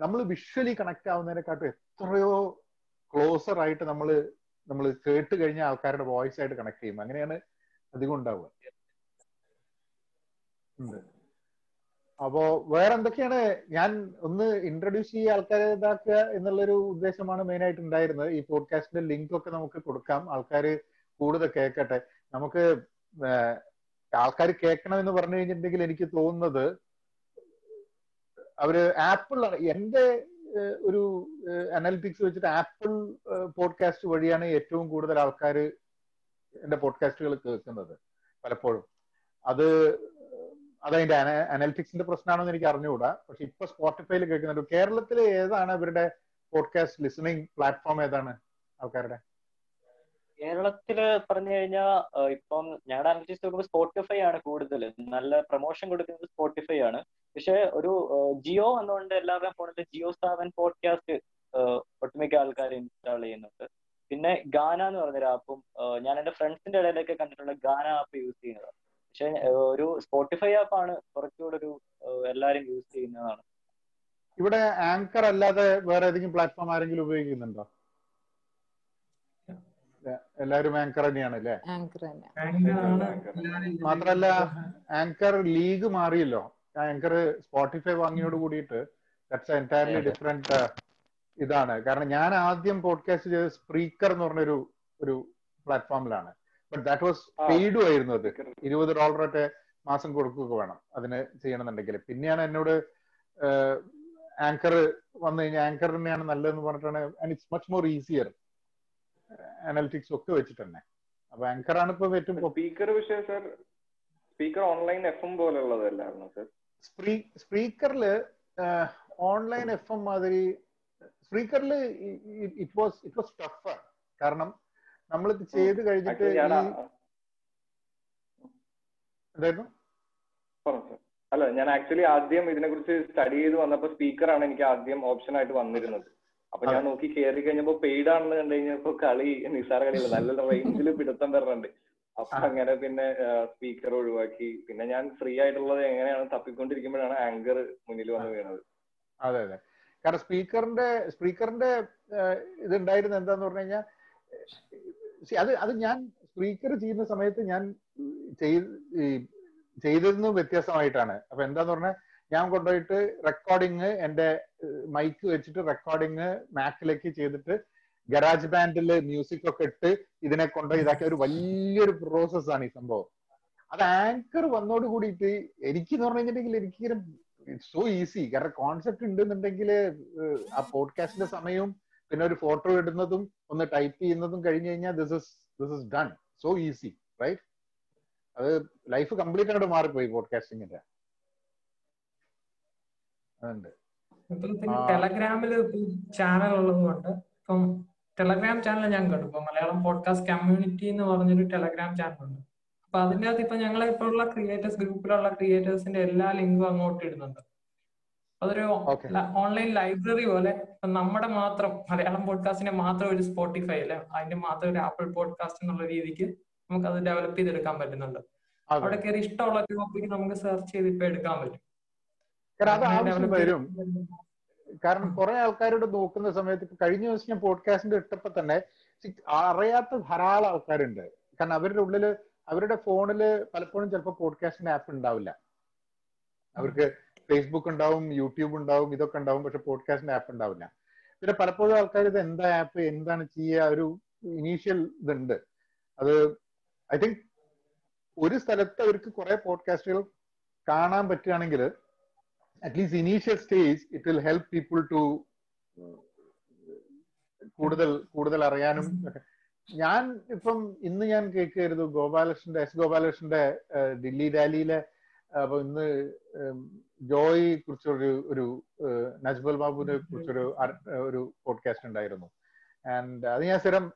നമ്മൾ വിഷ്വലി കണക്ട് ആവുന്നതിനെക്കാട്ടും എത്രയോ ക്ലോസർ ആയിട്ട് നമ്മൾ നമ്മൾ കേട്ട് കഴിഞ്ഞ ആൾക്കാരുടെ വോയിസ് ആയിട്ട് കണക്ട് ചെയ്യും. അങ്ങനെയാണ് അധികം ഉണ്ടാവുക. അപ്പോ വേറെന്തൊക്കെയാണ്, ഞാൻ ഒന്ന് ഇൻട്രൊഡ്യൂസ് ചെയ്യ ആൾക്കാരെ ഇതാക്കുക എന്നുള്ളൊരു ഉദ്ദേശമാണ് മെയിൻ ആയിട്ട് ഉണ്ടായിരുന്നത്. ഈ പോഡ്കാസ്റ്റിന്റെ ലിങ്ക് ഒക്കെ നമുക്ക് കൊടുക്കാം, ആൾക്കാർ കൂടുതൽ കേൾക്കട്ടെ. നമുക്ക് ആൾക്കാർ കേൾക്കണമെന്ന് പറഞ്ഞു കഴിഞ്ഞിട്ടുണ്ടെങ്കിൽ എനിക്ക് തോന്നുന്നത് അവര് ആപ്പിളാണ്. എന്റെ ഒരു അനാലിറ്റിക്സ് വെച്ചിട്ട് ആപ്പിൾ പോഡ്കാസ്റ്റ് വഴിയാണ് ഏറ്റവും കൂടുതൽ ആൾക്കാർ എന്റെ പോഡ്കാസ്റ്റുകൾ കേൾക്കുന്നത് പലപ്പോഴും. അത് അതതിന്റെ അനലിറ്റിക്സിന്റെ പ്രശ്നമാണെന്ന് എനിക്ക് അറിഞ്ഞുകൂടാ. പക്ഷെ ഇപ്പൊ സ്പോട്ടിഫൈയിൽ കേൾക്കുന്നുണ്ട്. കേരളത്തിലെ ഏതാണ് ഇവരുടെ പോഡ്കാസ്റ്റ് ലിസണിങ് പ്ലാറ്റ്ഫോം, ഏതാണ് ആൾക്കാരുടെ? കേരളത്തില് പറഞ്ഞു കഴിഞ്ഞാൽ ഇപ്പം ഞങ്ങളുടെ അനലിറ്റിക്സ് നോക്കുമ്പോൾ സ്പോട്ടിഫൈ ആണ് കൂടുതൽ നല്ല പ്രൊമോഷൻ കൊടുക്കുന്നത്, സ്പോട്ടിഫൈ ആണ്. പക്ഷെ ഒരു ജിയോ എന്നുകൊണ്ട് എല്ലാവരുടെയും ഫോണിൽ ജിയോ സെവൻ പോഡ്കാസ്റ്റ് ഒട്ടുമിക്ക ആൾക്കാർ ഇൻസ്റ്റാൾ ചെയ്യുന്നുണ്ട്. പിന്നെ ഗാന എന്ന് പറഞ്ഞൊരു ആപ്പും ഞാൻ എന്റെ ഫ്രണ്ട്സിന്റെ ഇടയിലൊക്കെ കണ്ടിട്ടുള്ള ഗാന ആപ്പ് യൂസ് ചെയ്യുന്നത്. പക്ഷെ ഒരു സ്പോട്ടിഫൈ ആപ്പാണ് കുറച്ചുകൂടെ ഒരു എല്ലാരും യൂസ് ചെയ്യുന്നതാണ്. ഇവിടെ ആങ്കർ അല്ലാതെ വേറെ ഏതെങ്കിലും പ്ലാറ്റ്ഫോം ആരെങ്കിലും ഉപയോഗിക്കുന്നുണ്ടോ? എല്ലാരും ആങ്കർ തന്നെയാണ് അല്ലേ? മാത്രല്ല ആങ്കർ ലീഗ് മാറിയല്ലോ, ആങ്കർ സ്പോട്ടിഫൈ വാങ്ങിയോട് കൂടിയിട്ട് ദാറ്റ്സ് എൻറ്റയർലി ഡിഫറെന്റ് ഇതാണ്. കാരണം ഞാൻ ആദ്യം പോഡ്കാസ്റ്റ് ചെയ്തത് സ്പ്രീക്കർ എന്ന് പറഞ്ഞൊരു ഒരു പ്ലാറ്റ്ഫോമിലാണ്. ബട്ട് ദാറ്റ് വാസ് പെയ്ഡ് ആയിരുന്നു. അത് ഇരുപത് ഡോളറൊക്കെ മാസം കൊടുക്കുക വേണം അതിന് ചെയ്യണമെന്നുണ്ടെങ്കിൽ. പിന്നെയാണ് എന്നോട് ആങ്കർ വന്നു കഴിഞ്ഞാൽ ആങ്കർ തന്നെയാണ് നല്ലതെന്ന് പറഞ്ഞിട്ടാണ്. And it's much more easier analytics ഒക്കെ വെച്ചിട്ട് തന്നെ. അപ്പൊ ആങ്കറാണ് ഇപ്പൊ ഏറ്റവും സ്പീക്കർ. പക്ഷേ sir speaker online F M പോലെയുള്ളതല്ലായിരുന്നു സർ. സ്പീക്കറില് ഓൺലൈൻ എഫ് എം മാതിരി സ്പീക്കറിൽ it was it was tough. കാരണം നമ്മളിത് ചെയ്ത് കഴിഞ്ഞിട്ട് അല്ല, ഞാൻ ആക്ച്വലി ആദ്യം ഇതിനെ കുറിച്ച് സ്റ്റഡി ചെയ്ത് വന്നപ്പോ സ്പീക്കറാണ് എനിക്ക് ആദ്യം ഓപ്ഷൻ ആയിട്ട് വന്നിരുന്നത്. അപ്പൊ ഞാൻ നോക്കി കയറി കഴിഞ്ഞപ്പോ പെയ്ഡ് ആണെന്ന് കണ്ടു കഴിഞ്ഞപ്പോ കളി നിസാര കളിയല്ല, നല്ല റേഞ്ചിൽ പിടുത്തം വരണുണ്ട്. അപ്പൊ അങ്ങനെ പിന്നെ സ്പീക്കർ ഒഴിവാക്കി. പിന്നെ ഞാൻ ഫ്രീ ആയിട്ടുള്ളത് എങ്ങനെയാണ് തപ്പിക്കൊണ്ടിരിക്കുമ്പോഴാണ് ആങ്കർ മുന്നിൽ വന്ന് വീണത്. അതെ അതെ, കാരണം സ്പീക്കറിന്റെ സ്പീക്കറിന്റെ ഇത് ഉണ്ടായിരുന്ന എന്താന്ന് പറഞ്ഞു കഴിഞ്ഞാൽ അത് അത് ഞാൻ സ്പീക്കർ ചെയ്യുന്ന സമയത്ത് ഞാൻ ചെയ്തിരുന്ന വ്യത്യാസമായിട്ടാണ്. അപ്പൊ എന്താന്ന് പറഞ്ഞാൽ ഞാൻ കൊണ്ടുപോയിട്ട് റെക്കോർഡിങ് എന്റെ മൈക്ക് വെച്ചിട്ട് റെക്കോർഡിങ് മാക്കിലേക്ക് ചെയ്തിട്ട് ഗരാജ് ബാൻഡില് മ്യൂസിക് ഒക്കെ ഇട്ട് ഇതിനെ കൊണ്ടുപോയി ഇതാക്കിയ ഒരു വലിയൊരു പ്രോസസ്സാണ് ഈ സംഭവം. അത് ആങ്കർ വന്നോട് കൂടിയിട്ട് എനിക്കെന്ന് പറഞ്ഞു കഴിഞ്ഞിട്ടുണ്ടെങ്കിൽ എനിക്ക് ഇറ്റ്സ് സോ ഈസി. കാരണം കോൺസെപ്റ്റ് ഉണ്ടെന്നുണ്ടെങ്കിൽ ആ പോഡ്കാസ്റ്റിന്റെ സമയവും പിന്നെ ഒരു ഫോട്ടോ ഇടുന്നതും ഒന്ന് ടൈപ്പ് ചെയ്യുന്നതും കഴിഞ്ഞു കഴിഞ്ഞാൽ this is this is done so easy right. അത് ലൈഫ് കംപ്ലീറ്റ് ആയിട്ട് മാറിപ്പോയി പോഡ്കാസ്റ്റിങ്ങിന്റെ. അതുണ്ട് ടെലഗ്രാമില് ചാനൽ ഉള്ളതുകൊണ്ട് ഇപ്പം ടെലഗ്രാം ചാനൽ ഞാൻ കണ്ടു. ഇപ്പൊ മലയാളം പോഡ്കാസ്റ്റ് കമ്മ്യൂണിറ്റി എന്ന് പറഞ്ഞൊരു ടെലഗ്രാം ചാനൽ ഉണ്ട്. അപ്പൊ അതിൻ്റെ അകത്ത് ഇപ്പൊ ഞങ്ങളെ ഇപ്പോഴുള്ള ക്രിയേറ്റേഴ്സ് ഗ്രൂപ്പിലുള്ള ക്രിയേറ്റേഴ്സിന്റെ എല്ലാ ലിങ്കും അങ്ങോട്ട് ഇടുന്നുണ്ട്. അതൊരു ഓൺലൈൻ ലൈബ്രറി പോലെ നമ്മുടെ മാത്രം മലയാളം പോഡ്കാസ്റ്റിന്റെ മാത്രം ഒരു സ്പോട്ടിഫൈ അല്ലെ, അതിന്റെ മാത്രം ഒരു ആപ്പിൾ പോഡ്കാസ്റ്റ് എന്നുള്ള രീതിക്ക് നമുക്ക് അത് ഡെവലപ്പ് ചെയ്തെടുക്കാൻ പറ്റുന്നുണ്ട്. അവിടെ കയറി ഇഷ്ടമുള്ള ടോപ്പിക്ക് നമുക്ക് സെർച്ച് ചെയ്ത് ഇപ്പൊ എടുക്കാൻ പറ്റും. കാരണം കുറെ ആൾക്കാരോട് നോക്കുന്ന സമയത്ത് ഇപ്പൊ കഴിഞ്ഞ ദിവസം ഞാൻ പോഡ്കാസ്റ്റിന്റെ ഇട്ടപ്പോ തന്നെ അറിയാത്ത ധാരാളം ആൾക്കാരുണ്ട്. കാരണം അവരുടെ ഉള്ളില് അവരുടെ ഫോണില് പലപ്പോഴും ചിലപ്പോൾ പോഡ്കാസ്റ്റിന്റെ ആപ്പ് ഉണ്ടാവില്ല. അവർക്ക് ഫേസ്ബുക്ക് ഉണ്ടാവും, യൂട്യൂബ് ഉണ്ടാവും, ഇതൊക്കെ ഉണ്ടാവും, പക്ഷെ പോഡ്കാസ്റ്റിന്റെ ആപ്പ് ഉണ്ടാവില്ല. പിന്നെ പലപ്പോഴും ആൾക്കാർ ഇത് എന്താ ആപ്പ്, എന്താണ് ചെയ്യുക, ഒരു ഇനീഷ്യൽ ഇതുണ്ട്. അത് ഐ തിങ്ക് ഒരു സ്ഥലത്ത് അവർക്ക് കുറെ പോഡ്കാസ്റ്റുകൾ കാണാൻ പറ്റുകയാണെങ്കിൽ at least initial stage it will help people to കൂടുതൽ കൂടുതൽ അറിയാനും. ഞാൻ ഇപ്പം ഇന്ന് ഞാൻ കേൾക്കായിരുന്നു ഗോപാലകൃഷ്ണന്റെ എസ് ഗോപാലകൃഷ്ണന്റെ ദില്ലി റാലിയിലെ. അപ്പൊ ഇന്ന് ജോയെ കുറിച്ചൊരു ഒരു നജ്മൽ ബാബുവിനെ കുറിച്ചൊരു ഒരു പോഡ്കാസ്റ്റ് ഉണ്ടായിരുന്നു. ആൻഡ് അത് ഞാൻ സ്ഥിരം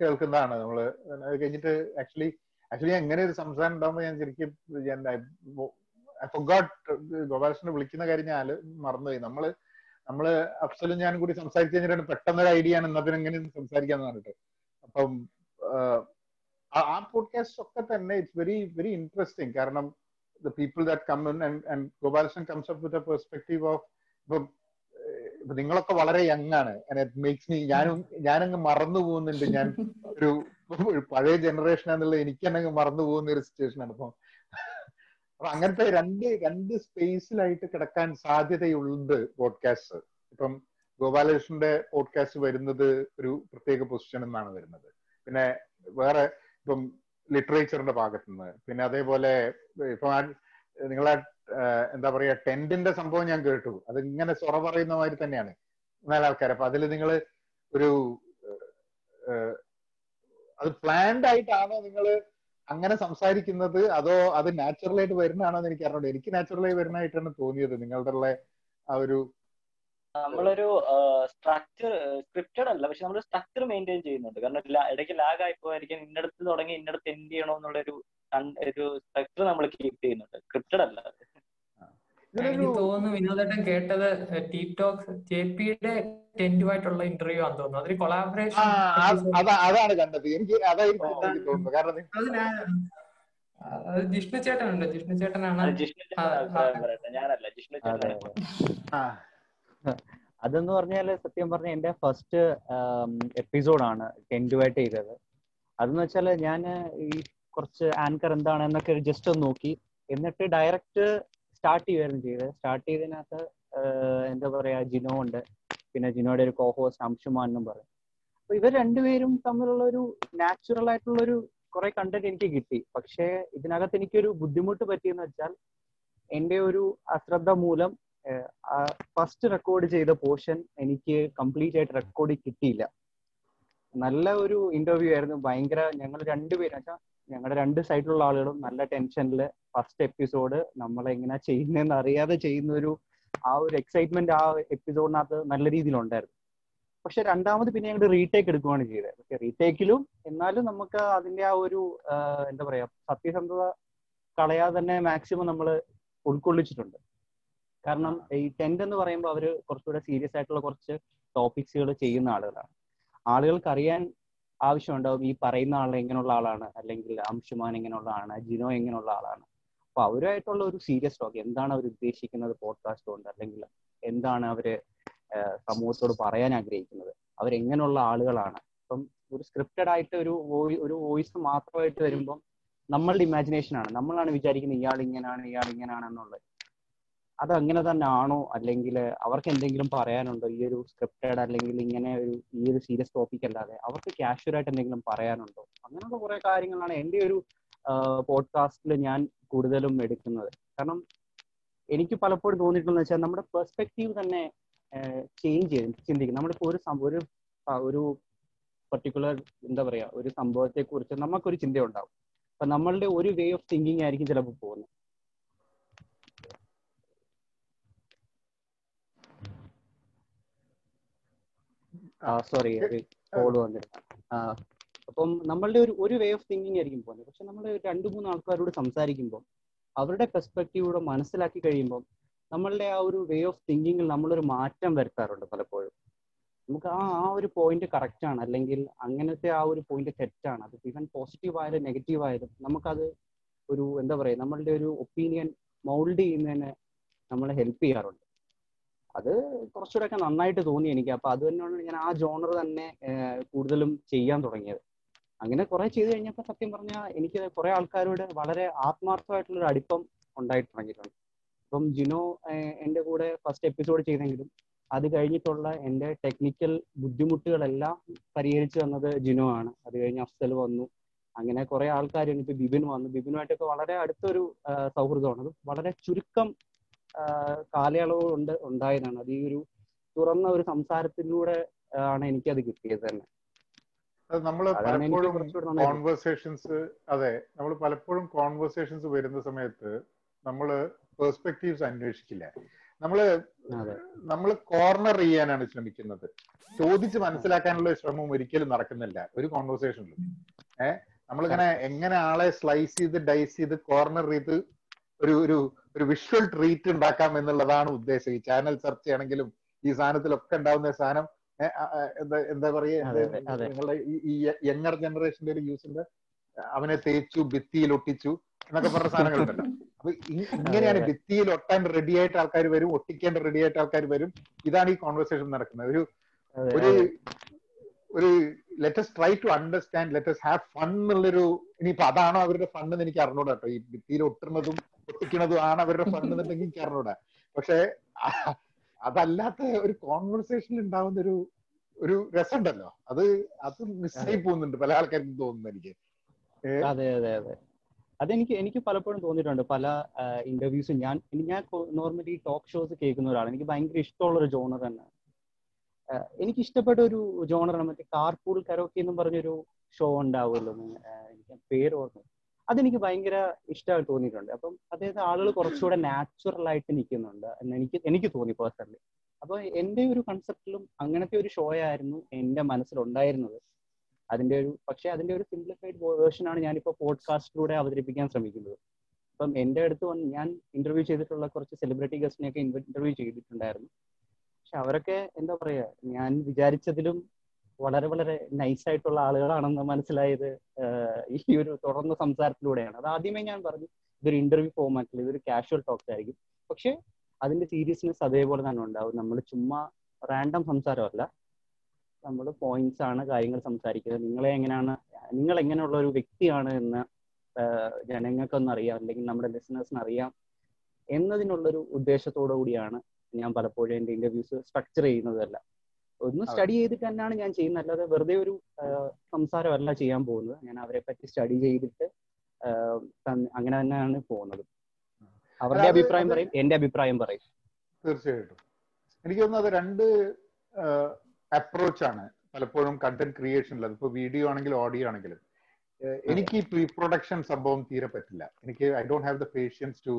കേൾക്കുന്നതാണ്. നമ്മള് അത് കഴിഞ്ഞിട്ട് ആക്ച്വലി ആക്ച്വലി എങ്ങനെ ഒരു സംസാരം ഉണ്ടാകുമ്പോൾ ഞാൻ ശരിക്കും ഞാൻ ഐ ഫൊഗോട്ട് ഗോപാലകൃഷ്ണനെ വിളിക്കുന്ന കാര്യം ഞാൻ മറന്നുപോയി. നമ്മള് നമ്മള് അഫ്സലും ഞാനും കൂടി സംസാരിച്ചു കഴിഞ്ഞിട്ടാണ് പെട്ടെന്നൊരു ഐഡിയ ആണ് എന്നാ പിന്നെ എങ്ങനെ സംസാരിക്കാന്ന് പറഞ്ഞിട്ട്. അപ്പം ആ പോഡ്കാസ്റ്റ് ഒക്കെ തന്നെ ഇറ്റ്സ് വെരി വെരി ഇൻട്രസ്റ്റിംഗ്. കാരണം the people that come in and and Gopalakrishnan comes up with a perspective of നിങ്ങളൊക്കെ വളരെ യങ് ആണ് and it makes me ഞാനും ഞാനങ്ങ് മറന്നു പോകുന്നുണ്ട്. ഞാൻ ഒരു പഴയ ജനറേഷൻ ആണെന്നുള്ള എനിക്ക് തന്നെ അങ്ങ് മറന്നു പോകുന്ന ഒരു സിറ്റുവേഷൻ ആണ് ഇപ്പം. അപ്പൊ അങ്ങനത്തെ രണ്ട് രണ്ട് സ്പേസിലായിട്ട് കിടക്കാൻ സാധ്യതയുണ്ട് പോഡ്കാസ്റ്റ്. ഇപ്പം ഗോപാലകൃഷ്ണന്റെ പോഡ്കാസ്റ്റ് വരുന്നത് ഒരു പ്രത്യേക പൊസിഷനിൽ നിന്നാണ് വരുന്നത്. പിന്നെ വേറെ ഇപ്പം ലിറ്ററേച്ചറിന്റെ ഭാഗത്തു നിന്ന്, പിന്നെ അതേപോലെ ഇപ്പൊ നിങ്ങളെ എന്താ പറയാ ടെന്റിന്റെ സംഭവം ഞാൻ കേട്ടു. അത് ഇങ്ങനെ സൊറ പറയുന്ന മാതിരി തന്നെയാണ് നാല് ആൾക്കാർ. അപ്പൊ അതിൽ നിങ്ങൾ ഒരു അത് പ്ലാൻഡ് ആയിട്ടാണോ നിങ്ങൾ അങ്ങനെ സംസാരിക്കുന്നത് അതോ അത് നാച്ചുറലായിട്ട് വരുന്നതാണോ എന്ന് എനിക്ക് അറിഞ്ഞൂടാ. എനിക്ക് നാച്ചുറലായി വരുന്നതായിട്ടാണ് തോന്നിയത് നിങ്ങളുടെ ആ ഒരു. നമ്മളൊരു സ്ട്രക്ചർ സ്ക്രിപ്റ്റഡ് അല്ല, പക്ഷെ നമ്മൾ സ്ട്രക്ചർ മെയിൻറ്റെയിൻ ചെയ്യുന്നുണ്ട്. കാരണം ഇടയ്ക്ക് ലാഗ് ആയിപ്പോയിരിക്കും, ഇന്നടത്ത് തുടങ്ങി ഇന്നടത്ത് എന്ത് ചെയ്യണോ എന്നുള്ളൊരു ഒരു സ്ട്രക്ചർ നമ്മൾ കീപ്പ് ചെയ്യുന്നുണ്ട്, സ്ക്രിപ്റ്റഡ് അല്ല. എനിക്ക് തോന്നുന്നു വിനോദേട്ടൻ കേട്ടത് ടീ ടോക്സ് ജെപിയുടെ ടെന്റുമായിട്ടുള്ള ഇന്റർവ്യൂ ആണെന്ന് തോന്നുന്നു. അതൊരു കൊളാബറേഷൻ അതാണ് കണ്ടത് എനിക്ക്. അത് ജിഷ്ണു ചേട്ടനുണ്ട്, ജിഷ്ണു ചേട്ടനാണ്. ഞാനല്ല, ജിഷ്ണു ചേട്ടനാണ്. അതെന്ന് പറഞ്ഞാല് സത്യം പറഞ്ഞ എന്റെ ഫസ്റ്റ് എപ്പിസോഡാണ് ടെന്റുമായിട്ട് ചെയ്തത്. അതെന്ന് വെച്ചാല് ഞാൻ ഈ കുറച്ച് ആങ്കർ എന്താണ് എന്നൊക്കെ ജസ്റ്റ് ഒന്ന് നോക്കി, എന്നിട്ട് ഡയറക്റ്റ് സ്റ്റാർട്ട് ചെയ്യുകയായിരുന്നു ചെയ്തത്. സ്റ്റാർട്ട് ചെയ്തതിനകത്ത് എന്താ പറയാ, ജിനോ ഉണ്ട്, പിന്നെ ജിനോയുടെ ഒരു കോഹോസ്റ്റ് അംശുമാൻ എന്നും പറയും. അപ്പൊ ഇവർ രണ്ടുപേരും തമ്മിലുള്ള ഒരു നാച്ചുറൽ ആയിട്ടുള്ളൊരു കുറെ കണ്ടന്റ് എനിക്ക് കിട്ടി. പക്ഷേ ഇതിനകത്ത് എനിക്കൊരു ബുദ്ധിമുട്ട് പറ്റിയെന്ന് വെച്ചാൽ എൻ്റെ ഒരു അശ്രദ്ധ മൂലം ഫസ്റ്റ് റെക്കോർഡ് ചെയ്ത പോർഷൻ എനിക്ക് കംപ്ലീറ്റ് ആയിട്ട് റെക്കോർഡ് കിട്ടിയില്ല. നല്ല ഒരു ഇന്റർവ്യൂ ആയിരുന്നു, ഭയങ്കര. ഞങ്ങൾ രണ്ടുപേരും വെച്ചാൽ ഞങ്ങളുടെ രണ്ട് സൈഡിലുള്ള ആളുകളും നല്ല ടെൻഷനിൽ ഫസ്റ്റ് എപ്പിസോഡ് നമ്മളെങ്ങനെ ചെയ്യുന്നതെന്ന് അറിയാതെ ചെയ്യുന്നൊരു ആ ഒരു എക്സൈറ്റ്മെന്റ് ആ എപ്പിസോഡിനകത്ത് നല്ല രീതിയിലുണ്ടായിരുന്നു. പക്ഷെ രണ്ടാമത് പിന്നെ ഞങ്ങൾ റീടേക്ക് എടുക്കുകയാണ് ചെയ്തത്. പക്ഷെ റീടേക്കിലും എന്നാലും നമുക്ക് അതിന്റെ ആ ഒരു എന്താ പറയാ സത്യസന്ധത കളയാതെ തന്നെ മാക്സിമം നമ്മൾ ഉൾക്കൊള്ളിച്ചിട്ടുണ്ട്. കാരണം ഈ ടെൻറ്റ് എന്ന് പറയുമ്പോൾ അവർ കുറച്ചുകൂടെ സീരിയസ് ആയിട്ടുള്ള കുറച്ച് ടോപ്പിക്സുകൾ ചെയ്യുന്ന ആളുകളാണ്. ആളുകൾക്ക് അറിയാൻ ആവശ്യമുണ്ടാവും ഈ പറയുന്ന ആൾ എങ്ങനെയുള്ള ആളാണ്, അല്ലെങ്കിൽ അംശുമാൻ എങ്ങനെയുള്ള ആളാണ്, ജിനോ എങ്ങനെയുള്ള ആളാണ്. അപ്പൊ അവരുമായിട്ടുള്ള ഒരു സീരിയസ് ടോക്ക്, എന്താണ് അവർ ഉദ്ദേശിക്കുന്നത് പോഡ്കാസ്റ്റ് കൊണ്ട്, അല്ലെങ്കിൽ എന്താണ് അവര് സമൂഹത്തോട് പറയാൻ ആഗ്രഹിക്കുന്നത്, അവരെങ്ങനെയുള്ള ആളുകളാണ്. അപ്പം ഒരു സ്ക്രിപ്റ്റഡ് ആയിട്ട് ഒരു ഒരു വോയിസ് മാത്രമായിട്ട് വരുമ്പം നമ്മളുടെ ഇമാജിനേഷനാണ്, നമ്മളാണ് വിചാരിക്കുന്നത് ഇയാൾ ഇങ്ങനെയാണ് ഇയാൾ ഇങ്ങനെയാണെന്നുള്ളത്. അതങ്ങനെ തന്നെ ആണോ, അല്ലെങ്കിൽ അവർക്ക് എന്തെങ്കിലും പറയാനുണ്ടോ ഈ ഒരു സ്ക്രിപ്റ്റഡ് അല്ലെങ്കിൽ ഇങ്ങനെ ഒരു ഈ ഒരു സീരിയസ് ടോപ്പിക് അല്ലാതെ അവർക്ക് കാഷ്വൽ ആയിട്ട് എന്തെങ്കിലും പറയാനുണ്ടോ? അങ്ങനെയുള്ള കുറെ കാര്യങ്ങളാണ് എൻ്റെ ഒരു പോഡ്കാസ്റ്റിൽ ഞാൻ കൂടുതലും എടുക്കുന്നത്. കാരണം എനിക്ക് പലപ്പോഴും തോന്നിയിട്ടുണ്ടെന്ന് വെച്ചാൽ നമ്മുടെ പെർസ്പെക്റ്റീവ് തന്നെ ചേഞ്ച് ചെയ്യും ചിന്തിക്കും. നമ്മളിപ്പോൾ ഒരു ഒരു ഒരു പർട്ടിക്കുലർ എന്താ പറയാ ഒരു സംഭവത്തെ കുറിച്ച് നമുക്കൊരു ചിന്തയുണ്ടാവും. അപ്പൊ നമ്മളുടെ ഒരു വേ ഓഫ് തിങ്കിങ് ആയിരിക്കും ചിലപ്പോൾ പോകുന്നത്. സോറി, കോള് വന്നിരുന്നു. അപ്പം നമ്മളുടെ ഒരു ഒരു വേ ഓഫ് തിങ്കിങ് ആയിരിക്കും പോകുന്നത്. പക്ഷെ നമ്മൾ രണ്ടു മൂന്ന് ആൾക്കാരോട് സംസാരിക്കുമ്പോൾ അവരുടെ പെർസ്പെക്റ്റീവൂടെ മനസ്സിലാക്കി കഴിയുമ്പോൾ നമ്മളുടെ ആ ഒരു വേ ഓഫ് തിങ്കിങ്ങിൽ നമ്മളൊരു മാറ്റം വരുത്താറുണ്ട് പലപ്പോഴും. നമുക്ക് ആ ആ ഒരു പോയിന്റ് കറക്റ്റ് ആണ്, അല്ലെങ്കിൽ അങ്ങനത്തെ ആ ഒരു പോയിന്റ് തെറ്റാണ്. അത് ഈവൻ പോസിറ്റീവ് ആയാലും നെഗറ്റീവ് ആയാലും നമുക്കത് ഒരു എന്താ പറയുക നമ്മളുടെ ഒരു ഒപ്പീനിയൻ മൗൾഡ് ചെയ്യുന്നതിന് നമ്മളെ ഹെൽപ്പ് ചെയ്യാറുണ്ട്. അത് കുറച്ചുകൂടെ ഒക്കെ നന്നായിട്ട് തോന്നി എനിക്ക്. അപ്പൊ അത് തന്നെയാണ് ഞാൻ ആ ജോണർ തന്നെ കൂടുതലും ചെയ്യാൻ തുടങ്ങിയത്. അങ്ങനെ കുറെ ചെയ്ത് കഴിഞ്ഞപ്പോൾ സത്യം പറഞ്ഞാൽ എനിക്ക് കുറെ ആൾക്കാരോട് വളരെ ആത്മാർത്ഥമായിട്ടുള്ളൊരു അടുപ്പം ഉണ്ടായിട്ട് തുടങ്ങിയിട്ടുണ്ട്. അപ്പം ജിനോ എൻ്റെ കൂടെ ഫസ്റ്റ് എപ്പിസോഡ് ചെയ്തെങ്കിലും അത് കഴിഞ്ഞിട്ടുള്ള എൻ്റെ ടെക്നിക്കൽ ബുദ്ധിമുട്ടുകളെല്ലാം പരിഹരിച്ചു തന്നത് ജിനോ ആണ്. അത് കഴിഞ്ഞ് അഫ്സൽ വന്നു, അങ്ങനെ കുറെ ആൾക്കാർ. ഇനിയിപ്പോൾ ബിബിൻ വന്നു, ബിബിനുമായിട്ടൊക്കെ വളരെ അടുത്തൊരു സൗഹൃദമാണ്. അത് വളരെ ചുരുക്കം കാലയളവ് കൊണ്ട് ഉണ്ടായതാണ്. അത് ഈ ഒരു തുറന്ന ഒരു സംസാരത്തിലൂടെ ആണ് എനിക്കത് കിട്ടിയത് തന്നെ. നമ്മൾ പലപ്പോഴും കോൺവേഴ്സേഷൻസ് അതെ നമ്മൾ പലപ്പോഴും കോൺവേഴ്സേഷൻസ് വരുന്ന സമയത്ത് നമ്മള് പെർസ്പെക്റ്റീവ്സ് അന്വേഷിക്കില്ല. നമ്മള് നമ്മള് കോർണർ ചെയ്യാനാണ് ശ്രമിക്കുന്നത്. ചോദിച്ച് മനസ്സിലാക്കാനുള്ള ശ്രമം ഒരിക്കലും നടക്കുന്നില്ല ഒരു കോൺവേഴ്സേഷനിലും. ഏഹ് നമ്മളിങ്ങനെ എങ്ങനെ ആളെ സ്ലൈസ് ചെയ്ത് ഡൈസ് ചെയ്ത് കോർണർ ചെയ്ത് ഒരു ഒരു ഒരു വിഷ്വൽ ട്രീറ്റ് ഉണ്ടാക്കാം എന്നുള്ളതാണ് ഉദ്ദേശം. ഈ ചാനൽ ചർച്ചയാണെങ്കിലും ഈ സാധനത്തിലൊക്കെ ഉണ്ടാവുന്ന സാധനം എന്താ എന്താ പറയുക നിങ്ങളുടെ ഈ യങ്ങർ ജനറേഷന്റെ ഒരു യൂസിന്റെ അവനെ തേച്ചു ഭിത്തിയിൽ ഒട്ടിച്ചു എന്നൊക്കെ പറഞ്ഞ സാധനങ്ങളുണ്ടല്ലോ. അപ്പൊ ഇങ്ങനെയാണ് ഭിത്തിയിൽ ഒട്ടാൻ റെഡി ആയിട്ട് ആൾക്കാർ വരും, ഒട്ടിക്കേണ്ട റെഡി ആയിട്ട് ആൾക്കാർ വരും. ഇതാണ് ഈ കോൺവെർസേഷൻ നടക്കുന്നത്. ഒരു ഒരു ഒരു let's try to understand, let's have fun എന്നുള്ളൊരു. ഇനിയിപ്പോ അതാണോ അവരുടെ ഫണ്ട് എന്ന് എനിക്ക് അറിഞ്ഞൂടാ കേട്ടോ. ഈ ഭിത്തിയിൽ ഒട്ടുന്നതും ഒട്ടിക്കുന്നതും ആണ് അവരുടെ ഫണ്ട് എന്നുണ്ടെങ്കിൽ എനിക്ക് അറിഞ്ഞൂടാ. പക്ഷെ അതല്ലാത്ത ഒരു കോൺവെർസേഷനിൽ ഉണ്ടാവുന്ന ഒരു ഒരു രസമുണ്ടല്ലോ, അത് അത് മിസ്സായി പോകുന്നുണ്ട് പല ആൾക്കാർക്കും തോന്നുന്നു എനിക്ക്. അതെ അതെ അതെ അതെനിക്ക് എനിക്ക് പലപ്പോഴും തോന്നിയിട്ടുണ്ട്. പല ഇന്റർവ്യൂസും ഞാൻ ഞാൻ നോർമലി ടോക്ക് ഷോസ് കേൾക്കുന്ന ഒരാളാണ്. എനിക്ക് ഭയങ്കര ഇഷ്ടമുള്ളൊരു ജോണർ തന്നെ. എനിക്ക് ഇഷ്ടപ്പെട്ട ഒരു ജോണറാണ് മറ്റേ കാർപൂൾ കരോക്കി എന്നും പറഞ്ഞൊരു ഷോ ഉണ്ടാവുമല്ലോ, എനിക്ക് പേര് ഓർമ്മ. അതെനിക്ക് ഭയങ്കര ഇഷ്ടമായി തോന്നിയിട്ടുണ്ട്. അപ്പം അതായത് ആളുകൾ കുറച്ചുകൂടെ നാച്ചുറൽ ആയിട്ട് നിൽക്കുന്നുണ്ട് എന്ന് എനിക്ക് എനിക്ക് തോന്നി പേഴ്സണലി. അപ്പൊ എന്റെ ഒരു കൺസെപ്റ്റിലും അങ്ങനത്തെ ഒരു ഷോ ആയിരുന്നു എന്റെ മനസ്സിലുണ്ടായിരുന്നത്. അതിന്റെ ഒരു പക്ഷെ അതിന്റെ ഒരു സിംപ്ലിഫൈഡ് വേർഷനാണ് ഞാനിപ്പോ പോഡ്കാസ്റ്റിലൂടെ അവതരിപ്പിക്കാൻ ശ്രമിക്കുന്നത്. അപ്പം എന്റെ അടുത്ത് വന്ന് ഞാൻ ഇന്റർവ്യൂ ചെയ്തിട്ടുള്ള കുറച്ച് സെലിബ്രിറ്റി ഗസ്റ്റിനെയൊക്കെ ഇന്റർവ്യൂ ചെയ്തിട്ടുണ്ടായിരുന്നു. പക്ഷെ അവരൊക്കെ എന്താ പറയാ, ഞാൻ വിചാരിച്ചതിലും വളരെ വളരെ നൈസായിട്ടുള്ള ആളുകളാണെന്ന് മനസ്സിലായത് ഈ ഒരു തുറന്ന സംസാരത്തിലൂടെയാണ്. അത് ആദ്യമേ ഞാൻ പറഞ്ഞു, ഇതൊരു ഇന്റർവ്യൂ ഫോർമാറ്റിൽ ഇതൊരു കാഷ്വൽ ടോക്സ് ആയിരിക്കും, പക്ഷെ അതിന്റെ സീരിയസ്നെസ് അതേപോലെ തന്നെ ഉണ്ടാവും. നമ്മൾ ചുമ്മാ റാൻഡം സംസാരമല്ല, നമ്മൾ പോയിന്റ്സ് ആണ് കാര്യങ്ങൾ സംസാരിക്കുന്നത്. നിങ്ങളെ എങ്ങനെയാണ്, നിങ്ങൾ എങ്ങനെയുള്ള ഒരു വ്യക്തിയാണ് എന്ന് ജനങ്ങൾക്കൊന്നും അറിയാം, അല്ലെങ്കിൽ നമ്മുടെ ലിസണേഴ്സിന് അറിയാം എന്നതിനുള്ളൊരു ഉദ്ദേശത്തോടു കൂടിയാണ് ഞാൻ പലപ്പോഴും എന്റെ ഇന്റർവ്യൂസ് സ്ട്രക്ചർ ചെയ്യുന്നതല്ല. ഒന്ന് സ്റ്റഡി ചെയ്തിട്ട് തന്നെയാണ് ഞാൻ ചെയ്യുന്നത്, അല്ലാതെ വെറുതെ ഒരു സംസാരമല്ല ചെയ്യാൻ പോകുന്നത്. ഞാൻ അവരെ പറ്റി സ്റ്റഡി ചെയ്തിട്ട് അങ്ങനെ തന്നെയാണ് പോകുന്നത്. അവരുടെ അഭിപ്രായം പറയും, എന്റെ അഭിപ്രായം പറയും. തീർച്ചയായിട്ടും എനിക്ക് തോന്നുന്നു അത് രണ്ട് അപ്രോച്ചാണ് പലപ്പോഴും കണ്ടന്റ് ക്രിയേഷനിൽ. അതിപ്പോ വീഡിയോ ആണെങ്കിലും ഓഡിയോ ആണെങ്കിലും. എനിക്ക് പ്രീ പ്രൊഡക്ഷൻ സംഭവം തീരെ പറ്റില്ല. എനിക്ക് I don't have the patience to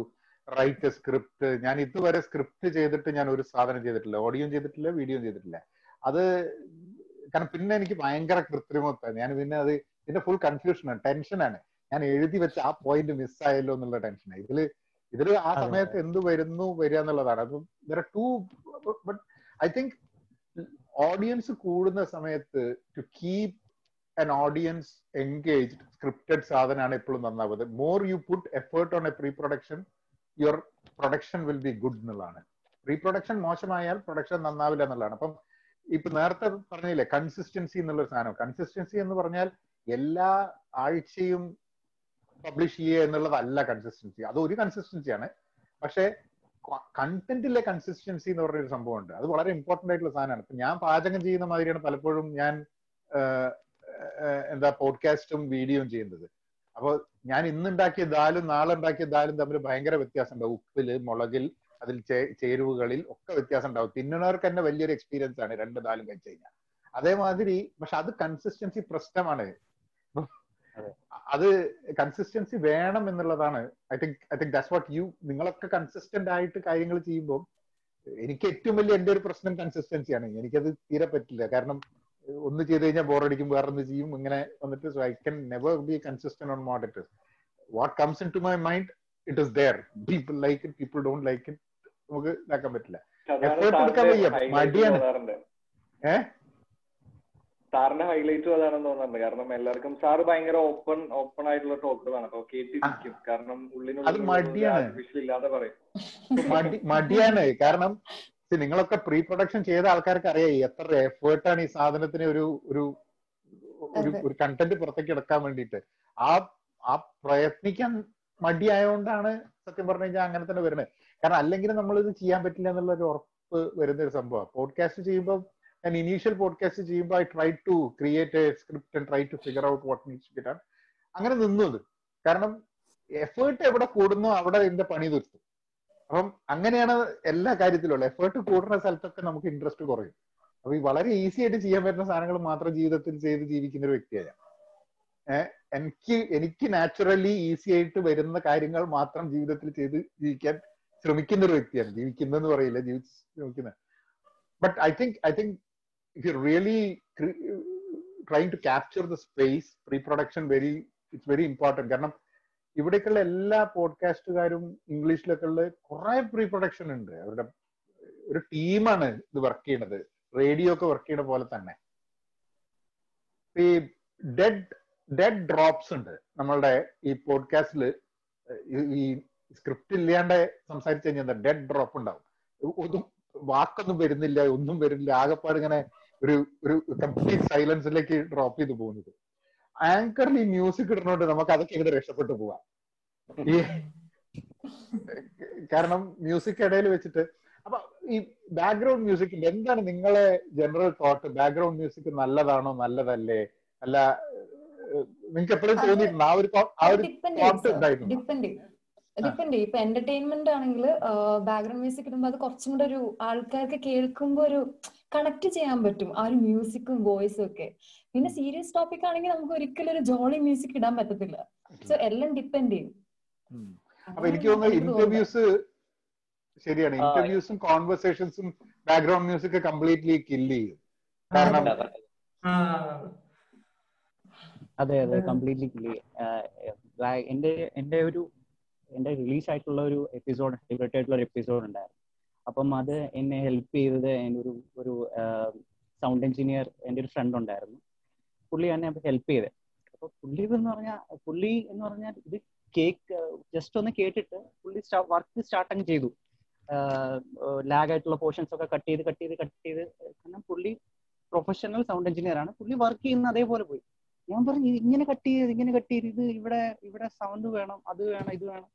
write a script. ഞാൻ ഇതുവരെ സ്ക്രിപ്റ്റ് ചെയ്തിട്ട് ഞാൻ ഒരു സാധനം ചെയ്തിട്ടില്ല, ഓഡിയോ ചെയ്തിട്ടില്ല, വീഡിയോ ചെയ്തിട്ടില്ല. അത് കാരണം പിന്നെ എനിക്ക് ഭയങ്കര കൃത്രിമത്താണ്. ഞാൻ പിന്നെ അത് ഇതിന്റെ ഫുൾ കൺഫ്യൂഷനാണ്, ടെൻഷനാണ്. ഞാൻ എഴുതി വെച്ച് ആ പോയിന്റ് മിസ്സായല്ലോ എന്നുള്ള ടെൻഷനാണ്. ഇതില് ഇതിൽ ആ സമയത്ത് എന്ത് വരുന്നു വരിക എന്നുള്ളതാണ്. അപ്പം there are two but I think audience കൂടുന്ന സമയത്ത് to keep an audience engaged, scripted സാധനമാണ് എപ്പോഴും നന്നാവുന്നത്. More you put effort on a pre production, your production will be good എന്നുള്ളതാണ്. പ്രീ പ്രൊഡക്ഷൻ മോശമായാൽ പ്രൊഡക്ഷൻ നന്നാവില്ല എന്നുള്ളതാണ്. അപ്പം ഇപ്പൊ നേരത്തെ പറഞ്ഞില്ലേ കൺസിസ്റ്റൻസി എന്നുള്ളൊരു സാധനം. കൺസിസ്റ്റൻസി എന്ന് പറഞ്ഞാൽ എല്ലാ ആഴ്ചയും പബ്ലിഷ് ചെയ്യുക എന്നുള്ളതല്ല കൺസിസ്റ്റൻസി. അത് ഒരു കൺസിസ്റ്റൻസിയാണ്, പക്ഷെ കണ്ടന്റിലെ കൺസിസ്റ്റൻസി എന്ന് പറഞ്ഞൊരു സംഭവമുണ്ട്. അത് വളരെ ഇമ്പോർട്ടൻ്റ് ആയിട്ടുള്ള സാധനമാണ്. ഇപ്പൊ ഞാൻ പാചകം ചെയ്യുന്ന മാതിരിയാണ് പലപ്പോഴും ഞാൻ എന്താ പോഡ്കാസ്റ്റും വീഡിയോയും ചെയ്യുന്നത്. അപ്പോൾ ഞാൻ ഇന്നുണ്ടാക്കിയ ദാലും നാളെ ഉണ്ടാക്കിയ ദാലും തമ്മിൽ ഭയങ്കര വ്യത്യാസം ഉണ്ടാവും. ഉപ്പില്, മുളകിൽ, അതിൽ ചേരുവകളിൽ ഒക്കെ വ്യത്യാസം ഉണ്ടാവും. തിന്നുന്നവർക്ക് തന്നെ വലിയൊരു എക്സ്പീരിയൻസ് ആണ് രണ്ട് ദാലും കഴിച്ചു കഴിഞ്ഞാൽ. അതേമാതിരി പക്ഷെ അത് കൺസിസ്റ്റൻസി പ്രശ്നമാണ്. അത് കൺസിസ്റ്റൻസി വേണം എന്നുള്ളതാണ്. I think I think that's what you നിങ്ങളൊക്കെ കൺസിസ്റ്റന്റ് ആയിട്ട് കാര്യങ്ങൾ ചെയ്യുമ്പോൾ. എനിക്ക് ഏറ്റവും വലിയ എന്റെ ഒരു പ്രശ്നം കൺസിസ്റ്റൻസിയാണ്. എനിക്കത് തീരെ പറ്റില്ല. കാരണം ഒന്ന് ചെയ്ത് കഴിഞ്ഞാൽ ബോറടിക്കും, വേറൊന്ന് ചെയ്യും, ഇങ്ങനെ വന്നിട്ട്. So I can never be consistent on what it is. What comes into my mind it is there. People like it, people don't like it, നമുക്ക് ഇതാക്കാൻ പറ്റില്ല. എഫേർട്ട് എടുക്കാൻ വയ്യ, മടിയാണ്. ഏഹ് സാറിന്റെ ഹൈലൈറ്റും അതാണെന്ന് തോന്നുന്നുണ്ട്. കാരണം എല്ലാവർക്കും സാറ് ഭയങ്കര ഓപ്പൺ ഓപ്പൺ ആയിട്ടുള്ള ടോക്കുകളാണ്. അപ്പൊ കേട്ടിരിക്കും, കാരണം ഉള്ളിനോട് മടിയാണ് പറയും. മടിയാണ് കാരണം നിങ്ങളൊക്കെ പ്രീ പ്രൊഡക്ഷൻ ചെയ്ത ആൾക്കാർക്ക് അറിയാം എത്ര എഫേർട്ടാണ് ഈ സാധനത്തിന് ഒരു ഒരു ഒരു കണ്ടന്റ് പുറത്തേക്ക് എടുക്കാൻ വേണ്ടിയിട്ട്. ആ ആ പ്രയത്നിക്കാൻ മടിയായോണ്ടാണ് സത്യം പറഞ്ഞു കഴിഞ്ഞാൽ അങ്ങനെ തന്നെ വരുന്നത്. കാരണം അല്ലെങ്കിൽ നമ്മൾ ഇത് ചെയ്യാൻ പറ്റില്ല എന്നുള്ള ഒരു ഉറപ്പ് വരുന്ന ഒരു സംഭവമാണ്. പോഡ്കാസ്റ്റ് ചെയ്യുമ്പോൾ ഞാൻ ഇനീഷ്യൽ പോഡ്കാസ്റ്റ് ചെയ്യുമ്പോൾ I try to create a script and try to figure out what needs to be done. അങ്ങനെ നിന്നത് കാരണം എഫേർട്ട് എവിടെ കൂടുന്നോ അവിടെ എന്റെ പണി തീർത്തു. അപ്പം അങ്ങനെയാണ് എല്ലാ കാര്യത്തിലുള്ള എഫേർട്ട് കൂടുന്ന സ്ഥലത്തൊക്കെ നമുക്ക് ഇൻട്രസ്റ്റ് കുറയും. അപ്പൊ ഈ വളരെ ഈസി ആയിട്ട് ചെയ്യാൻ പറ്റുന്ന സാധനങ്ങൾ മാത്രം ജീവിതത്തിൽ ചെയ്ത് ജീവിക്കുന്ന ഒരു വ്യക്തിയാണ്. ഏഹ് എനിക്ക് എനിക്ക് നാച്ചുറലി ഈസി ആയിട്ട് വരുന്ന കാര്യങ്ങൾ മാത്രം ജീവിതത്തിൽ ചെയ്ത് ജീവിക്കാൻ ശ്രമിക്കുന്ന ഒരു വ്യക്തിയാണ്. ജീവിക്കുന്നെന്ന് പറയില്ല, ജീവിച്ച് ശ്രമിക്കുന്നത്. But I think I think if you really trying to capture the space, pre production very it's very important. കാരണം ഇവിടേക്കുള്ള എല്ലാ പോഡ്കാസ്റ്റുകാരും ഇംഗ്ലീഷിലൊക്കെ ഉള്ള കുറെ പ്രീ പ്രൊഡക്ഷൻ ഉണ്ട്. അവരുടെ ഒരു ടീമാണ് ഇത് വർക്ക് ചെയ്യണത്. റേഡിയോ ഒക്കെ വർക്ക് ചെയ്യണ പോലെ തന്നെ ഈ ഡെഡ് ഡെഡ് ഡ്രോപ്സ് ഉണ്ട് നമ്മളുടെ ഈ പോഡ്കാസ്റ്റില്. ഈ സ്ക്രിപ്റ്റ് ഇല്ലാണ്ട് സംസാരിച്ചു കഴിഞ്ഞാൽ എന്താ ഡെഡ് ഡ്രോപ്പ് ഉണ്ടാവും. ഒന്നും വാക്കൊന്നും വരുന്നില്ല, ഒന്നും വരുന്നില്ല, ആകെപ്പാട് ഇങ്ങനെ ഒരു ഒരു കംപ്ലീറ്റ് സൈലൻസിലേക്ക് ഡ്രോപ്പ് ചെയ്ത് പോകുന്നത്. ആങ്കറിൽ ഈ മ്യൂസിക് ഇടുന്നോണ്ട് നമുക്ക് അതൊക്കെ ഇവിടെ രക്ഷപ്പെട്ടു പോവാം. കാരണം മ്യൂസിക് ഇടയിൽ വെച്ചിട്ട് അപ്പൊ ഈ ബാക്ക്ഗ്രൗണ്ട് മ്യൂസിക്കിൽ എന്താണ് നിങ്ങളെ ജനറൽ തോട്ട്? ബാക്ക്ഗ്രൗണ്ട് മ്യൂസിക് നല്ലതാണോ നല്ലതല്ലേ? അല്ല നിങ്ങൾക്ക് എപ്പോഴും തോന്നിയിട്ടുണ്ട് ആ ഒരു ആ ഒരു തോട്ട് ഉണ്ടായിരുന്നു? അതിപ്പോ ഉണ്ട്. ഇപ്പൊ എന്റർടൈൻമെന്റ് ആണെങ്കിൽ ബാക്ക്ഗ്രൗണ്ട് മ്യൂസിക് ഇടുമ്പോ അത് കുറച്ചും കൂടെ ഒരു ആൾക്കാർക്ക് കേൾക്കുമ്പോ ഒരു കണക്ട് ചെയ്യാൻ പറ്റും ആ ഒരു മ്യൂസിക്കും വോയിസും ഒക്കെ. പിന്നെ സീരിയസ് ടോപ്പിക് ആണെങ്കിൽ നമുക്ക് ഒരിക്കലും ഒരു ജോളി മ്യൂസിക് ഇടാൻ പറ്റത്തില്ല. സോ എല്ലാം ഡിപ്പെൻഡ് ചെയ്യും. അപ്പൊ എനിക്ക് തോന്നുന്നു ഇന്റർവ്യൂസ് ശരിയാണ്, ഇന്റർവ്യൂസും കോൺവെർസേഷൻസും ബാക്ക്ഗ്രൗണ്ട് മ്യൂസിക് കംപ്ലീറ്റ്ലി കില്ല് ചെയ്യും. കാരണം അതെ അതെ കംപ്ലീറ്റ്ലി കില്ല് ചെയ്യും. എന്റെ എന്റെ ഒരു എന്റെ റിലീസ് ആയിട്ടുള്ള ഒരു എപ്പിസോഡ് ഫേവറേറ്റ് ആയിട്ടുള്ള ഒരു എപ്പിസോഡ് ഉണ്ടായിരുന്നു. അപ്പം അത് എന്നെ ഹെൽപ്പ് ചെയ്തത് എൻ്റെ ഒരു ഒരു സൗണ്ട് എഞ്ചിനീയർ എൻ്റെ ഒരു ഫ്രണ്ട് ഉണ്ടായിരുന്നു. പുള്ളി എന്നെ ഹെൽപ്പ് ചെയ്തത്. അപ്പൊ പുള്ളി എന്ന് പറഞ്ഞാൽ പുള്ളി എന്ന് പറഞ്ഞാൽ ഇത് കേക്ക് ജസ്റ്റ് ഒന്ന് കേട്ടിട്ട് പുള്ളി വർക്ക് സ്റ്റാർട്ട് അങ്ങ് ചെയ്തു. ലാഗ് ആയിട്ടുള്ള പോർഷൻസ് ഒക്കെ കട്ട് ചെയ്ത് കട്ട് ചെയ്ത് കട്ട് ചെയ്ത് കാരണം പുള്ളി പ്രൊഫഷണൽ സൗണ്ട് എഞ്ചിനീയർ ആണ്. പുള്ളി വർക്ക് ചെയ്യുന്ന അതേപോലെ പോയി. ഞാൻ പറഞ്ഞു ഇങ്ങനെ കട്ട് ചെയ്ത് ഇങ്ങനെ കട്ട് ചെയ്ത് ഇത് ഇവിടെ ഇവിടെ സൗണ്ട് വേണം, അത് വേണം, ഇത് വേണം.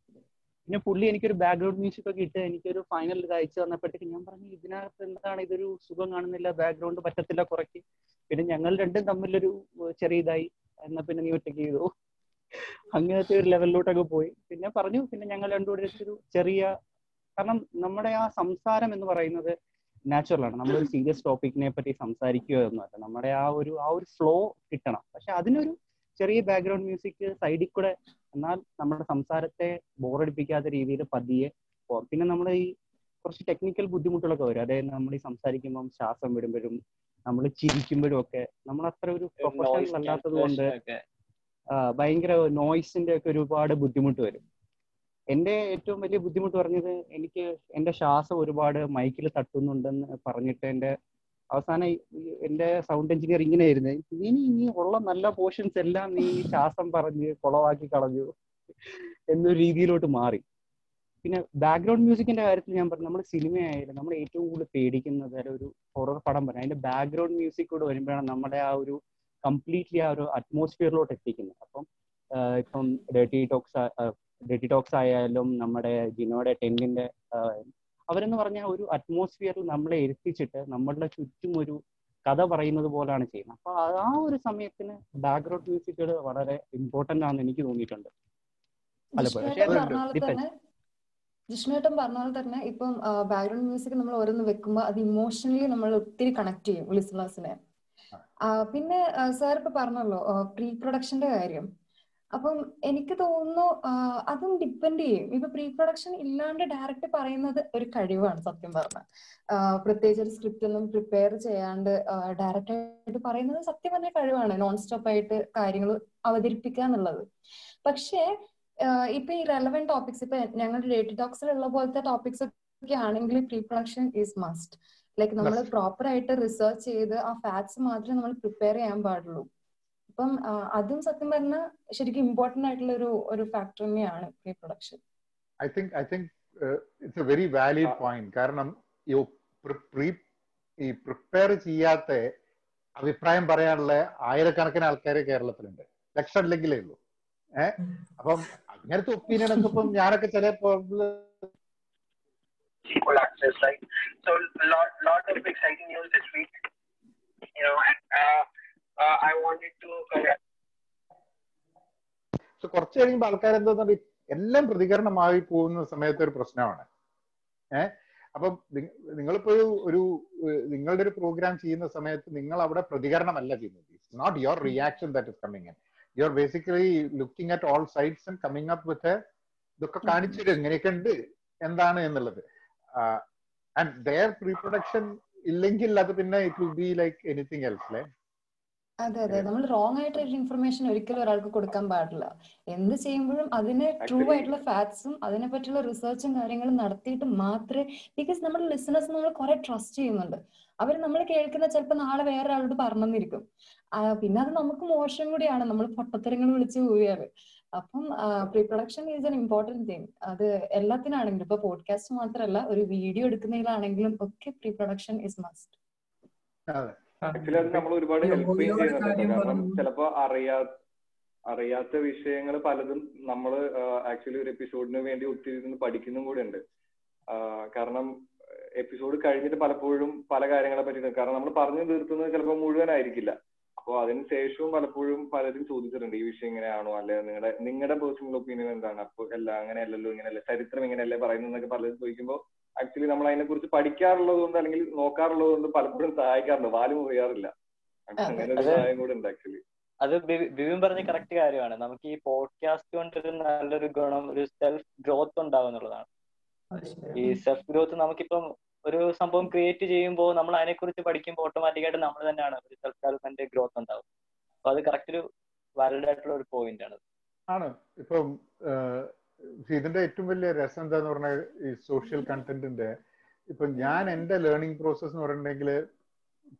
പിന്നെ പുള്ളി എനിക്കൊരു ബാക്ക്ഗ്രൗണ്ട് മ്യൂസിക് ഒക്കെ ഇട്ട് എനിക്കൊരു ഫൈനൽ അയച്ചു തന്നപ്പോഴത്തേക്ക് ഞാൻ പറഞ്ഞു ഇതിനകത്ത് എന്താണ് ഇതൊരു സുഖം കാണുന്നില്ല, ബാക്ക്ഗ്രൗണ്ട് പറ്റത്തില്ല കുറയ്ക്ക്. പിന്നെ ഞങ്ങൾ രണ്ടും തമ്മിലൊരു ചെറിയ ഇതായി. എന്നാൽ പിന്നെ നീ ഒറ്റയ്ക്ക് ചെയ്തോ, അങ്ങനത്തെ ഒരു ലെവലിലോട്ടൊക്കെ പോയി. പിന്നെ പറഞ്ഞു പിന്നെ ഞങ്ങൾ രണ്ടുകൂടെ ഒരു ചെറിയ, കാരണം നമ്മുടെ ആ സംസാരം എന്ന് പറയുന്നത് നാച്ചുറലാണ്. നമ്മളൊരു സീരിയസ് ടോപ്പിക്കിനെ പറ്റി സംസാരിക്കുക എന്നല്ല, നമ്മുടെ ആ ഒരു ആ ഒരു ഫ്ലോ കിട്ടണം. പക്ഷെ അതിനൊരു ചെറിയ ബാക്ക്ഗ്രൗണ്ട് മ്യൂസിക് സൈഡിൽ കൂടെ, എന്നാൽ നമ്മുടെ സംസാരത്തെ ബോറടിപ്പിക്കാത്ത രീതിയിൽ പതിയെ. പിന്നെ നമ്മുടെ ഈ കുറച്ച് ടെക്നിക്കൽ ബുദ്ധിമുട്ടുകളൊക്കെ വരും. അതായത് നമ്മൾ ഈ സംസാരിക്കുമ്പം ശ്വാസം വിടുമ്പോഴും നമ്മൾ ചിരിക്കുമ്പോഴും ഒക്കെ നമ്മൾ അത്ര ഒരു പ്രൊഫഷണൽ അല്ലാത്തത് കൊണ്ട് ഭയങ്കര നോയ്സിന്റെ ഒക്കെ ഒരുപാട് ബുദ്ധിമുട്ട് വരും. എന്റെ ഏറ്റവും വലിയ ബുദ്ധിമുട്ട് പറഞ്ഞത് എനിക്ക് എന്റെ ശ്വാസം ഒരുപാട് മൈക്കിൽ തട്ടുന്നുണ്ടെന്ന് പറഞ്ഞിട്ട് എന്റെ അവസാനം എന്റെ സൗണ്ട് എഞ്ചിനീയർ ഇങ്ങനെയായിരുന്നു, ഇനി ഇനി ഉള്ള നല്ല പോർഷൻസ് എല്ലാം നീ ശ്വാസം പറഞ്ഞ് കൊളവാക്കി കളഞ്ഞു എന്നൊരു രീതിയിലോട്ട് മാറി. പിന്നെ ബാക്ക്ഗ്രൗണ്ട് മ്യൂസിക്കിന്റെ കാര്യത്തിൽ ഞാൻ പറഞ്ഞു, നമ്മുടെ സിനിമയായാലും നമ്മൾ ഏറ്റവും കൂടുതൽ പേടിക്കുന്നത് ഒരു ഹൊറർ പടം പറഞ്ഞു അതിന്റെ ബാക്ക്ഗ്രൗണ്ട് മ്യൂസിക് കൂടെ വരുമ്പോഴാണ് നമ്മുടെ ആ ഒരു കംപ്ലീറ്റ്ലി ആ ഒരു അറ്റ്മോസ്ഫിയറിലോട്ട് എത്തിക്കുന്നത്. അപ്പം ഇപ്പം ഡേർട്ടി ടോക്സ് ഡെറ്റിടോക്സ് ആയാലും നമ്മുടെ ജിനോയുടെ ടെന്റിന്റെ അവരെന്ന് പറഞ്ഞാൽ ഒരു അറ്റ്മോസ്ഫിയറിൽ നമ്മളെ എത്തിച്ചിട്ട് നമ്മളുടെ ചുറ്റും ഒരു കഥ പറയുന്നത് പോലാണ് ചെയ്യുന്നത്. അപ്പൊ ആ ഒരു സമയത്തിന് ബാക്ക്ഗ്രൗണ്ട് മ്യൂസിക്കുകൾ വളരെ ഇമ്പോർട്ടന്റ് ആണെന്ന് എനിക്ക് തോന്നിയിട്ടുണ്ട്. ജിഷ്ണുവേട്ടൻ പറഞ്ഞ പോലെ തന്നെ ഇപ്പം ബാക്ക്ഗ്രൗണ്ട് മ്യൂസിക് നമ്മൾ ഓരോന്ന് വെക്കുമ്പോൾ അത് ഇമോഷണലി നമ്മൾ ഒത്തിരി കണക്ട് ചെയ്യും ലിസണേഴ്സിനെ. പിന്നെ സാർ ഇപ്പൊ പറഞ്ഞല്ലോ പ്രീ പ്രൊഡക്ഷന്റെ കാര്യം. അപ്പം എനിക്ക് തോന്നുന്നു അതും ഡിപ്പെൻഡ് ചെയ്യും. ഇപ്പൊ പ്രീ പ്രൊഡക്ഷൻ ഇല്ലാണ്ട് ഡയറക്റ്റ് പറയുന്നത് ഒരു കഴിവാണ് സത്യം പറഞ്ഞാൽ. പ്രത്യേകിച്ച് ഒരു സ്ക്രിപ്റ്റ് ഒന്നും പ്രിപ്പയർ ചെയ്യാണ്ട് ഡയറക്റ്റ് ആയിട്ട് പറയുന്നത് സത്യം പറഞ്ഞ കഴിവാണ്, നോൺ സ്റ്റോപ്പ് ആയിട്ട് കാര്യങ്ങൾ അവതരിപ്പിക്കുക എന്നുള്ളത്. പക്ഷേ ഇപ്പൊ ഈ റെലവെന്റ് ടോപ്പിക്സ് ഇപ്പൊ ഞങ്ങളുടെ ഡേറ്റ് ടോക്സിലുള്ള പോലത്തെ ടോപ്പിക്സ് ഒക്കെ ആണെങ്കിൽ pre production is must. Like നമ്മൾ പ്രോപ്പർ ആയിട്ട് റിസർച്ച് ചെയ്ത് ആ ഫാക്ട്സ് മാത്രമേ നമ്മൾ പ്രിപ്പയർ ചെയ്യാൻ പാടുള്ളൂ. അപ്പം അതും സത്യം പറഞ്ഞാൽ ശരിക്കും ഇമ്പോർട്ടന്റ് ആയിട്ടുള്ള ഒരു ഒരു ഫാക്ടർ തന്നെയാണ് pre production. I think I think it's a very valid point. കാരണം ഈ പ്രിപ്പയർ ചെയ്യാത്ത അഭിപ്രായം പറയാനുള്ള ആയിരക്കണക്കിന് ആൾക്കാർ കേരളത്തിലുണ്ട്, ലക്ഷം ഇല്ലെങ്കിലേ ഉള്ളൂ. ഏഹ് അപ്പം അങ്ങനത്തെ ഒപ്പീനിയൻ ഒക്കെ ഇപ്പം ഞാനൊക്കെ ചിലപ്പോൾ Uh, I wanted to correct. So കുറച്ച് കഴിയുമ്പോൾ ആൾക്കാരെന്തോന്നു എല്ലാം പ്രതികരണമായി പോകുന്ന സമയത്ത് ഒരു പ്രശ്നമാണ്. ഏഹ് അപ്പം നിങ്ങളിപ്പോ ഒരു നിങ്ങളുടെ ഒരു പ്രോഗ്രാം ചെയ്യുന്ന സമയത്ത് നിങ്ങൾ അവിടെ പ്രതികരണമല്ല ചെയ്യുന്നത്. It's not your reaction that is coming in. You are basically looking at all sides and coming up with ഇതൊക്കെ കാണിച്ചിട്ട് എങ്ങനെയൊക്കെ ഉണ്ട് എന്താണ് എന്നുള്ളത്. ആൻഡ് ദെയർ പ്രീ പ്രൊഡക്ഷൻ ഇല്ലെങ്കിൽ അത് പിന്നെ it will be like anything else അല്ലേ. അതെ അതെ നമ്മൾ റോങ് ആയിട്ടൊരു ഇൻഫർമേഷൻ ഒരിക്കലും ഒരാൾക്ക് കൊടുക്കാൻ പാടില്ല. എന്ത് ചെയ്യുമ്പോഴും അതിന് ട്രൂ ആയിട്ടുള്ള ഫാക്ട്സും അതിനെ പറ്റിയുള്ള റിസർച്ചും കാര്യങ്ങളും നടത്തിയിട്ട് മാത്രമേ, ബിക്കോസ് നമ്മുടെ ലിസണേഴ്സ് നമ്മൾ കുറെ ട്രസ്റ്റ് ചെയ്യുന്നുണ്ട്. അവർ നമ്മൾ കേൾക്കുന്ന ചിലപ്പോൾ നാളെ വേറെ ഒരാളോട് പറഞ്ഞെന്നിരിക്കും, പിന്നെ അത് നമുക്ക് മോശം കൂടിയാണ്, നമ്മൾ പൊട്ടത്തരങ്ങൾ വിളിച്ച് പോവുകയാണ്. അപ്പം pre production is an important thing. അത് എല്ലാത്തിനാണെങ്കിലും ഇപ്പൊ പോഡ്കാസ്റ്റ് മാത്രമല്ല ഒരു വീഡിയോ എടുക്കുന്നതിലാണെങ്കിലും ഒക്കെ pre production is must. Actually അത് നമ്മൾ ഒരുപാട് ഹെൽപ്പ് ചെയ്യുന്നുണ്ട്. കാരണം ചിലപ്പോ അറിയാ അറിയാത്ത വിഷയങ്ങൾ പലതും നമ്മള് ആക്ച്വലി ഒരു എപ്പിസോഡിന് വേണ്ടി ഒത്തിരി പഠിക്കുന്നും കൂടെ ഉണ്ട്. കാരണം എപ്പിസോഡ് കഴിഞ്ഞിട്ട് പലപ്പോഴും പല കാര്യങ്ങളെ പറ്റി, കാരണം നമ്മൾ പറഞ്ഞു തീർത്തുന്നത് ചിലപ്പോൾ മുഴുവനായിരിക്കില്ല. അപ്പൊ അതിനുശേഷവും പലപ്പോഴും പലരും ചോദിച്ചിട്ടുണ്ട് ഈ വിഷയം ഇങ്ങനെയാണോ, അല്ലെ നിങ്ങളുടെ നിങ്ങളുടെ പേഴ്സണൽ ഒപ്പീനിയൻ എന്താണ്, അപ്പൊ എല്ലാം അങ്ങനെയല്ലല്ലോ, ഇങ്ങനെയല്ല ചരിത്രം ഇങ്ങനെയല്ലേ പറയുന്നതെന്നൊക്കെ പലരും ചോദിക്കുമ്പോൾ ആക്ച്വലി നമ്മൾ അതിനെ കുറിച്ച് പഠിക്കാറുള്ളത് കൊണ്ട് അല്ലെങ്കിൽ നോക്കാറുള്ളത് കൊണ്ട് പലപ്പോഴും സഹായിക്കാറുണ്ട്, വാലും അറിയാറില്ല. അങ്ങനെ ഒരു സഹായം കൂടെ ഉണ്ട് ആക്ച്വലി. അത് ബിബിൻ പറഞ്ഞ കറക്റ്റ് കാര്യമാണ്. നമുക്ക് ഈ പോഡ്കാസ്റ്റ് കൊണ്ടൊരു നല്ലൊരു ഗുണം ഒരു സെൽഫ് ഗ്രോത്ത് ഉണ്ടാവും എന്നുള്ളതാണ്. ഈ സെൽഫ് ഗ്രോത്ത് നമുക്കിപ്പം ഒരു സംഭവം ക്രിയേറ്റ് ചെയ്യുമ്പോൾ നമ്മൾ അതിനെക്കുറിച്ച് പഠിക്കുമ്പോൾ ഓട്ടോമാറ്റിക്കായിട്ട് നമ്മൾ തന്നെയാണ് ഒരു സെൽഫ് ഡെവലപ്മെന്റ് ഗ്രോത്ത് ഉണ്ടാവും. അപ്പൊ അത് കറക്റ്റ് ഒരു വാലിഡ് ആയിട്ടുള്ള ഒരു പോയിന്റ് ആണ് ആണ് ഇപ്പം ഇതിന്റെ ഏറ്റവും വലിയ രസം എന്താന്ന് പറഞ്ഞാൽ ഈ സോഷ്യൽ കണ്ടന്റിന്റെ ഇപ്പൊ ഞാൻ എന്റെ ലേണിംഗ് പ്രോസസ് എന്ന് പറഞ്ഞിട്ടുണ്ടെങ്കിൽ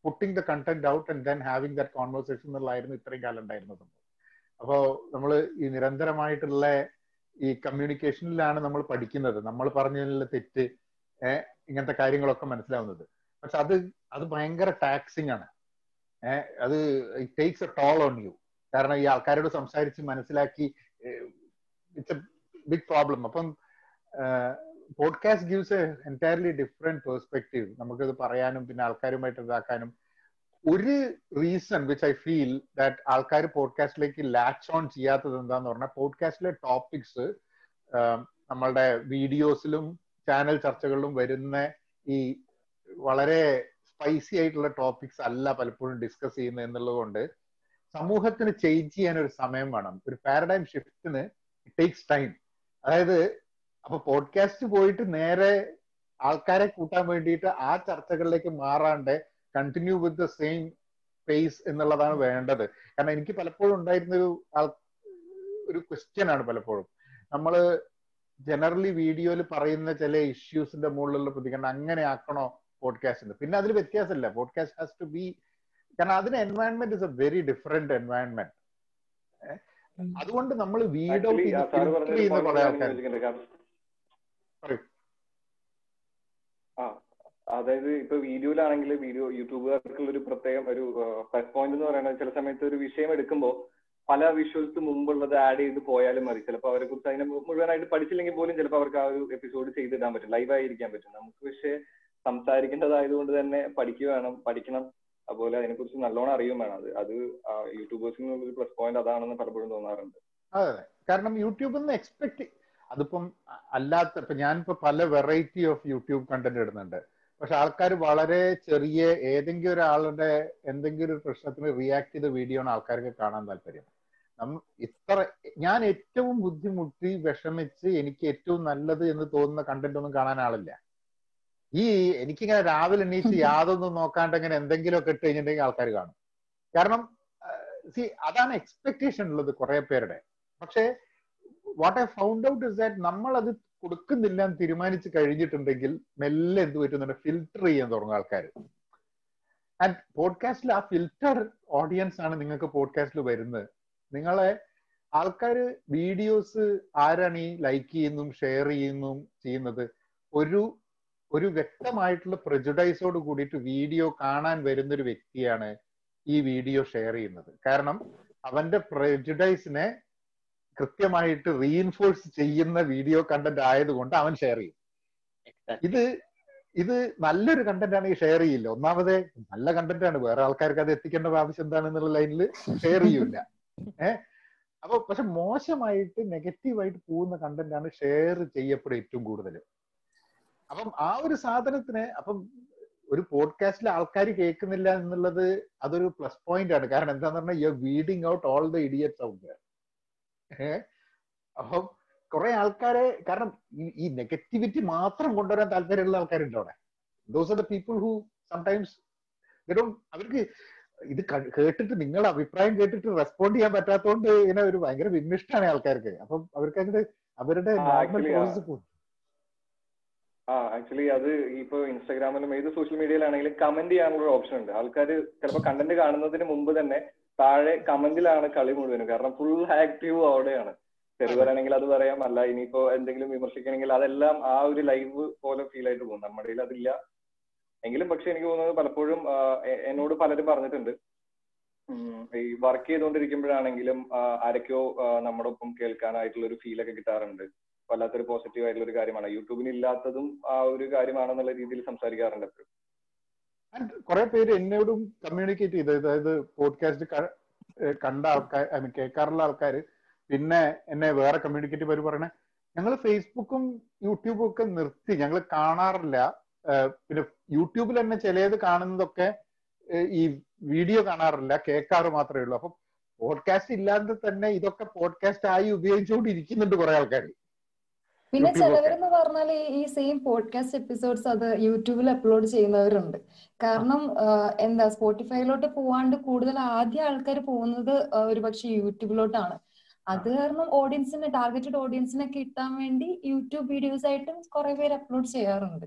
putting the content out and then having that conversation എന്നുള്ളതായിരുന്നു ഇത്രയും കാലം ഉണ്ടായിരുന്നത്. അപ്പോ നമ്മള് ഈ നിരന്തരമായിട്ടുള്ള ഈ കമ്മ്യൂണിക്കേഷനിലാണ് നമ്മൾ പഠിക്കുന്നത്, നമ്മൾ പറഞ്ഞതിലുള്ള തെറ്റ് ഏഹ് ഇങ്ങനത്തെ കാര്യങ്ങളൊക്കെ മനസ്സിലാവുന്നത്. പക്ഷെ അത് അത് ഭയങ്കര ടാക്സിങ് ആണ്. ഏഹ് അത് it takes a toll on you. കാരണം ഈ ആൾക്കാരോട് സംസാരിച്ച് മനസ്സിലാക്കി ഇറ്റ്സ് എ ബിഗ് പ്രോബ്ലം. അപ്പം podcast gives a entirely different perspective. നമുക്കത് പറയാനും പിന്നെ ആൾക്കാരുമായിട്ട് ഇതാക്കാനും ഒരു reason which I feel that ആൾക്കാർ പോഡ്കാസ്റ്റിലേക്ക് ലാച്ച് ഓൺ ചെയ്യാത്തത് എന്താന്ന് പറഞ്ഞാൽ പോഡ്കാസ്റ്റിലെ ടോപ്പിക്സ് നമ്മളുടെ വീഡിയോസിലും ചാനൽ ചർച്ചകളിലും വരുന്ന ഈ വളരെ സ്പൈസി ആയിട്ടുള്ള ടോപ്പിക്സ് അല്ല പലപ്പോഴും ഡിസ്കസ് ചെയ്യുന്നത് എന്നുള്ളത് കൊണ്ട് സമൂഹത്തിന് ചേഞ്ച് ചെയ്യാൻ ഒരു സമയം വേണം. ഒരു പാരഡൈം ഷിഫ്റ്റിന് ഇറ്റ് ടേക്സ് ടൈം. അതായത് അപ്പൊ പോഡ്കാസ്റ്റ് പോയിട്ട് നേരെ ആൾക്കാരെ കൂട്ടാൻ വേണ്ടിയിട്ട് ആ ചർച്ചകളിലേക്ക് മാറാണ്ട് continue with the same pace എന്നുള്ളതാണ് വേണ്ടത്. കാരണം എനിക്ക് പലപ്പോഴും ഉണ്ടായിരുന്നൊരു ഒരു ക്വസ്റ്റ്യൻ ആണ് പലപ്പോഴും നമ്മള് ജനറലി വീഡിയോയിൽ പറയുന്ന ചില ഇഷ്യൂസിന്റെ മുകളിലുള്ള പ്രതികരണം അങ്ങനെ ആക്കണോ പോഡ്കാസ്റ്റിന്? പിന്നെ അതിൽ വ്യത്യാസമില്ല. പോഡ്കാസ്റ്റ് ഹാസ് ടു ബി, കാരണം അതിന് environment is a very different environment. അതുകൊണ്ട് നമ്മൾ വീഡിയോ അതായത് ഇപ്പൊ വീഡിയോയിലാണെങ്കിൽ വീഡിയോ യൂട്യൂബുകാർക്കുള്ള ഒരു പ്രത്യേകം ഒരു പ്ലസ് പോയിന്റ് എന്ന് പറയുന്നത് ചില സമയത്ത് ഒരു വിഷയം എടുക്കുമ്പോൾ പല വിഷ്വൽസ് മുമ്പുള്ളത് ആഡ് ചെയ്ത് പോയാലും മതി. ചിലപ്പോൾ അവരെ കുറിച്ച് അതിനെ മുഴുവനായിട്ട് പഠിച്ചില്ലെങ്കിൽ പോലും ചിലപ്പോൾ അവർക്ക് ആ ഒരു എപ്പിസോഡ് ചെയ്തിടാൻ പറ്റും, ലൈവായിരിക്കാൻ പറ്റും. നമുക്ക് പക്ഷേ സംസാരിക്കേണ്ടതായതുകൊണ്ട് തന്നെ പഠിക്കുക വേണം, പഠിക്കണം. അതുപോലെ അതിനെക്കുറിച്ച് നല്ലോണം അറിയും വേണം. അത് അത് യൂട്യൂബേഴ്സിൽ നിന്നുള്ള പ്ലസ് പോയിന്റ് അതാണെന്ന് പലപ്പോഴും തോന്നാറുണ്ട്. അതെ, കാരണം യൂട്യൂബിൽ നിന്ന് എക്സ്പെക്ട് അതിപ്പം അല്ലാത്ത ഇപ്പൊ ഞാനിപ്പോ പല വെറൈറ്റി ഓഫ് യൂട്യൂബ് കണ്ടന്റ് ഇടുന്നുണ്ട്. പക്ഷെ ആൾക്കാർ വളരെ ചെറിയ ഏതെങ്കിലും ഒരാളുടെ എന്തെങ്കിലും ഒരു പ്രശ്നത്തിന് റിയാക്ട് ചെയ്ത വീഡിയോ ആണ് ആൾക്കാർക്ക് കാണാൻ താല്പര്യം. നമ്മ ഇത്ര ഞാൻ ഏറ്റവും ബുദ്ധിമുട്ടി വിഷമിച്ച് എനിക്ക് ഏറ്റവും നല്ലത് എന്ന് തോന്നുന്ന കണ്ടന്റ് ഒന്നും കാണാൻ ആളില്ല. ഈ എനിക്കിങ്ങനെ രാവിലെ എണീച്ച് യാതൊന്നും നോക്കാണ്ട് ഇങ്ങനെ എന്തെങ്കിലുമൊക്കെ ഇട്ട് കഴിഞ്ഞിട്ടുണ്ടെങ്കിൽ ആൾക്കാർ കാണും. കാരണം സി അതാണ് എക്സ്പെക്ടേഷൻ ഉള്ളത് കുറെ പേരുടെ. പക്ഷെ what I found out is that നമ്മളത് കൊടുക്കുന്നില്ല എന്ന് തീരുമാനിച്ചു കഴിഞ്ഞിട്ടുണ്ടെങ്കിൽ മെല്ലെ എന്ത് പറ്റുന്നുണ്ട്, ഫിൽറ്റർ ചെയ്യാൻ തുടങ്ങും ആൾക്കാർ. ആൻഡ് പോഡ്കാസ്റ്റിൽ ആ ഫിൽറ്റർ ഓഡിയൻസ് ആണ് നിങ്ങൾക്ക് പോഡ്കാസ്റ്റിൽ വരുന്നത്. നിങ്ങളെ ആൾക്കാർ വീഡിയോസ് ആരാണ് ഈ ലൈക്ക് ചെയ്യുന്നതും ഷെയർ ചെയ്യുന്നതും ചെയ്യുന്നത്? ഒരു ഒരു വ്യക്തമായിട്ടുള്ള പ്രെജുഡൈസോട് കൂടിയിട്ട് വീഡിയോ കാണാൻ വരുന്നൊരു വ്യക്തിയാണ് ഈ വീഡിയോ ഷെയർ ചെയ്യുന്നത്. കാരണം അവന്റെ പ്രെജുഡൈസിനെ കൃത്യമായിട്ട് റീഇൻഫോഴ്സ് ചെയ്യുന്ന വീഡിയോ കണ്ടന്റ് ആയതുകൊണ്ട് അവൻ ഷെയർ ചെയ്യും. ഇത് ഇത് നല്ലൊരു കണ്ടന്റ് ആണെങ്കിൽ ഷെയർ ചെയ്യില്ല. ഒന്നാമതേ നല്ല കണ്ടന്റ് ആണ്, വേറെ ആൾക്കാർക്ക് അത് എത്തിക്കേണ്ട ആവശ്യം എന്താണെന്നുള്ള ലൈനിൽ ഷെയർ ചെയ്യൂല. ഏഹ് അപ്പൊ പക്ഷെ മോശമായിട്ട് നെഗറ്റീവായിട്ട് പോകുന്ന കണ്ടന്റ് ആണ് ഷെയർ ചെയ്യപ്പെടുക ഏറ്റവും കൂടുതൽ. അപ്പം ആ ഒരു സാധനത്തിന് അപ്പം ഒരു പോഡ്കാസ്റ്റിൽ ആൾക്കാർ കേൾക്കുന്നില്ല എന്നുള്ളത് അതൊരു പ്ലസ് പോയിന്റ് ആണ്. കാരണം എന്താന്ന് പറഞ്ഞാൽ you are weeding out all the idiots out there. അപ്പം കുറെ ആൾക്കാരെ, കാരണം ഈ നെഗറ്റിവിറ്റി മാത്രം കൊണ്ടുവരാൻ താല്പര്യമുള്ള ആൾക്കാരുണ്ട് അവിടെ. Those are the people who sometimes they don't, അവർക്ക് ഇത് കേട്ടിട്ട് നിങ്ങളുടെ അഭിപ്രായം കേട്ടിട്ട് റെസ്പോണ്ട് ചെയ്യാൻ പറ്റാത്തതുകൊണ്ട് ഇങ്ങനെ ഒരു ഭയങ്കര വിമിഷ്ടാണ് ആൾക്കാർക്ക്. അപ്പം അവർക്ക് അതിന്റെ അവരുടെ നോർമൽ പ്രോസസ് പോകും. ആ ആക്ച്വലി അത് ഇപ്പൊ ഇൻസ്റ്റാഗ്രാമിലും ഏത് സോഷ്യൽ മീഡിയയിലാണെങ്കിലും കമന്റ് ചെയ്യാനുള്ള ഒരു ഓപ്ഷൻ ഉണ്ട്. ആൾക്കാർ ചിലപ്പോൾ കണ്ടന്റ് കാണുന്നതിന് മുമ്പ് തന്നെ താഴെ കമന്റിലാണ് കളി മുഴുവനും, കാരണം ഫുൾ ആക്റ്റീവ് അവിടെയാണ്. ചെറുവരാണെങ്കിൽ അത് പറയാം, അല്ല ഇനിയിപ്പോ എന്തെങ്കിലും വിമർശിക്കണമെങ്കിൽ അതെല്ലാം ആ ഒരു ലൈവ് പോലെ ഫീൽ ആയിട്ട് പോകും. നമ്മുടെ കയ്യിൽ അതില്ല എങ്കിലും പക്ഷെ എനിക്ക് തോന്നുന്നത് പലപ്പോഴും എന്നോട് പലരും പറഞ്ഞിട്ടുണ്ട്, ഈ വർക്ക് ചെയ്തുകൊണ്ടിരിക്കുമ്പോഴാണെങ്കിലും ആരൊക്കെയോ നമ്മുടെ ഒപ്പം കേൾക്കാനായിട്ടുള്ള ഒരു ഫീലൊക്കെ കിട്ടാറുണ്ട്. വല്ലാത്തൊരു പോസിറ്റീവ് ആയിട്ടുള്ള ഒരു കാര്യമാണ് യൂട്യൂബിന് ഇല്ലാത്തതും ആ ഒരു കാര്യമാണെന്നുള്ള രീതിയിൽ സംസാരിക്കാറുണ്ട് എപ്പോഴും. ആൻഡ് കുറെ പേര് എന്നോടും കമ്മ്യൂണിക്കേറ്റ് ചെയ്ത്, അതായത് പോഡ്കാസ്റ്റ് കണ്ട ആൾക്കാർ, ഐ മീൻ കേൾക്കാറുള്ള ആൾക്കാർ പിന്നെ എന്നെ വേറെ കമ്മ്യൂണിക്കേറ്റ് പേര് പറയണേ, ഞങ്ങൾ ഫേസ്ബുക്കും യൂട്യൂബും ഒക്കെ നിർത്തി, ഞങ്ങൾ കാണാറില്ല. പിന്നെ യൂട്യൂബിൽ തന്നെ ചിലത് കാണുന്നതൊക്കെ ഈ വീഡിയോ കാണാറില്ല, കേൾക്കാറ് മാത്രമേ ഉള്ളൂ. അപ്പൊ പോഡ്കാസ്റ്റ് ഇല്ലാതെ തന്നെ ഇതൊക്കെ പോഡ്കാസ്റ്റ് ആയി ഉപയോഗിച്ചുകൊണ്ടിരിക്കുന്നുണ്ട് കുറെ ആൾക്കാർ. പിന്നെ ചിലവരെന്ന് പറഞ്ഞാൽ ഈ സെയിം പോഡ്കാസ്റ്റ് എപ്പിസോഡ്സ് അത് യൂട്യൂബിൽ അപ്ലോഡ് ചെയ്യുന്നവരുണ്ട്. കാരണം എന്താ, സ്പോട്ടിഫൈയിലോട്ട് പോവാണ്ട് കൂടുതൽ ആദ്യം ആൾക്കാർ പോകുന്നത് ഒരു പക്ഷെ യൂട്യൂബിലോട്ടാണ്. അത് കാരണം ഓഡിയൻസിന്, ടാർഗറ്റഡ് ഓഡിയൻസിനെ കിട്ടാൻ വേണ്ടി യൂട്യൂബ് വീഡിയോസ് ആയിട്ടും കുറെ പേര് അപ്ലോഡ് ചെയ്യാറുണ്ട്.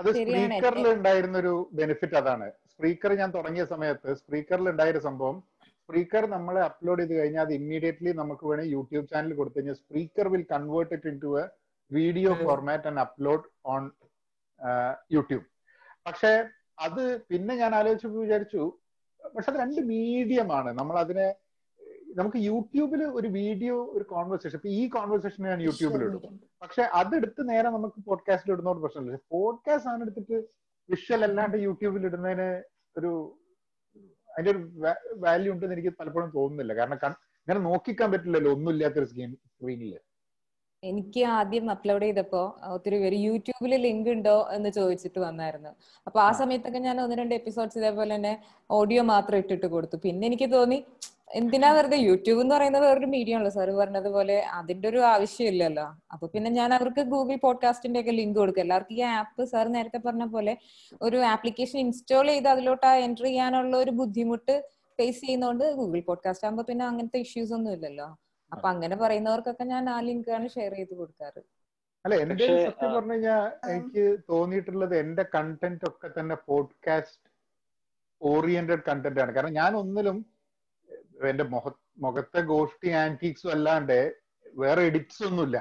അത് സ്പീക്കറിൽ ഉണ്ടായിരുന്നൊരു ബെനിഫിറ്റ് അതാണ്. സ്പീക്കർ ഞാൻ തുടങ്ങിയ സമയത്ത് സ്പീക്കറിൽ ഉണ്ടായൊരു സംഭവം, സ്പീക്കർ നമ്മൾ അപ്ലോഡ് ചെയ്ത് കഴിഞ്ഞാൽ അത് ഇമ്മീഡിയറ്റ്ലി നമുക്ക് വേണമെങ്കിൽ യൂട്യൂബ് ചാനൽ കൊടുത്തു കഴിഞ്ഞാൽ speaker will convert it into a video format and upload on YouTube. പക്ഷെ അത് പിന്നെ ഞാൻ ആലോചിച്ചപ്പോൾ വിചാരിച്ചു, പക്ഷെ അത് രണ്ട് മീഡിയമാണ്. നമ്മൾ അതിനെ നമുക്ക് യൂട്യൂബിൽ ഒരു വീഡിയോ, ഒരു കോൺവെർസേഷൻ, ഇപ്പൊ ഈ കോൺവെർസേഷൻ ഞാൻ യൂട്യൂബിൽ ഇടും, പക്ഷെ അതെടുത്ത് നേരെ നമുക്ക് പോഡ്കാസ്റ്റിൽ ഇടുന്നോണ്ട് പ്രശ്നമില്ല. പക്ഷെ പോഡ്കാസ്റ്റ് ആണ് എടുത്തിട്ട് വിഷ്വൽ അല്ലാണ്ട് യൂട്യൂബിൽ ഇടുന്നതിന് ഒരു അതിന്റെ ഒരു വാല്യൂ ഉണ്ടെന്ന് എനിക്ക് പലപ്പോഴും തോന്നുന്നില്ല. കാരണം ഇങ്ങനെ നോക്കിക്കാൻ പറ്റില്ലല്ലോ ഒന്നുമില്ലാത്തൊരു സ്ക്രീനില്. എനിക്ക് ആദ്യം അപ്ലോഡ് ചെയ്തപ്പോ ഒത്തിരി പേര് യൂട്യൂബില് ലിങ്ക് ഉണ്ടോ എന്ന് ചോദിച്ചിട്ട് വന്നായിരുന്നു. അപ്പൊ ആ സമയത്തൊക്കെ ഞാൻ ഒന്ന് രണ്ട് എപ്പിസോഡ്സ് ഇതേപോലെ തന്നെ ഓഡിയോ മാത്രം ഇട്ടിട്ട് കൊടുത്തു. പിന്നെ എനിക്ക് തോന്നി എന്തിനാ വെറുതെ, യൂട്യൂബ് എന്ന് പറയുന്നത് വേറൊരു മീഡിയ ആണല്ലോ സാർ പറഞ്ഞതുപോലെ, അതിന്റെ ഒരു ആവശ്യമില്ലല്ലോ. അപ്പൊ പിന്നെ ഞാൻ അവർക്ക് ഗൂഗിൾ പോഡ്കാസ്റ്റിന്റെ ഒക്കെ ലിങ്ക് കൊടുക്കുക. എല്ലാവർക്കും ഈ ആപ്പ് സാർ നേരത്തെ പറഞ്ഞ പോലെ ഒരു ആപ്ലിക്കേഷൻ ഇൻസ്റ്റാൾ ചെയ്ത് അതിലോട്ട് എൻട്രി ചെയ്യാനുള്ള ഒരു ബുദ്ധിമുട്ട് ഫേസ് ചെയ്യുന്നതുകൊണ്ട് ഗൂഗിൾ പോഡ്കാസ്റ്റ് ആകുമ്പോൾ പിന്നെ അങ്ങനത്തെ ഇഷ്യൂസ് ഒന്നും ഇല്ലല്ലോ. അപ്പൊ അങ്ങനെ പറയുന്നവർക്കൊക്കെ ഞാൻ ആ ലിങ്കാണ് ഷെയർ ചെയ്ത് കൊടുക്കാറ്. അല്ല, എന്റെ സത്യം പറഞ്ഞു കഴിഞ്ഞാൽ എനിക്ക് തോന്നിയിട്ടുള്ളത് എന്റെ കണ്ടന്റ് ഒക്കെ തന്നെ പോഡ്കാസ്റ്റ് ഓറിയന്റഡ് കണ്ടന്റ് ആണ്. കാരണം ഞാൻ ഒന്നിലും എന്റെ മുഖ മുഖത്തെ ഗോഷ്ടി ആന്റിക്സും അല്ലാണ്ട് വേറെ എഡിറ്റ്സ് ഒന്നുമില്ല.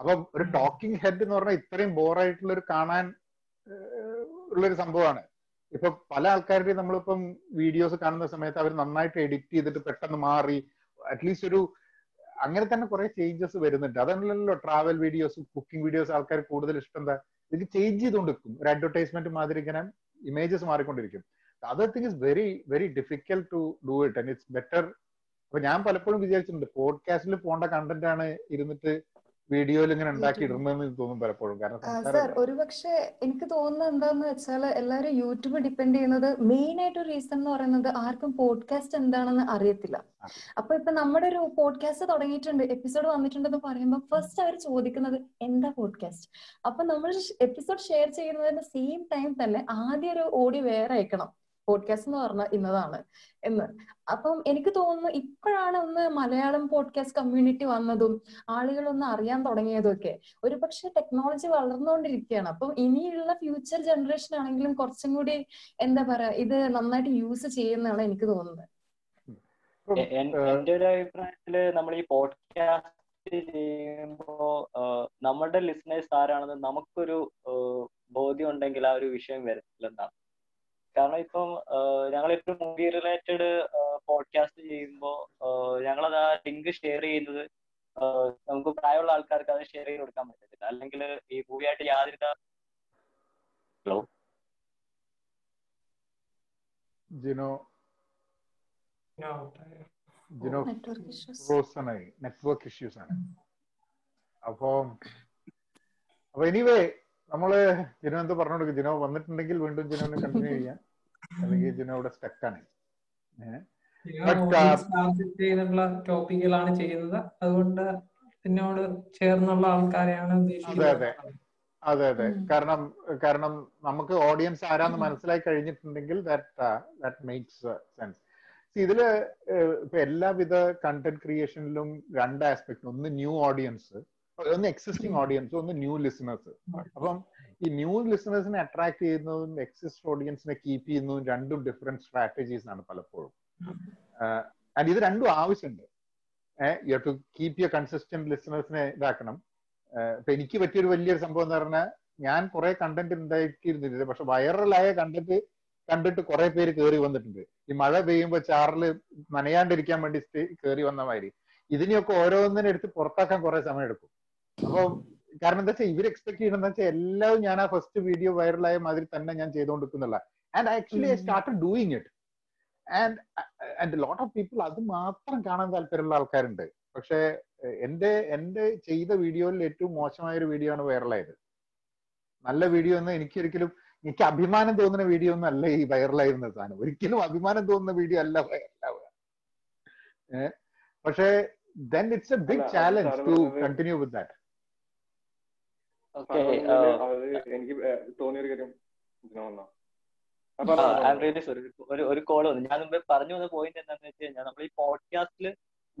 അപ്പൊ ഒരു ടോക്കിംഗ് ഹെഡ് എന്ന് പറഞ്ഞാൽ ഇത്രയും ബോറായിട്ടുള്ളൊരു കാണാൻ ഉള്ളൊരു സംഭവമാണ്. ഇപ്പൊ പല ആൾക്കാരുടെയും നമ്മളിപ്പം വീഡിയോസ് കാണുന്ന സമയത്ത് അവർ നന്നായിട്ട് എഡിറ്റ് ചെയ്തിട്ട് പെട്ടെന്ന് മാറി, അറ്റ്ലീസ്റ്റ് ഒരു അങ്ങനെ തന്നെ കുറെ ചേഞ്ചസ് വരുന്നുണ്ട്. അതല്ലല്ലോ ട്രാവൽ വീഡിയോസും കുക്കിംഗ് വീഡിയോസും ആൾക്കാർ കൂടുതൽ ഇഷ്ടം എന്താ, ഇത് ചേഞ്ച് ചെയ്തുകൊണ്ടിരിക്കും. ഒരു അഡ്വർടൈസ്മെന്റ് മാതിരി ഇങ്ങനെ ഇമേജസ് മാറിക്കൊണ്ടിരിക്കും. Other thing is very, very difficult to do it and it's better. അപ്പൊ ഞാൻ പലപ്പോഴും വിചാരിച്ചിട്ടുണ്ട് പോഡ്കാസ്റ്റിൽ പോകേണ്ട കണ്ടന്റ് ആണ് ഇരുന്നിട്ട് വീഡിയോയിൽ ഇങ്ങനെ ഉണ്ടാക്കി ഇടുന്നതെന്ന് തോന്നും പലപ്പോഴും. കാരണം സാർ ഒരു പക്ഷെ എനിക്ക് തോന്നുന്നത് എന്താന്ന് വെച്ചാൽ എല്ലാവരും യൂട്യൂബ് ഡിപ്പെൻഡ് ചെയ്യുന്നത് മെയിൻ ആയിട്ട് ഒരു റീസൺ എന്ന് പറയുന്നത് ആർക്കും പോഡ്കാസ്റ്റ് എന്താണെന്ന് അറിയത്തില്ല. അപ്പൊ ഇപ്പൊ നമ്മുടെ ഒരു പോഡ്കാസ്റ്റ് തുടങ്ങിയിട്ടുണ്ട്, എപ്പിസോഡ് വന്നിട്ടുണ്ടെന്ന് പറയുമ്പോൾ ഫസ്റ്റ് അവർ ചോദിക്കുന്നത് എന്താ പോഡ്കാസ്റ്റ്. അപ്പൊ നമ്മൾ എപ്പിസോഡ് ഷെയർ ചെയ്യുന്നതിന്റെ സെയിം ടൈം തന്നെ ആദ്യം ഒരു ഓഡിയോ വേറെ അയക്കണം, പോഡ്കാസ്റ്റ് എന്ന് പറഞ്ഞാൽ ഇന്നതാണ് എന്ന്. അപ്പം എനിക്ക് തോന്നുന്നു ഇപ്പോഴാണ് ഒന്ന് മലയാളം പോഡ്കാസ്റ്റ് കമ്മ്യൂണിറ്റി വന്നതും ആളുകളൊന്ന് അറിയാൻ തുടങ്ങിയതും ഒക്കെ. ഒരു പക്ഷെ ടെക്നോളജി വളർന്നുകൊണ്ടിരിക്കുകയാണ്. അപ്പം ഇനിയുള്ള ഫ്യൂച്ചർ ജനറേഷൻ ആണെങ്കിലും കുറച്ചും കൂടി എന്താ പറയാ ഇത് നന്നായിട്ട് യൂസ് ചെയ്യുന്നതാണ് എനിക്ക് തോന്നുന്നത്. എന്റെ ഒരു അഭിപ്രായത്തില് നമ്മൾ ഈ പോഡ്കാസ്റ്റ് ചെയ്യുമ്പോ നമ്മുടെ ലിസണേഴ്സ് ആരാണെന്ന് നമുക്കൊരു ബോധ്യം ഉണ്ടെങ്കിൽ ആ ഒരു വിഷയം വരത്തില്ലെന്നാണ്. കാരണം ഇപ്പം ഞങ്ങളിപ്പോ മൂവി റിലേറ്റഡ് പോഡ്കാസ്റ്റ് ചെയ്യുമ്പോൾ ഞങ്ങളത് ആ ലിങ്ക് ഷെയർ ചെയ്യുന്നത് നമുക്ക് പ്രായമുള്ള ആൾക്കാർക്ക് അത് ഷെയർ ചെയ്ത് കൊടുക്കാൻ പറ്റത്തില്ല. അല്ലെങ്കിൽ ഈ മൂവിയായിട്ട് യാതൊരു hello Jino Jino network issues ആണ്. അപ്പോ അപ്പൊ എനിവേ നമ്മള് ജിനോ എന്ത് പറഞ്ഞു കൊടുക്കും, ജിനോ വന്നിട്ടുണ്ടെങ്കിൽ വീണ്ടും ജിനോനെ കണ്ടിന്യൂ ചെയ്യാം, അല്ലെങ്കിൽ ജിനോ ഇവിടെ സ്റ്റക്കാണ്. ടോപ്പിക്കുകളാണ് ചെയ്യുന്നത്, അതുകൊണ്ട് എന്നോട് ചേർന്നുള്ള ആൾക്കാരെയാണ് ഉദ്ദേശിക്കുന്നത്. അതെ അതെ അതെ അതെ കാരണം കാരണം നമുക്ക് ഓഡിയൻസ് ആരാന്ന് മനസ്സിലായി കഴിഞ്ഞിട്ടുണ്ടെങ്കിൽ ദാറ്റ് ദാറ്റ് മേക്സ് സെൻസ്. ഇതില് ഇപ്പൊ എല്ലാവിധ കണ്ടന്റ് ക്രിയേഷനിലും രണ്ട് ആസ്പെക്ട്, ഒന്ന് ന്യൂ ഓഡിയൻസ്, ഒന്ന് എക്സിസ്റ്റിംഗ് ഓഡിയൻസ്, ഒന്ന് ന്യൂ ലിസണേഴ്സ്. അപ്പം ഈ ന്യൂ ലിസണേഴ്സിനെ അട്രാക്ട് ചെയ്യുന്നതും എക്സിസ്റ്റ് ഓഡിയൻസിനെ കീപ്പ് ചെയ്യുന്നതും രണ്ടും ഡിഫറെന്റ് സ്ട്രാറ്റജീസ് ആണ് പലപ്പോഴും. ആൻഡ് ഇത് രണ്ടും ആവശ്യമുണ്ട്. You have to keep your consistent ലിസണേഴ്സിനെ ഇതാക്കണം. ഇപ്പൊ എനിക്ക് പറ്റിയൊരു വലിയൊരു സംഭവം എന്ന് പറഞ്ഞാൽ ഞാൻ കുറെ കണ്ടന്റ് ഉണ്ടാക്കിയിരുന്നില്ല, പക്ഷെ വൈറലായ കണ്ടന്റ് കണ്ടിട്ട് കുറെ പേര് കയറി വന്നിട്ടുണ്ട്. ഈ മഴ പെയ്യുമ്പോൾ ചാറില് നനയാണ്ടിരിക്കാൻ വേണ്ടി കയറി വന്ന മാതിരി ഇതിനെയൊക്കെ ഓരോന്നിനെടുത്ത് പുറത്താക്കാൻ കുറെ സമയം എടുക്കും. അപ്പൊ കാരണം എന്താ വെച്ചാൽ ഇവർ എക്സ്പെക്ട് ചെയ്യണമെന്ന് വെച്ചാൽ എല്ലാവരും ഞാൻ ആ ഫസ്റ്റ് വീഡിയോ വൈറലായ മാതിരി തന്നെ ഞാൻ ചെയ്തുകൊണ്ടിരിക്കുന്നുള്ള And actually, I started doing it. And and a lot of people അത് മാത്രം കാണാൻ താല്പര്യമുള്ള ആൾക്കാരുണ്ട്. പക്ഷെ എന്റെ എന്റെ ചെയ്ത വീഡിയോയിൽ ഏറ്റവും മോശമായൊരു വീഡിയോ ആണ് വൈറലായത്. നല്ല വീഡിയോ എന്ന് എനിക്കൊരിക്കലും എനിക്ക് അഭിമാനം തോന്നുന്ന വീഡിയോ ഒന്നും അല്ല ഈ വൈറലായിരുന്ന സാധനം. ഒരിക്കലും അഭിമാനം തോന്നുന്ന വീഡിയോ അല്ല വൈറലാവുക. ഏഹ് പക്ഷേ then it's a big challenge to continue with that. Okay, എനിക്ക് തോന്നിയൊരു കാര്യം ഒരു കോള് വന്നു. ഞാൻ മുമ്പേ പറഞ്ഞു വന്ന പോയിന്റ് എന്താണെന്ന് വെച്ച് കഴിഞ്ഞാൽ നമ്മൾ ഈ പോഡ്കാസ്റ്റില്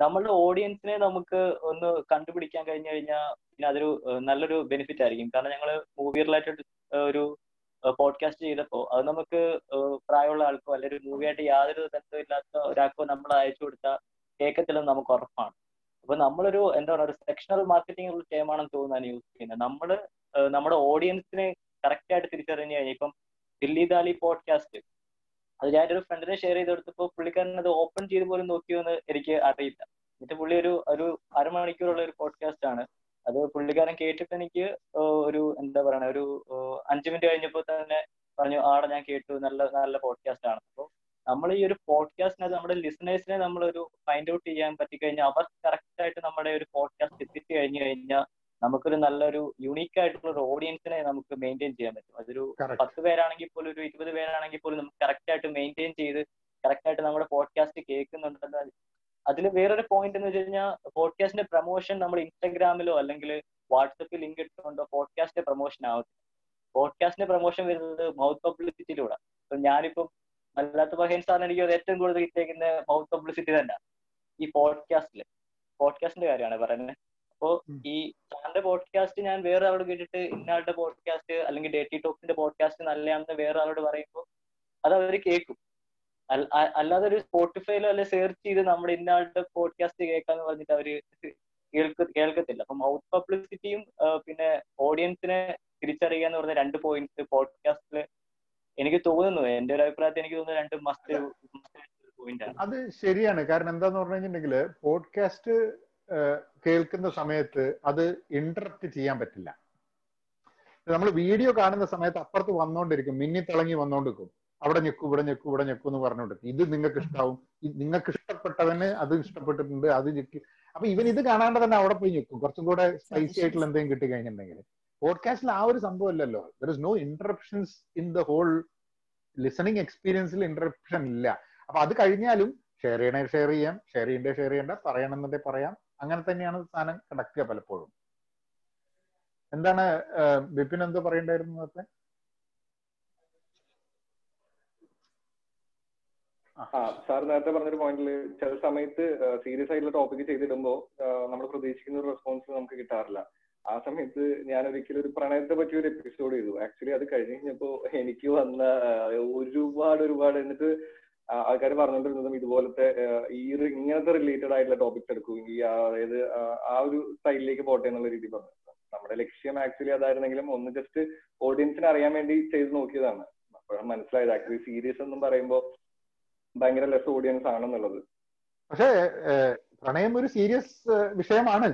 നമ്മളുടെ ഓഡിയൻസിനെ നമുക്ക് ഒന്ന് കണ്ടുപിടിക്കാൻ കഴിഞ്ഞു കഴിഞ്ഞാൽ പിന്നെ അതൊരു നല്ലൊരു ബെനിഫിറ്റ് ആയിരിക്കും. കാരണം ഞങ്ങള് മൂവി റിലേറ്റഡ് ഒരു പോഡ്കാസ്റ്റ് ചെയ്തപ്പോൾ അത് നമുക്ക് പ്രായമുള്ള ആൾക്കോ അല്ലെങ്കിൽ ഒരു മൂവിയായിട്ട് യാതൊരു ബന്ധവും ഇല്ലാത്ത ഒരാൾക്കോ നമ്മൾ അയച്ചു കൊടുത്താൽ കേൾക്കത്തില്ലെന്ന് നമുക്ക് ഉറപ്പാണ്. അപ്പൊ നമ്മളൊരു എന്താ പറയുക, ഒരു സെക്ഷണൽ മാർക്കറ്റിംഗ് ഉള്ള ടൈമാണെന്ന് തോന്നുന്നതാണ് യൂസ് ചെയ്യുന്നത്. നമ്മള് നമ്മുടെ ഓഡിയൻസിനെ കറക്റ്റ് ആയിട്ട് തിരിച്ചറിഞ്ഞു കഴിഞ്ഞാൽ ഇപ്പം ദില്ലി ദാലി പോഡ്കാസ്റ്റ് അത് ഞാനൊരു ഫ്രണ്ടിനെ ഷെയർ ചെയ്ത് കൊടുത്തപ്പോൾ പുള്ളിക്കാരൻ അത് ഓപ്പൺ ചെയ്ത് പോലും നോക്കിയോന്ന് എനിക്ക് അറിയില്ല. എന്നിട്ട് പുള്ളി ഒരു ഒരു അരമണിക്കൂറുള്ള ഒരു പോഡ്കാസ്റ്റ് ആണ് അത്. പുള്ളിക്കാരൻ കേട്ടിട്ട് എനിക്ക് ഒരു എന്താ പറയണ ഒരു അഞ്ചു മിനിറ്റ് കഴിഞ്ഞപ്പോൾ തന്നെ പറഞ്ഞു ആടെ ഞാൻ കേട്ടു, നല്ല നല്ല പോഡ്കാസ്റ്റ് ആണ്. അപ്പോൾ നമ്മൾ ഈ ഒരു പോഡ്കാസ്റ്റിനകത്ത് നമ്മുടെ ലിസണേഴ്സിനെ നമ്മളൊരു ഫൈൻഡ് ഔട്ട് ചെയ്യാൻ പറ്റിക്കഴിഞ്ഞാൽ അവർ കറക്റ്റ് ആയിട്ട് നമ്മുടെ ഒരു പോഡ്കാസ്റ്റ് എത്തിച്ചു കഴിഞ്ഞു കഴിഞ്ഞാൽ നമുക്കൊരു നല്ലൊരു യുണീക്ക് ആയിട്ടുള്ള ഒരു ഓഡിയൻസിനെ നമുക്ക് മെയിൻറ്റെയിൻ ചെയ്യാൻ പറ്റും. അതൊരു പത്ത് പേരാണെങ്കിൽ പോലും ഒരു ഇരുപത് പേരാണെങ്കിൽ പോലും നമുക്ക് കറക്റ്റ് ആയിട്ട് മെയിൻറ്റെയിൻ ചെയ്ത് കറക്റ്റ് ആയിട്ട് നമ്മുടെ പോഡ്കാസ്റ്റ് കേൾക്കുന്നുണ്ടെന്ന്. അതിൽ വേറൊരു പോയിന്റ് എന്ന് വെച്ച് കഴിഞ്ഞാൽ പോഡ്കാസ്റ്റിന്റെ പ്രൊമോഷൻ നമ്മൾ ഇൻസ്റ്റാഗ്രാമിലോ അല്ലെങ്കിൽ വാട്സപ്പിൽ ലിങ്ക് ഇട്ടുകൊണ്ടോ പോഡ്കാസ്റ്റിന്റെ പ്രൊമോഷൻ ആവത്തില്ല. പോഡ്കാസ്റ്റിന്റെ പ്രൊമോഷൻ വരുന്നത് മൗത്ത് പബ്ലിസിറ്റിയിലൂടെ. ഇപ്പം ഞാനിപ്പം മല്ലാത്തുപ്പഹൻ സാറിന് എനിക്ക് ഏറ്റവും കൂടുതൽ കിട്ടിയേക്കുന്ന മൗത്ത് പബ്ലിസിറ്റി തന്നെ ഈ പോഡ്കാസ്റ്റില് പോഡ്കാസ്റ്റിന്റെ കാര്യമാണ് പറയുന്നത്. അപ്പോൾ ഈ സാറിന്റെ പോഡ്കാസ്റ്റ് ഞാൻ വേറെ ആളോട് കേട്ടിട്ട് ഇന്നാളുടെ പോഡ്കാസ്റ്റ് അല്ലെങ്കിൽ ഡേറ്റി ടോക്കിന്റെ പോഡ്കാസ്റ്റ് നല്ലതാണെന്ന് വേറെ ആളോട് പറയുമ്പോൾ അത് അവർ കേൾക്കും. അല്ലാതെ ഒരു സ്പോട്ടിഫൈയിലോ അല്ലെ സെർച്ച് ചെയ്ത് നമ്മുടെ ഇന്നാളുടെ പോഡ്കാസ്റ്റ് കേൾക്കാന്ന് പറഞ്ഞിട്ട് അവര് കേൾക്കത്തില്ല. അപ്പൊ മൗത്ത് പബ്ലിസിറ്റിയും പിന്നെ ഓഡിയൻസിനെ തിരിച്ചറിയുക എന്ന് പറഞ്ഞ രണ്ട് പോയിന്റ്സ് പോഡ്കാസ്റ്റില് എനിക്ക് തോന്നുന്നു, എന്റെ ഒരു അഭിപ്രായത്തിൽ എനിക്ക് തോന്നുന്നു രണ്ട് മസ്റ്റ് പോയിന്റ് ആണ്. അത് ശരിയാണ്. കാരണം എന്താന്ന് പറഞ്ഞു കഴിഞ്ഞിട്ടുണ്ടെങ്കിൽ പോഡ്കാസ്റ്റ് കേൾക്കുന്ന സമയത്ത് അത് ഇന്ററപ്റ്റ് ചെയ്യാൻ പറ്റില്ല. നമ്മൾ വീഡിയോ കാണുന്ന സമയത്ത് അപ്പുറത്ത് വന്നോണ്ടിരിക്കും, മിന്നി തിളങ്ങി വന്നോണ്ടിരിക്കും, അവിടെ ഞെക്കും ഇവിടെ ഞെക്കും ഇവിടെ ഞെക്കും എന്ന് പറഞ്ഞോണ്ടിരിക്കും. ഇത് നിങ്ങൾക്ക് ഇഷ്ടാവും, നിങ്ങൾക്ക് ഇഷ്ടപ്പെട്ടവന് അത് ഇഷ്ടപ്പെട്ടിട്ടുണ്ട്, അത് ഞെക്കും. അപ്പൊ ഇവൻ ഇത് കാണാണ്ട് തന്നെ അവിടെ പോയി ഞെക്കും, കുറച്ചും കൂടെ സ്പൈസി ആയിട്ടുള്ള എന്തെങ്കിലും കിട്ടി കഴിഞ്ഞിട്ടുണ്ടെങ്കിൽ. പോഡ്കാസ്റ്റിൽ ആ ഒരു സംഭവം അല്ലല്ലോ. There is no interruptions in the whole listening എക്സ്പീരിയൻസിൽ, ഇന്ററപ്ഷൻ ഇല്ല. അപ്പൊ അത് കഴിഞ്ഞാലും ഷെയർ ചെയ്യണേ ഷെയർ ചെയ്യാം, ഷെയർ ചെയ്യണ്ടേ ഷെയർ ചെയ്യണ്ട, പറയണമെന്നതേ പറയാം. അങ്ങനെ തന്നെയാണ് സാധനം കിടക്കുക പലപ്പോഴും. എന്താണ് ബിപിൻ എന്തോ പറയണ്ടായിരുന്നു അതൊക്കെ? ആ സാർ നേരത്തെ പറഞ്ഞൊരു പോയിന്റില് ചില സമയത്ത് സീരിയസ് ആയിട്ടുള്ള ടോപ്പിക് ചെയ്തിടുമ്പോൾ നമ്മൾ പ്രതീക്ഷിക്കുന്ന ഒരു റെസ്പോൺസ് നമുക്ക് കിട്ടാറില്ല. ആ സമയത്ത് ഞാൻ ഒരിക്കലും ഒരു പ്രണയത്തെ പറ്റിയ ഒരു എപ്പിസോഡ് ചെയ്തു. ആക്ച്വലി അത് കഴിഞ്ഞപ്പോ എനിക്ക് വന്ന ഒരുപാട് ഒരുപാട് എന്നിട്ട് ആൾക്കാർ പറഞ്ഞുകൊണ്ടിരുന്നതും ഇതുപോലത്തെ ഈ ഇങ്ങനത്തെ റിലേറ്റഡ് ആയിട്ടുള്ള ടോപ്പിക്സ് എടുക്കുകയും അതായത് ആ ഒരു സ്റ്റൈലിലേക്ക് പോട്ടെ എന്നുള്ള രീതി പറഞ്ഞു. നമ്മുടെ ലക്ഷ്യം ആക്ച്വലി അതായിരുന്നെങ്കിലും ഒന്ന് ജസ്റ്റ് ഓഡിയൻസിന് അറിയാൻ വേണ്ടി ചെയ്ത് നോക്കിയതാണ്. അപ്പോഴാണ് മനസ്സിലായത് ആക്ച്വലി സീരിയസ് എന്നും പറയുമ്പോൾ ഭയങ്കര ലെസ് ഓഡിയൻസ് ആണെന്നുള്ളത്. പക്ഷേ പ്രണയം ഒരു സീരിയസ് വിഷയമാണ്,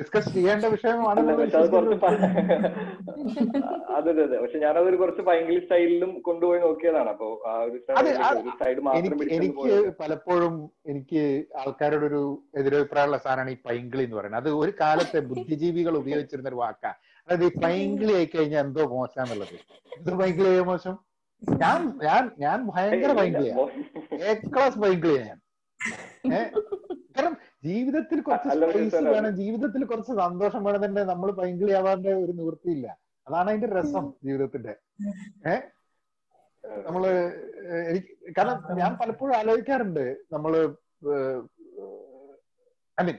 ഡിസ്കസ് ചെയ്യേണ്ട വിഷയമാണ്. അതെ അതെ, പക്ഷെ ഞാനതൊരു കുറച്ച് ഭയങ്കര സ്റ്റൈലിലും കൊണ്ടുപോയി നോക്കിയതാണ്. അപ്പൊ ആ ഒരു സൈഡ് മാത്രം എനിക്ക് പലപ്പോഴും എനിക്ക് ആൾക്കാരോടൊരു എതിരഭിപ്രായമുള്ള സാധനമാണ് ഈ പൈങ്കിളി എന്ന് പറയുന്നത്. അത് ഒരു കാലത്തെ ബുദ്ധിജീവികൾ ഉപയോഗിച്ചിരുന്ന ഒരു വാക്കാ. അതായത് ഈ പൈങ്കിളി ആയി കഴിഞ്ഞാൽ എന്തോ മോശമെന്നുള്ളത്. എന്തോ പൈങ്കിളി ആയ മോശം. ഞാൻ ഞാൻ ഞാൻ ഭയങ്കര പൈങ്കിളിയാ, എ ക്ലാസ് പൈങ്കിളിയാ ഞാൻ. കാരണം ജീവിതത്തിൽ കുറച്ച് സ്പേസ് വേണം, ജീവിതത്തിൽ കുറച്ച് സന്തോഷം വേണം തന്നെ. നമ്മൾ പൈങ്കിളിയാവാറിന്റെ ഒരു നിവൃത്തിയില്ല. അതാണ് അതിന്റെ രസം ജീവിതത്തിന്റെ. ഏഹ് നമ്മള് എനിക്ക് കാരണം ഞാൻ പലപ്പോഴും ആലോചിക്കാറുണ്ട് നമ്മള് ഐ മീൻ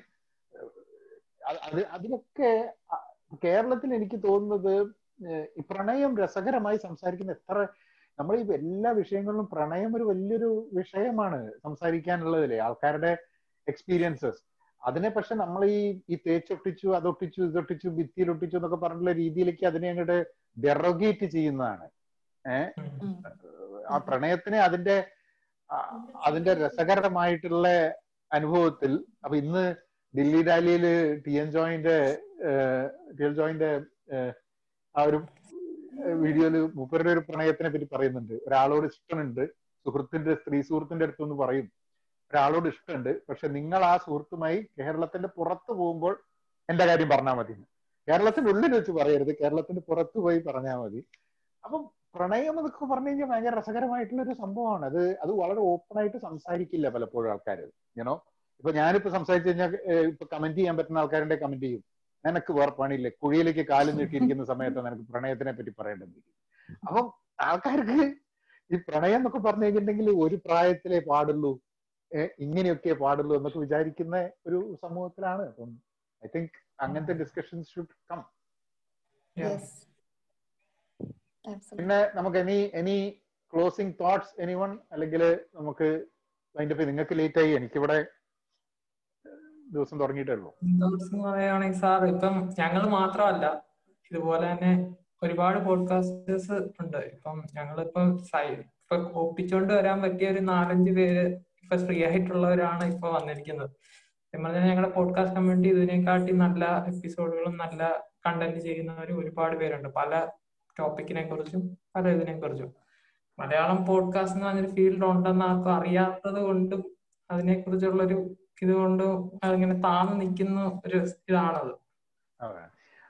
അത് അതിലൊക്കെ കേരളത്തിൽ എനിക്ക് തോന്നുന്നത് ഈ പ്രണയം രസകരമായി സംസാരിക്കുന്ന എത്ര നമ്മൾ ഈ എല്ലാ വിഷയങ്ങളിലും പ്രണയം ഒരു വലിയൊരു വിഷയമാണ് സംസാരിക്കാനുള്ളതില്ലേ, ആൾക്കാരുടെ എക്സ്പീരിയൻസസ്. അതിനെ പക്ഷെ നമ്മൾ ഈ ഈ തേച്ചൊട്ടിച്ചു അതൊട്ടിച്ചു ഇതൊട്ടിച്ചു ഭിത്തിയിലൊട്ടിച്ചു എന്നൊക്കെ പറഞ്ഞുള്ള രീതിയിലേക്ക് അതിനെ അങ്ങോട്ട് ഡെറോഗേറ്റ് ചെയ്യുന്നതാണ്. ഏഹ് ആ പ്രണയത്തിനെ അതിന്റെ അതിന്റെ രസകരമായിട്ടുള്ള അനുഭവത്തിൽ. അപ്പൊ ഇന്ന് ദില്ലി ഡാലിയിൽ ടി എൻ ജോയിന്റെ ടി എൻ ജോയിന്റെ ആ ഒരു വീഡിയോയില് മൂപ്പരുടെ ഒരു പ്രണയത്തിനെ പറ്റി പറയുന്നുണ്ട്. ഒരാളോട് ഇഷ്ടമുണ്ട്, സുഹൃത്തിന്റെ സ്ത്രീ സുഹൃത്തിന്റെ അടുത്തൊന്ന് പറയും ഒരാളോട് ഇഷ്ടമുണ്ട്, പക്ഷെ നിങ്ങൾ ആ സുഹൃത്തുമായി കേരളത്തിന്റെ പുറത്ത് പോകുമ്പോൾ എന്റെ കാര്യം പറഞ്ഞാൽ മതി, കേരളത്തിന്റെ ഉള്ളിൽ വെച്ച് പറയരുത്, കേരളത്തിന്റെ പുറത്ത് പോയി പറഞ്ഞാൽ മതി. അപ്പം പ്രണയം എന്നൊക്കെ പറഞ്ഞു കഴിഞ്ഞാൽ ഭയങ്കര രസകരമായിട്ടുള്ള ഒരു സംഭവമാണ്. അത് അത് വളരെ ഓപ്പൺ ആയിട്ട് സംസാരിക്കില്ല പലപ്പോഴും ആൾക്കാർ. ഞാനോ ഇപ്പൊ ഞാനിപ്പോ സംസാരിച്ചു കഴിഞ്ഞാൽ ഇപ്പൊ കമന്റ് ചെയ്യാൻ പറ്റുന്ന ആൾക്കാരുടെ കമന്റ് ചെയ്യും, നിനക്ക് വേറെ പണിയില്ലേ, കുഴിയിലേക്ക് കാലും നീട്ടിയിരിക്കുന്ന സമയത്ത് നിനക്ക് പ്രണയത്തിനെ പറ്റി പറയേണ്ടത്. അപ്പം ആൾക്കാർക്ക് ഈ പ്രണയം എന്നൊക്കെ പറഞ്ഞു കഴിഞ്ഞിട്ടുണ്ടെങ്കിൽ ഒരു പ്രായത്തിലേ പാടുള്ളൂ, ഇങ്ങനെയൊക്കെ പാടുള്ളൂ എന്നൊക്കെ വിചാരിക്കുന്ന ഒരു സമൂഹത്തിലാണ്. അപ്പം ഐ തിങ്ക് അങ്ങനത്തെ ഡിസ്കഷൻസ് ഷുഡ് കം. പിന്നെ നമുക്ക് any any closing thoughts anyone, അല്ലെങ്കിൽ നമുക്ക് അതിന്റെ നിങ്ങൾക്ക് ലേറ്റ് ആയി, എനിക്കിവിടെ ദിവസം തുടങ്ങിയിട്ടുള്ളൂ. പറയുകയാണെങ്കിൽ സാർ, ഇപ്പം ഞങ്ങൾ മാത്രമല്ല, ഇതുപോലെ തന്നെ ഒരുപാട് പോഡ്കാസ്റ്റേഴ്സ് ഉണ്ട്. ഇപ്പം ഞങ്ങളിപ്പം ഇപ്പൊ ഒപ്പിച്ചോണ്ട് വരാൻ പറ്റിയ ഒരു നാലഞ്ച് പേര് ഇപ്പൊ ഫ്രീ ആയിട്ടുള്ളവരാണ് ഇപ്പൊ വന്നിരിക്കുന്നത്. പറഞ്ഞാൽ ഞങ്ങളുടെ പോഡ്കാസ്റ്റ് കമ്മ്യൂണിറ്റി ഇതിനെക്കാട്ടി നല്ല എപ്പിസോഡുകളും നല്ല കണ്ടന്റ് ചെയ്യുന്നവർ ഒരുപാട് പേരുണ്ട്, പല ടോപ്പിക്കിനെ കുറിച്ചും പല ഇതിനെ കുറിച്ചും. മലയാളം പോഡ്കാസ്റ്റ് എന്ന് പറഞ്ഞൊരു ഫീൽഡ് ഉണ്ടെന്ന് ആർക്കും അറിയാത്തത് കൊണ്ടും അതിനെ കുറിച്ചുള്ളൊരു ഇതുകൊണ്ട് അതിങ്ങനെ താന്നു നിൽക്കുന്ന ഒരു ഇതാണത്.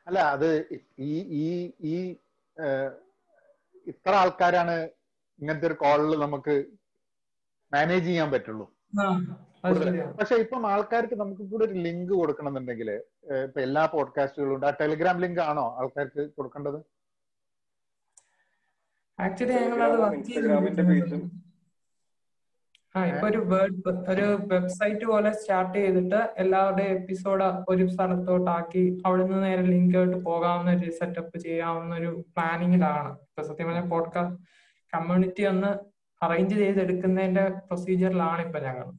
അല്ല, അത് ഈ ഈ ഈ ഇത്ര ആൾക്കാരാണ് ഇങ്ങനത്തെ ഒരു കോളിൽ നമുക്ക് മാനേജ് ചെയ്യാൻ പറ്റുള്ളൂ. പക്ഷെ ഇപ്പം ആൾക്കാർക്ക് നമുക്ക് കൂടെ ഒരു ലിങ്ക് കൊടുക്കണമെന്നുണ്ടെങ്കിൽ ഇപ്പൊ എല്ലാ പോഡ്കാസ്റ്റുകളും ഉണ്ട്. ആ ടെലിഗ്രാം ലിങ്ക് ആണോ ആൾക്കാർക്ക് കൊടുക്കേണ്ടത്? ആക്ച്വലി ആ ഇപ്പൊ ഒരു വേർഡ് ഒരു വെബ്സൈറ്റ് പോലെ സ്റ്റാർട്ട് ചെയ്തിട്ട് എല്ലാവരുടെയും എപ്പിസോഡ് ഒരു സ്ഥലത്തോട്ടാക്കി അവിടെ നിന്ന് നേരെ ലിങ്ക് ആയിട്ട് പോകാവുന്ന ഒരു സെറ്റപ്പ് ചെയ്യാവുന്ന ഒരു പ്ലാനിങ്ങിലാണ് ഇപ്പൊ സത്യം പറഞ്ഞ പോഡ്കാസ്റ്റ് കമ്മ്യൂണിറ്റി ഒന്ന് അറേഞ്ച് ചെയ്തെടുക്കുന്നതിന്റെ പ്രൊസീജിയറിലാണ് ഇപ്പൊ ഞങ്ങൾ.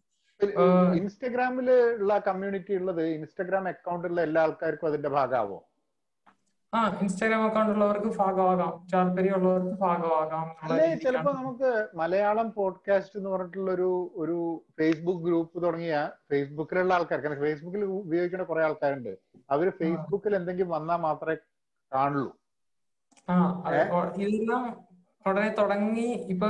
ഇൻസ്റ്റഗ്രാമില് ഉള്ള കമ്മ്യൂണിറ്റി ഉള്ളത് ഇൻസ്റ്റഗ്രാം അക്കൗണ്ടിലുള്ള എല്ലാ ആൾക്കാർക്കും അതിന്റെ ഭാഗമാവോ? ആ ഇൻസ്റ്റാഗ്രാം അക്കൗണ്ട് ഉള്ളവർക്ക് ഭാഗമാകാം, താല്പര്യമുള്ളവർക്ക് ഭാഗമാകാം. ചിലപ്പോ നമുക്ക് മലയാളം പോഡ്കാസ്റ്റ് എന്ന് പറഞ്ഞിട്ടുള്ള ഒരു ഒരു ഫേസ്ബുക്ക് ഗ്രൂപ്പ് തുടങ്ങിയ ഫേസ്ബുക്കിലുള്ള ആൾക്കാർക്ക്, ഫേസ്ബുക്കിൽ ഉപയോഗിക്കുന്ന കുറെ ആൾക്കാരുണ്ട്, അവര് ഫേസ്ബുക്കിൽ എന്തെങ്കിലും വന്നാൽ മാത്രമേ കാണുള്ളൂ. ആ ഇതെല്ലാം ഉടനെ തുടങ്ങി ഇപ്പൊ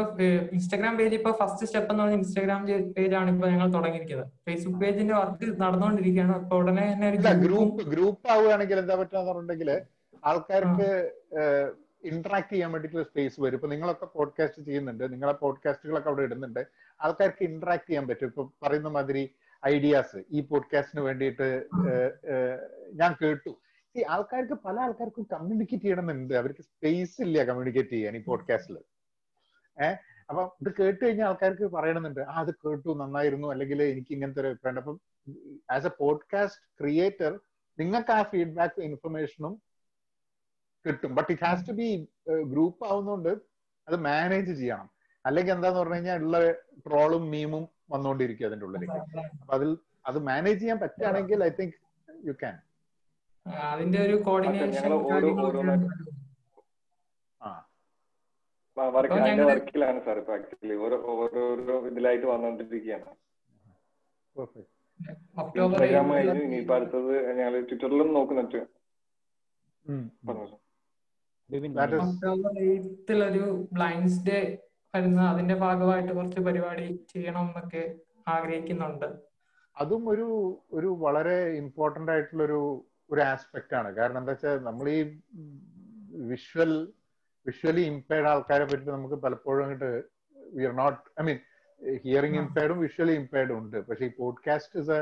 ഇൻസ്റ്റാഗ്രാം പേജ് ഇപ്പൊ ഫസ്റ്റ് സ്റ്റെപ്പ് എന്ന് പറഞ്ഞാൽ ഇൻസ്റ്റാഗ്രാം പേജാണ് ഇപ്പൊ ഞങ്ങൾ തുടങ്ങിയിരിക്കുന്നത്. ഫേസ്ബുക്ക് പേജിന്റെ വർക്ക് നടന്നുകൊണ്ടിരിക്കുകയാണ്. അപ്പൊ ഉടനെ തന്നെ ഗ്രൂപ്പ് ഗ്രൂപ്പ് ആവുകയാണെങ്കിൽ എന്താ പറ്റുക, ആൾക്കാർക്ക് ഇന്ററാക്ട് ചെയ്യാൻ വേണ്ടിയിട്ടുള്ള സ്പേസ് വരും. ഇപ്പൊ നിങ്ങളൊക്കെ പോഡ്കാസ്റ്റ് ചെയ്യുന്നുണ്ട്, നിങ്ങളെ പോഡ്കാസ്റ്റുകളൊക്കെ അവിടെ ഇടുന്നുണ്ട്, ആൾക്കാർക്ക് ഇന്ററാക്ട് ചെയ്യാൻ പറ്റും. ഇപ്പൊ പറയുന്ന മാതിരി ഐഡിയാസ്, ഈ പോഡ്കാസ്റ്റിന് വേണ്ടിയിട്ട് ഞാൻ കേട്ടു. ആൾക്കാർക്ക് പല ആൾക്കാർക്കും കമ്മ്യൂണിക്കേറ്റ് ചെയ്യണമെന്നുണ്ട്, അവർക്ക് സ്പേസ് ഇല്ല കമ്മ്യൂണിക്കേറ്റ് ചെയ്യാൻ ഈ പോഡ്കാസ്റ്റിൽ. ഏഹ് അപ്പൊ ഇത് കേട്ട് കഴിഞ്ഞാൽ ആൾക്കാർക്ക് പറയണമെന്നുണ്ട്, ആ അത് കേട്ടു നന്നായിരുന്നു, അല്ലെങ്കിൽ എനിക്ക് ഇങ്ങനത്തെ ഒരു അഭിപ്രായം. അപ്പം ആസ് എ പോഡ്കാസ്റ്റ് ക്രിയേറ്റർ നിങ്ങൾക്ക് ആ ഫീഡ്ബാക്കും ഇൻഫർമേഷനും കിട്ടും. But it has to be group ആവുന്നോണ്ട് അത് മാനേജ് ചെയ്യണം. അല്ലെങ്കിൽ എന്താന്ന് പറഞ്ഞു കഴിഞ്ഞാൽ ഉള്ള ട്രോളും മീമും വന്നുകൊണ്ടിരിക്കും അതിന്റെ ഉള്ളിലേക്ക്. അപ്പൊ അതിൽ അത് മാനേജ് ചെയ്യാൻ പറ്റുകയാണെങ്കിൽ ഐ തിങ്ക് യു ക്യാൻ. അതിന്റെ ഒരു കോർഡിനേഷൻ വർക്കിലാണ് സാർ. ഇപ്പൊ ആക്ച്വലി ഓരോരോ ഇതിലായിട്ട് വന്നുകൊണ്ടിരിക്കുകയാണ്. ഇൻസ്റ്റാഗ്രാം കഴിഞ്ഞു, ഇനിയിപ്പോ അടുത്തത് ഞങ്ങൾ ട്വിറ്ററിലും നോക്കുന്നുണ്ട്. ഒക്ടോബർ എയ്ത്തിൽ ഒരു ബ്ലൈൻഡ്സ് ഡേ വരുന്ന അതിന്റെ ഭാഗമായിട്ട് കുറച്ച് പരിപാടി ചെയ്യണം എന്നൊക്കെ ആഗ്രഹിക്കുന്നുണ്ട്. അതും ഒരു ഒരു വളരെ ഇമ്പോർട്ടന്റ് ആയിട്ടുള്ളൊരു ഒരു ആസ്പെക്ട് ആണ്. കാരണം എന്താ വെച്ചാൽ നമ്മൾ ഈ വിഷ്വൽ വിഷ്വലി ഇംപയർഡ് ആൾക്കാരെ പറ്റി നമുക്ക് പലപ്പോഴും അങ്ങോട്ട് we are not I mean hearing ഇംപയർഡും വിഷ്വലി ഇംപയർഡും ഉണ്ട്. പക്ഷെ ഈ podcast is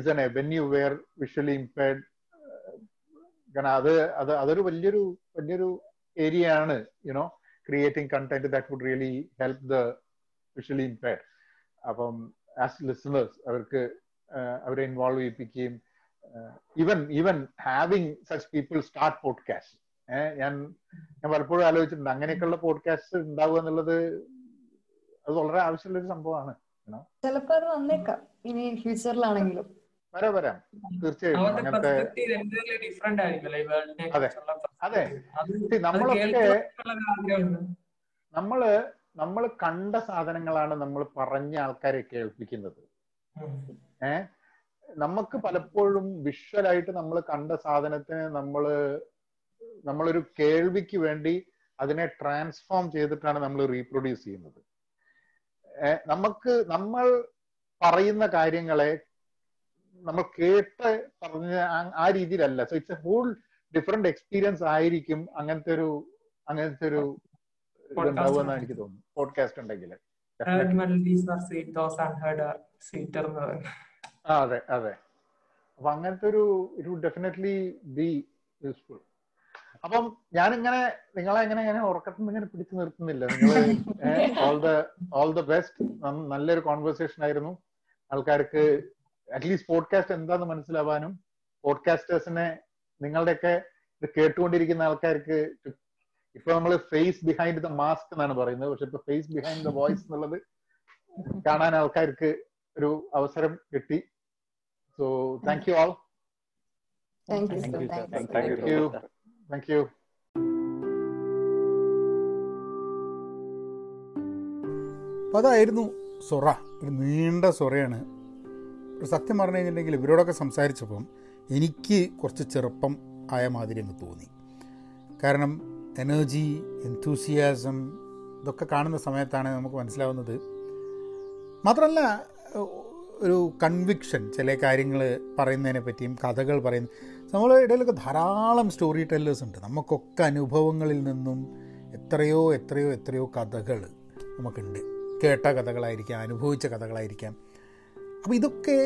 is an avenue where visually impaired, കാരണം അത് അത് അതൊരു വലിയൊരു വലിയൊരു ഏരിയ ആണ്. You know creating content that would really help the visually impaired. അപ്പം ആസ് ലിസണേഴ്സ് അവർക്ക് അവരെ ഇൻവോൾവ് ചെയ്യിപ്പിക്കുകയും even even having such people start podcast. ഏഹ് ഞാൻ ഞാൻ പലപ്പോഴും ആലോചിച്ചിട്ടുണ്ട് അങ്ങനെയൊക്കെയുള്ള പോഡ്കാസ്റ്റ് ഉണ്ടാവുക എന്നുള്ളത് അത് വളരെ ആവശ്യമുള്ള ഒരു സംഭവമാണ്. ചിലപ്പോൾ അത് വന്നേക്കാം ഇനി ഫ്യൂച്ചറിലാണെങ്കിലും. വരാം വരാം തീർച്ചയായും. അങ്ങനത്തെ അതെ അതെ നമ്മളൊക്കെ നമ്മള് നമ്മള് കണ്ട സാധനങ്ങളാണ് നമ്മൾ പറഞ്ഞ ആൾക്കാരെ കേൾപ്പിക്കുന്നത്. ഏഹ് നമുക്ക് പലപ്പോഴും വിഷ്വലായിട്ട് നമ്മൾ കണ്ട സാധനത്തിന് നമ്മള് നമ്മളൊരു കേൾവിക്ക് വേണ്ടി അതിനെ ട്രാൻസ്ഫോം ചെയ്തിട്ടാണ് നമ്മൾ റീപ്രൊഡ്യൂസ് ചെയ്യുന്നത്. നമുക്ക് നമ്മൾ പറയുന്ന കാര്യങ്ങളെ നമ്മൾ കേട്ട് പറഞ്ഞ ആ രീതിയിലല്ല. So it's a whole different experience ആയിരിക്കും അങ്ങനത്തെ ഒരു അങ്ങനത്തെ ഒരു ഉണ്ടാവുമെന്നാണ് എനിക്ക് തോന്നുന്നു. പോഡ്കാസ്റ്റ് ഉണ്ടെങ്കിൽ അതെ അതെ അപ്പൊ അങ്ങനത്തെ ഒരു it would definitely be useful. അപ്പം ഞാനിങ്ങനെ നിങ്ങളെ ഇങ്ങനെ ഇങ്ങനെ ഉറക്കത്തിൽ നിന്ന് ഇങ്ങനെ പിടിച്ചു നിർത്തുന്നില്ല. നിങ്ങള് all the all the best. നല്ലൊരു കോൺവെർസേഷൻ ആയിരുന്നു. ആൾക്കാർക്ക് അറ്റ്ലീസ്റ്റ് പോഡ്കാസ്റ്റ് എന്താന്ന് മനസ്സിലാവാനും പോഡ്കാസ്റ്റേഴ്സിനെ നിങ്ങളുടെയൊക്കെ ഇത് കേട്ടുകൊണ്ടിരിക്കുന്ന ആൾക്കാർക്ക് ഇപ്പൊ നമ്മള് ഫേസ് ബിഹൈൻഡ് ദ മാസ്ക് എന്നാണ് പറയുന്നത്, പക്ഷെ ഇപ്പൊ ഫേസ് ബിഹൈൻഡ് ദ വോയിസ് എന്നുള്ളത് കാണാൻ ആൾക്കാർക്ക് ഒരു അവസരം കിട്ടി. So thank you all. Thank you. അതായിരുന്നു സൊറ. ഒരു നീണ്ട സൊറയാണ്. ഒരു സത്യം പറഞ്ഞു കഴിഞ്ഞിട്ടുണ്ടെങ്കിൽ ഇവരോടൊക്കെ സംസാരിച്ചപ്പം എനിക്ക് കുറച്ച് ചെറുപ്പം ആയ മാതിരി അങ്ങ് തോന്നി. കാരണം എനർജി, എൻതൂസിയാസം ഇതൊക്കെ കാണുന്ന സമയത്താണ് നമുക്ക് മനസ്സിലാവുന്നത്. മാത്രമല്ല ഒരു കൺവിക്ഷൻ ചില കാര്യങ്ങൾ പറയുന്നതിനെ പറ്റിയും കഥകൾ പറയുന്ന നമ്മുടെ ഇടയിലൊക്കെ ധാരാളം സ്റ്റോറി ടെല്ലേഴ്സ് ഉണ്ട്. നമുക്കൊക്കെ അനുഭവങ്ങളിൽ നിന്നും എത്രയോ എത്രയോ എത്രയോ കഥകൾ നമുക്കുണ്ട്. കേട്ട കഥകളായിരിക്കാം, അനുഭവിച്ച കഥകളായിരിക്കാം. അപ്പോൾ ഇതൊക്കെ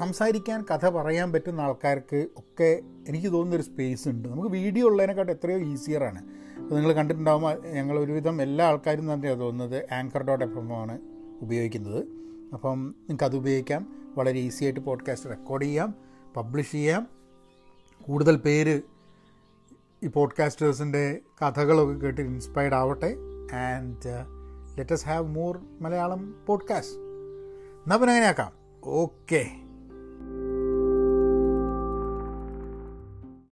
സംസാരിക്കാൻ കഥ പറയാൻ പറ്റുന്ന ആൾക്കാർക്ക് ഒക്കെ എനിക്ക് തോന്നുന്നൊരു സ്പേസ് ഉണ്ട്. നമുക്ക് വീഡിയോ ഉള്ളതിനെക്കാട്ടും എത്രയോ ഈസിയറാണ്. അപ്പോൾ നിങ്ങൾ കണ്ടിട്ടുണ്ടാകും, ഞങ്ങൾ ഒരുവിധം എല്ലാ ആൾക്കാരും തന്നെയാണ് തോന്നുന്നത് ആങ്കർ ഡോട്ട് എഫ് എം ആണ് ഉപയോഗിക്കുന്നത്. അപ്പം നിങ്ങൾക്ക് അത് ഉപയോഗിക്കാം. വളരെ ഈസി ആയിട്ട് പോഡ്കാസ്റ്റ് റെക്കോർഡ് ചെയ്യാം, പബ്ലിഷ് ചെയ്യാം. കൂടുതൽ പേര് ഈ പോഡ്കാസ്റ്റേഴ്സിൻ്റെ കഥകളൊക്കെ കേട്ട് ഇൻസ്പയർഡ് ആവട്ടെ. And let us have more Malayalam podcast. എന്നാൽ പിന്നെ അങ്ങനെ ആക്കാം. ഓക്കെ.